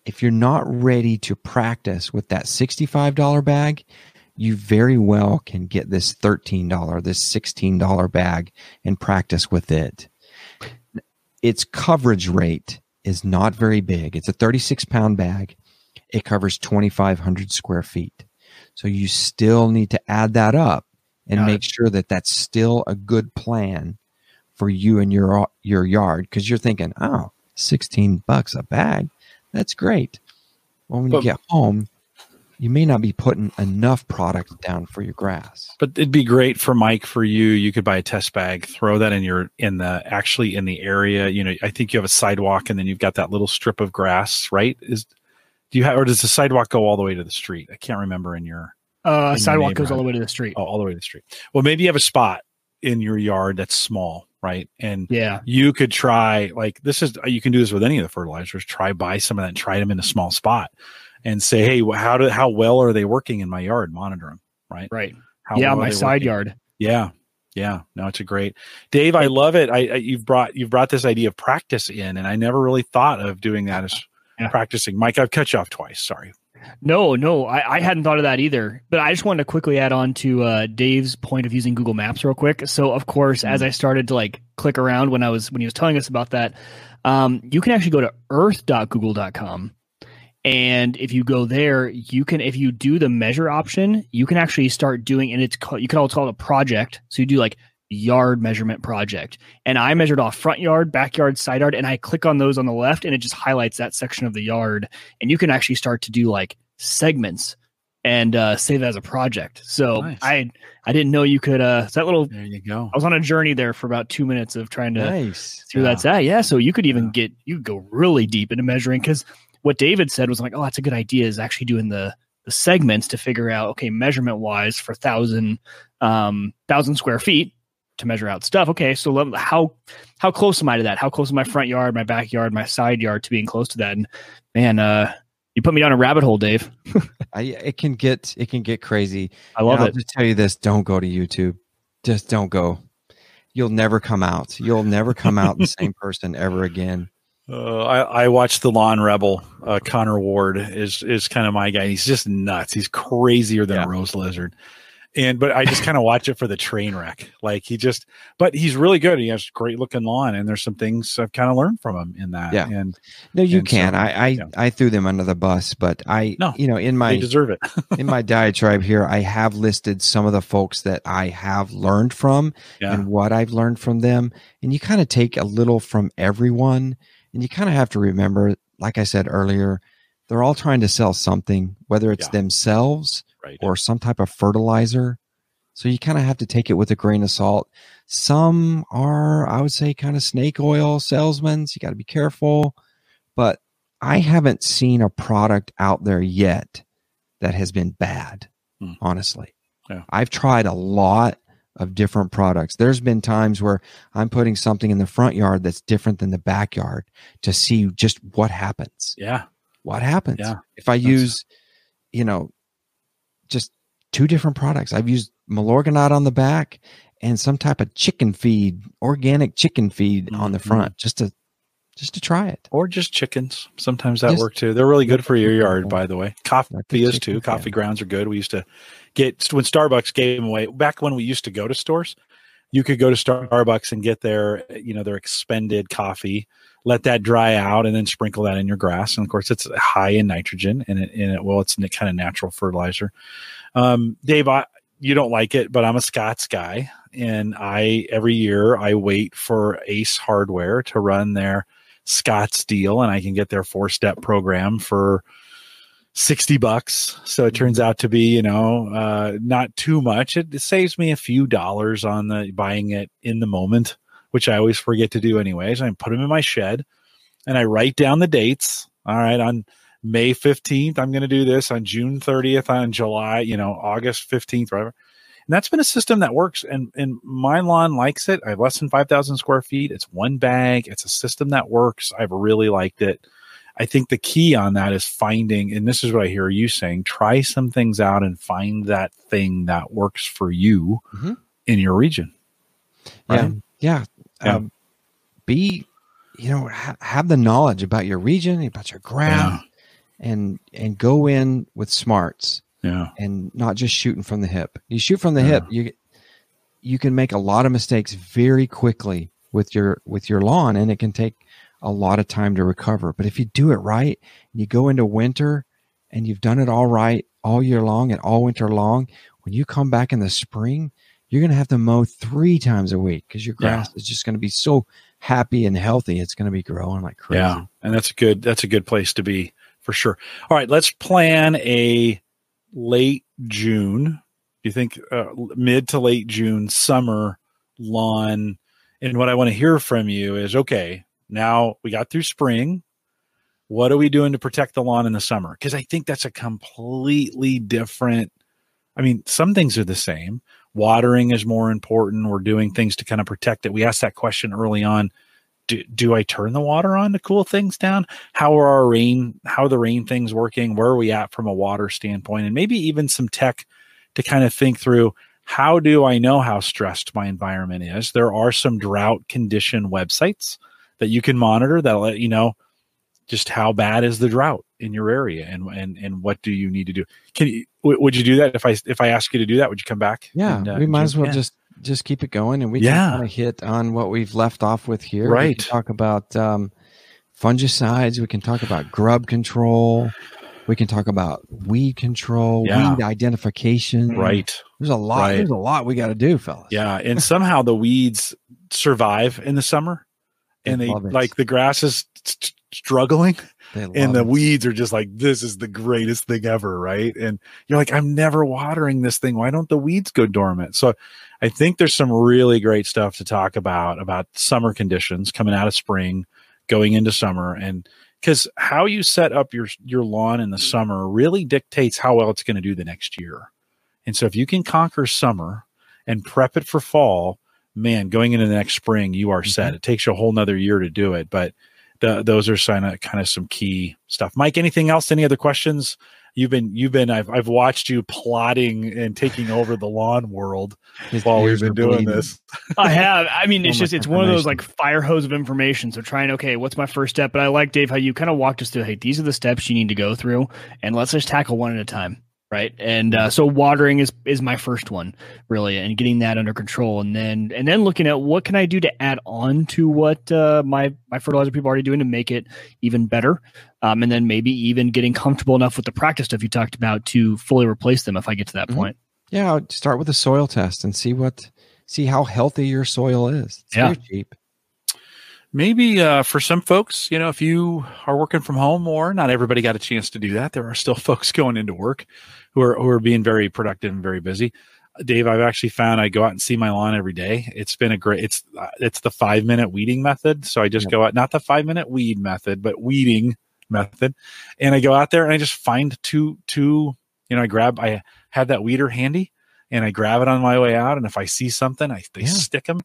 if you're not ready to practice with that sixty-five dollar bag, you very well can get this thirteen dollar, this sixteen dollar bag and practice with it. Its coverage rate is not very big. It's a thirty-six pound bag. It covers twenty-five hundred square feet. So you still need to add that up and make sure that that's still a good plan for you and your your yard, because you're thinking, oh, sixteen bucks a bag. That's great. Well, when you get home, you may not be putting enough product down for your grass. But it'd be great for Mike, for you. You could buy a test bag, throw that in your, in the, actually in the area, you know, I think you have a sidewalk and then you've got that little strip of grass, right? Is, do you have, or does the sidewalk go all the way to the street? I can't remember in your. Uh, in sidewalk your goes all the way to the street. Oh, all the way to the street. Well, maybe you have a spot in your yard that's small, right? And yeah, you could try, like, this is, you can do this with any of the fertilizers. Try, buy some of that and try them in a small spot. And say, hey, how do how well are they working in my yard? Monitor them, right? Right. How yeah, well my side working? Yard. Yeah, yeah. No, it's a great, Dave. I love it. I, I you've brought you've brought this idea of practice in, and I never really thought of doing that as yeah. practicing. Mike, I've cut you off twice. Sorry. No, no, I, I hadn't thought of that either. But I just wanted to quickly add on to uh, Dave's point of using Google Maps real quick. So, of course, mm-hmm. as I started to like click around when I was when he was telling us about that, um, you can actually go to earth dot google dot com. And if you go there, you can, if you do the measure option, you can actually start doing, and it's called, you can also call it a project. So you do like yard measurement project. And I measured off front yard, backyard, side yard, and I click on those on the left and it just highlights that section of the yard. And you can actually start to do like segments and uh, save it as a project. So nice. I, I didn't know you could, uh, that little, there you go. I was on a journey there for about two minutes of trying to nice. See yeah. that. At. Yeah. So you could even yeah. get, you could go really deep into measuring, because what David said was like, oh, that's a good idea, is actually doing the, the segments to figure out, okay, measurement wise for thousand, um, thousand square feet to measure out stuff. Okay. So how, how close am I to that? How close is my front yard, my backyard, my side yard to being close to that? And man, uh, you put me down a rabbit hole, Dave. I, it can get, it can get crazy. I love and it. I'll just tell you this. Don't go to YouTube. Just don't go. You'll never come out. You'll never come out the same person ever again. Uh, I, I watch the Lawn Rebel. Uh, Connor Ward is is kind of my guy. He's just nuts. He's crazier than yeah. a rose lizard, and but I just kind of watch it for the train wreck. Like he just, but he's really good. He has great looking lawn, and there's some things I've kind of learned from him in that. Yeah. And no, you and can. So, I I, yeah. I threw them under the bus, but I no, you know in my they deserve it. In my diatribe here, I have listed some of the folks that I have learned from yeah. and what I've learned from them, and you kind of take a little from everyone. And you kind of have to remember, like I said earlier, they're all trying to sell something, whether it's yeah. themselves right. or some type of fertilizer. So you kind of have to take it with a grain of salt. Some are, I would say, kind of snake oil salesmen. So you got to be careful. But I haven't seen a product out there yet that has been bad, hmm. honestly. Yeah. I've tried a lot of different products. There's been times where I'm putting something in the front yard that's different than the backyard to see just what happens. Yeah. What happens? Yeah. If I that's... use, you know, just two different products. I've used Milorganite on the back and some type of chicken feed, organic chicken feed mm-hmm. on the front, just to just to try it. Or just chickens. Sometimes that works too. They're really good for your yard, by the way. Coffee is too. Coffee yeah. grounds are good. We used to get, when Starbucks gave them away, back when we used to go to stores, you could go to Starbucks and get their, you know, their expended coffee, let that dry out, and then sprinkle that in your grass. And of course, it's high in nitrogen and it, and it well, it's kind of natural fertilizer. Um, Dave, I, you don't like it, but I'm a Scott's guy. And I, every year I wait for Ace Hardware to run their Scott's deal, and I can get their four-step program for sixty bucks. So it turns out to be, you know, uh, not too much. It, it saves me a few dollars on the buying it in the moment, which I always forget to do anyways. I put them in my shed and I write down the dates. All right. On May fifteenth, I'm going to do this. On June thirtieth, on July, you know, August fifteenth, whatever. And that's been a system that works, and, and my lawn likes it. I have less than five thousand square feet. It's one bag. It's a system that works. I've really liked it. I think the key on that is finding, and this is what I hear you saying, try some things out and find that thing that works for you mm-hmm. in your region. Right? Yeah. Yeah. yeah. Um, be, you know, ha- have the knowledge about your region, about your ground, yeah. and and go in with smarts. Yeah, and not just shooting from the hip. You shoot from the yeah. hip, you you can make a lot of mistakes very quickly with your with your lawn, and it can take a lot of time to recover. But if you do it right, you go into winter and you've done it all right all year long and all winter long. When you come back in the spring, you're going to have to mow three times a week because your grass yeah. is just going to be so happy and healthy. It's going to be growing like crazy. Yeah, and that's a good that's a good place to be for sure. All right, let's plan a late June, you think uh, mid to late June summer lawn. And what I want to hear from you is, okay, now we got through spring. What are we doing to protect the lawn in the summer? Because I think that's a completely different, I mean, some things are the same. Watering is more important. We're doing things to kind of protect it. We asked that question early on. Do, do I turn the water on to cool things down? How are our rain, how are the rain things working? Where are we at from a water standpoint? And maybe even some tech to kind of think through, how do I know how stressed my environment is? There are some drought condition websites that you can monitor that'll let you know just how bad is the drought in your area and and and what do you need to do. Can you, would you do that? If I, if I ask you to do that, would you come back? Yeah, and, uh, we might as well yeah. just Just keep it going, and we yeah. can kind of hit on what we've left off with here. Right. We can talk about um, fungicides. We can talk about grub control. We can talk about weed control, yeah. weed identification. Right. There's a lot. Right. There's a lot we got to do, fellas. Yeah, and somehow the weeds survive in the summer, and they, they like the grass is st- struggling, and the it. weeds are just like, this is the greatest thing ever, right? And you're like, I'm never watering this thing. Why don't the weeds go dormant? So I think there's some really great stuff to talk about, about summer conditions coming out of spring, going into summer. And because how you set up your, your lawn in the summer really dictates how well it's going to do the next year. And so if you can conquer summer and prep it for fall, man, going into the next spring, you are set. Mm-hmm. It takes you a whole nother year to do it. But the, those are kind of, kind of some key stuff. Mike, anything else? Any other questions? You've been, you've been, I've, I've watched you plotting and taking over the lawn world His while we've been doing bleeding. this. I have. I mean, it's just, it's one of those like fire hose of information. So trying, okay, what's my first step? But I like, Dave, how you kind of walked us through, hey, these are the steps you need to go through, and let's just tackle one at a time. Right. And uh, so watering is, is my first one really, and getting that under control. And then, and then looking at what can I do to add on to what uh, my, my fertilizer people are already doing to make it even better. Um, and then maybe even getting comfortable enough with the practice stuff you talked about to fully replace them if I get to that mm-hmm. point. Yeah. I'll start with a soil test and see what, see how healthy your soil is. It's yeah. very cheap. Maybe uh, for some folks, you know, if you are working from home, or not everybody got a chance to do that. There are still folks going into work who are who are being very productive and very busy. Dave, I've actually found I go out and see my lawn every day. It's been a great, it's it's the five minute weeding method. So I just yep. go out, not the five minute weed method, but weeding method. And I go out there and I just find two, two, you know, I grab, I had that weeder handy and I grab it on my way out. And if I see something, I they yeah. stick them.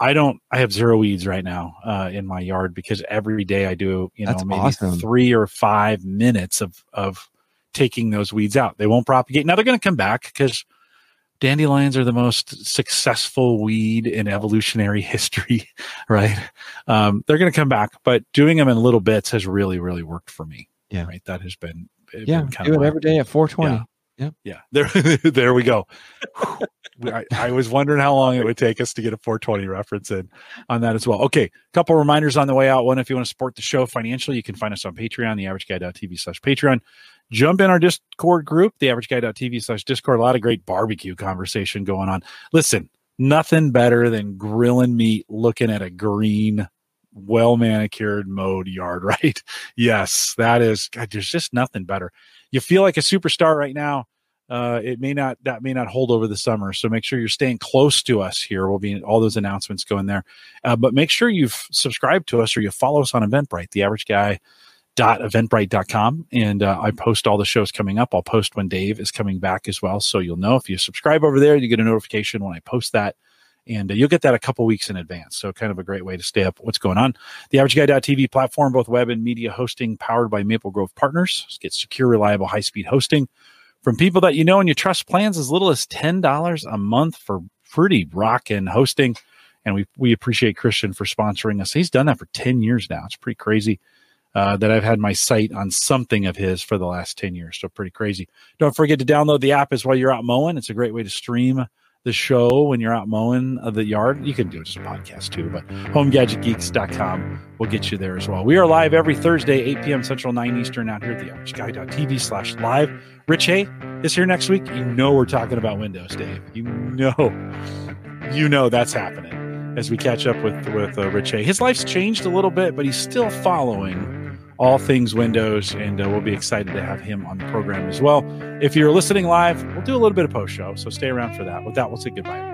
I don't, I have zero weeds right now uh, in my yard because every day I do, you know, That's maybe awesome. three or five minutes of, of taking those weeds out. They won't propagate. Now they're going to come back because dandelions are the most successful weed in evolutionary history, right? Um, they're going to come back, but doing them in little bits has really, really worked for me. Yeah. Right. That has been, yeah. Been kind do of it wild. Every day at four twenty. Yeah. Yep. Yeah. There, there we go. I, I was wondering how long it would take us to get a four twenty reference in on that as well. Okay. A couple reminders on the way out. One, if you want to support the show financially, you can find us on Patreon, the average guy dot t v slash Patreon. Jump in our Discord group, the average guy dot t v slash Discord. A lot of great barbecue conversation going on. Listen, nothing better than grilling meat, looking at a green, well-manicured, mowed yard, right? Yes, that is, God, there's just nothing better. You feel like a superstar right now. Uh, it may not, that may not hold over the summer. So make sure you're staying close to us here. We'll be all those announcements going there. Uh, but make sure you've subscribed to us or you follow us on Eventbrite, the average guy dot eventbrite dot com. And uh, I post all the shows coming up. I'll post when Dave is coming back as well. So you'll know if you subscribe over there, you get a notification when I post that. And uh, you'll get that a couple weeks in advance. So kind of a great way to stay up what's going on. the average guy dot t v platform, both web and media hosting, powered by Maple Grove Partners. Get secure, reliable, high-speed hosting from people that you know and you trust. Plans as little as ten dollars a month for pretty rockin' hosting. And we we appreciate Christian for sponsoring us. He's done that for ten years now. It's pretty crazy uh, that I've had my site on something of his for the last ten years. So pretty crazy. Don't forget to download the app as well. You're out mowing. It's a great way to stream the show when you're out mowing the yard. You can do it as a podcast too, but home gadget geeks dot com will get you there as well. We are live every Thursday, eight p.m. Central, nine Eastern, out here at the average guy dot t v slash live. Rich Hay is here next week. You know we're talking about Windows, Dave. You know, you know that's happening as we catch up with, with uh, Rich Hay. His life's changed a little bit, but he's still following all things Windows, and uh, we'll be excited to have him on the program as well. If you're listening live, we'll do a little bit of post show, so stay around for that. With that, we'll say goodbye.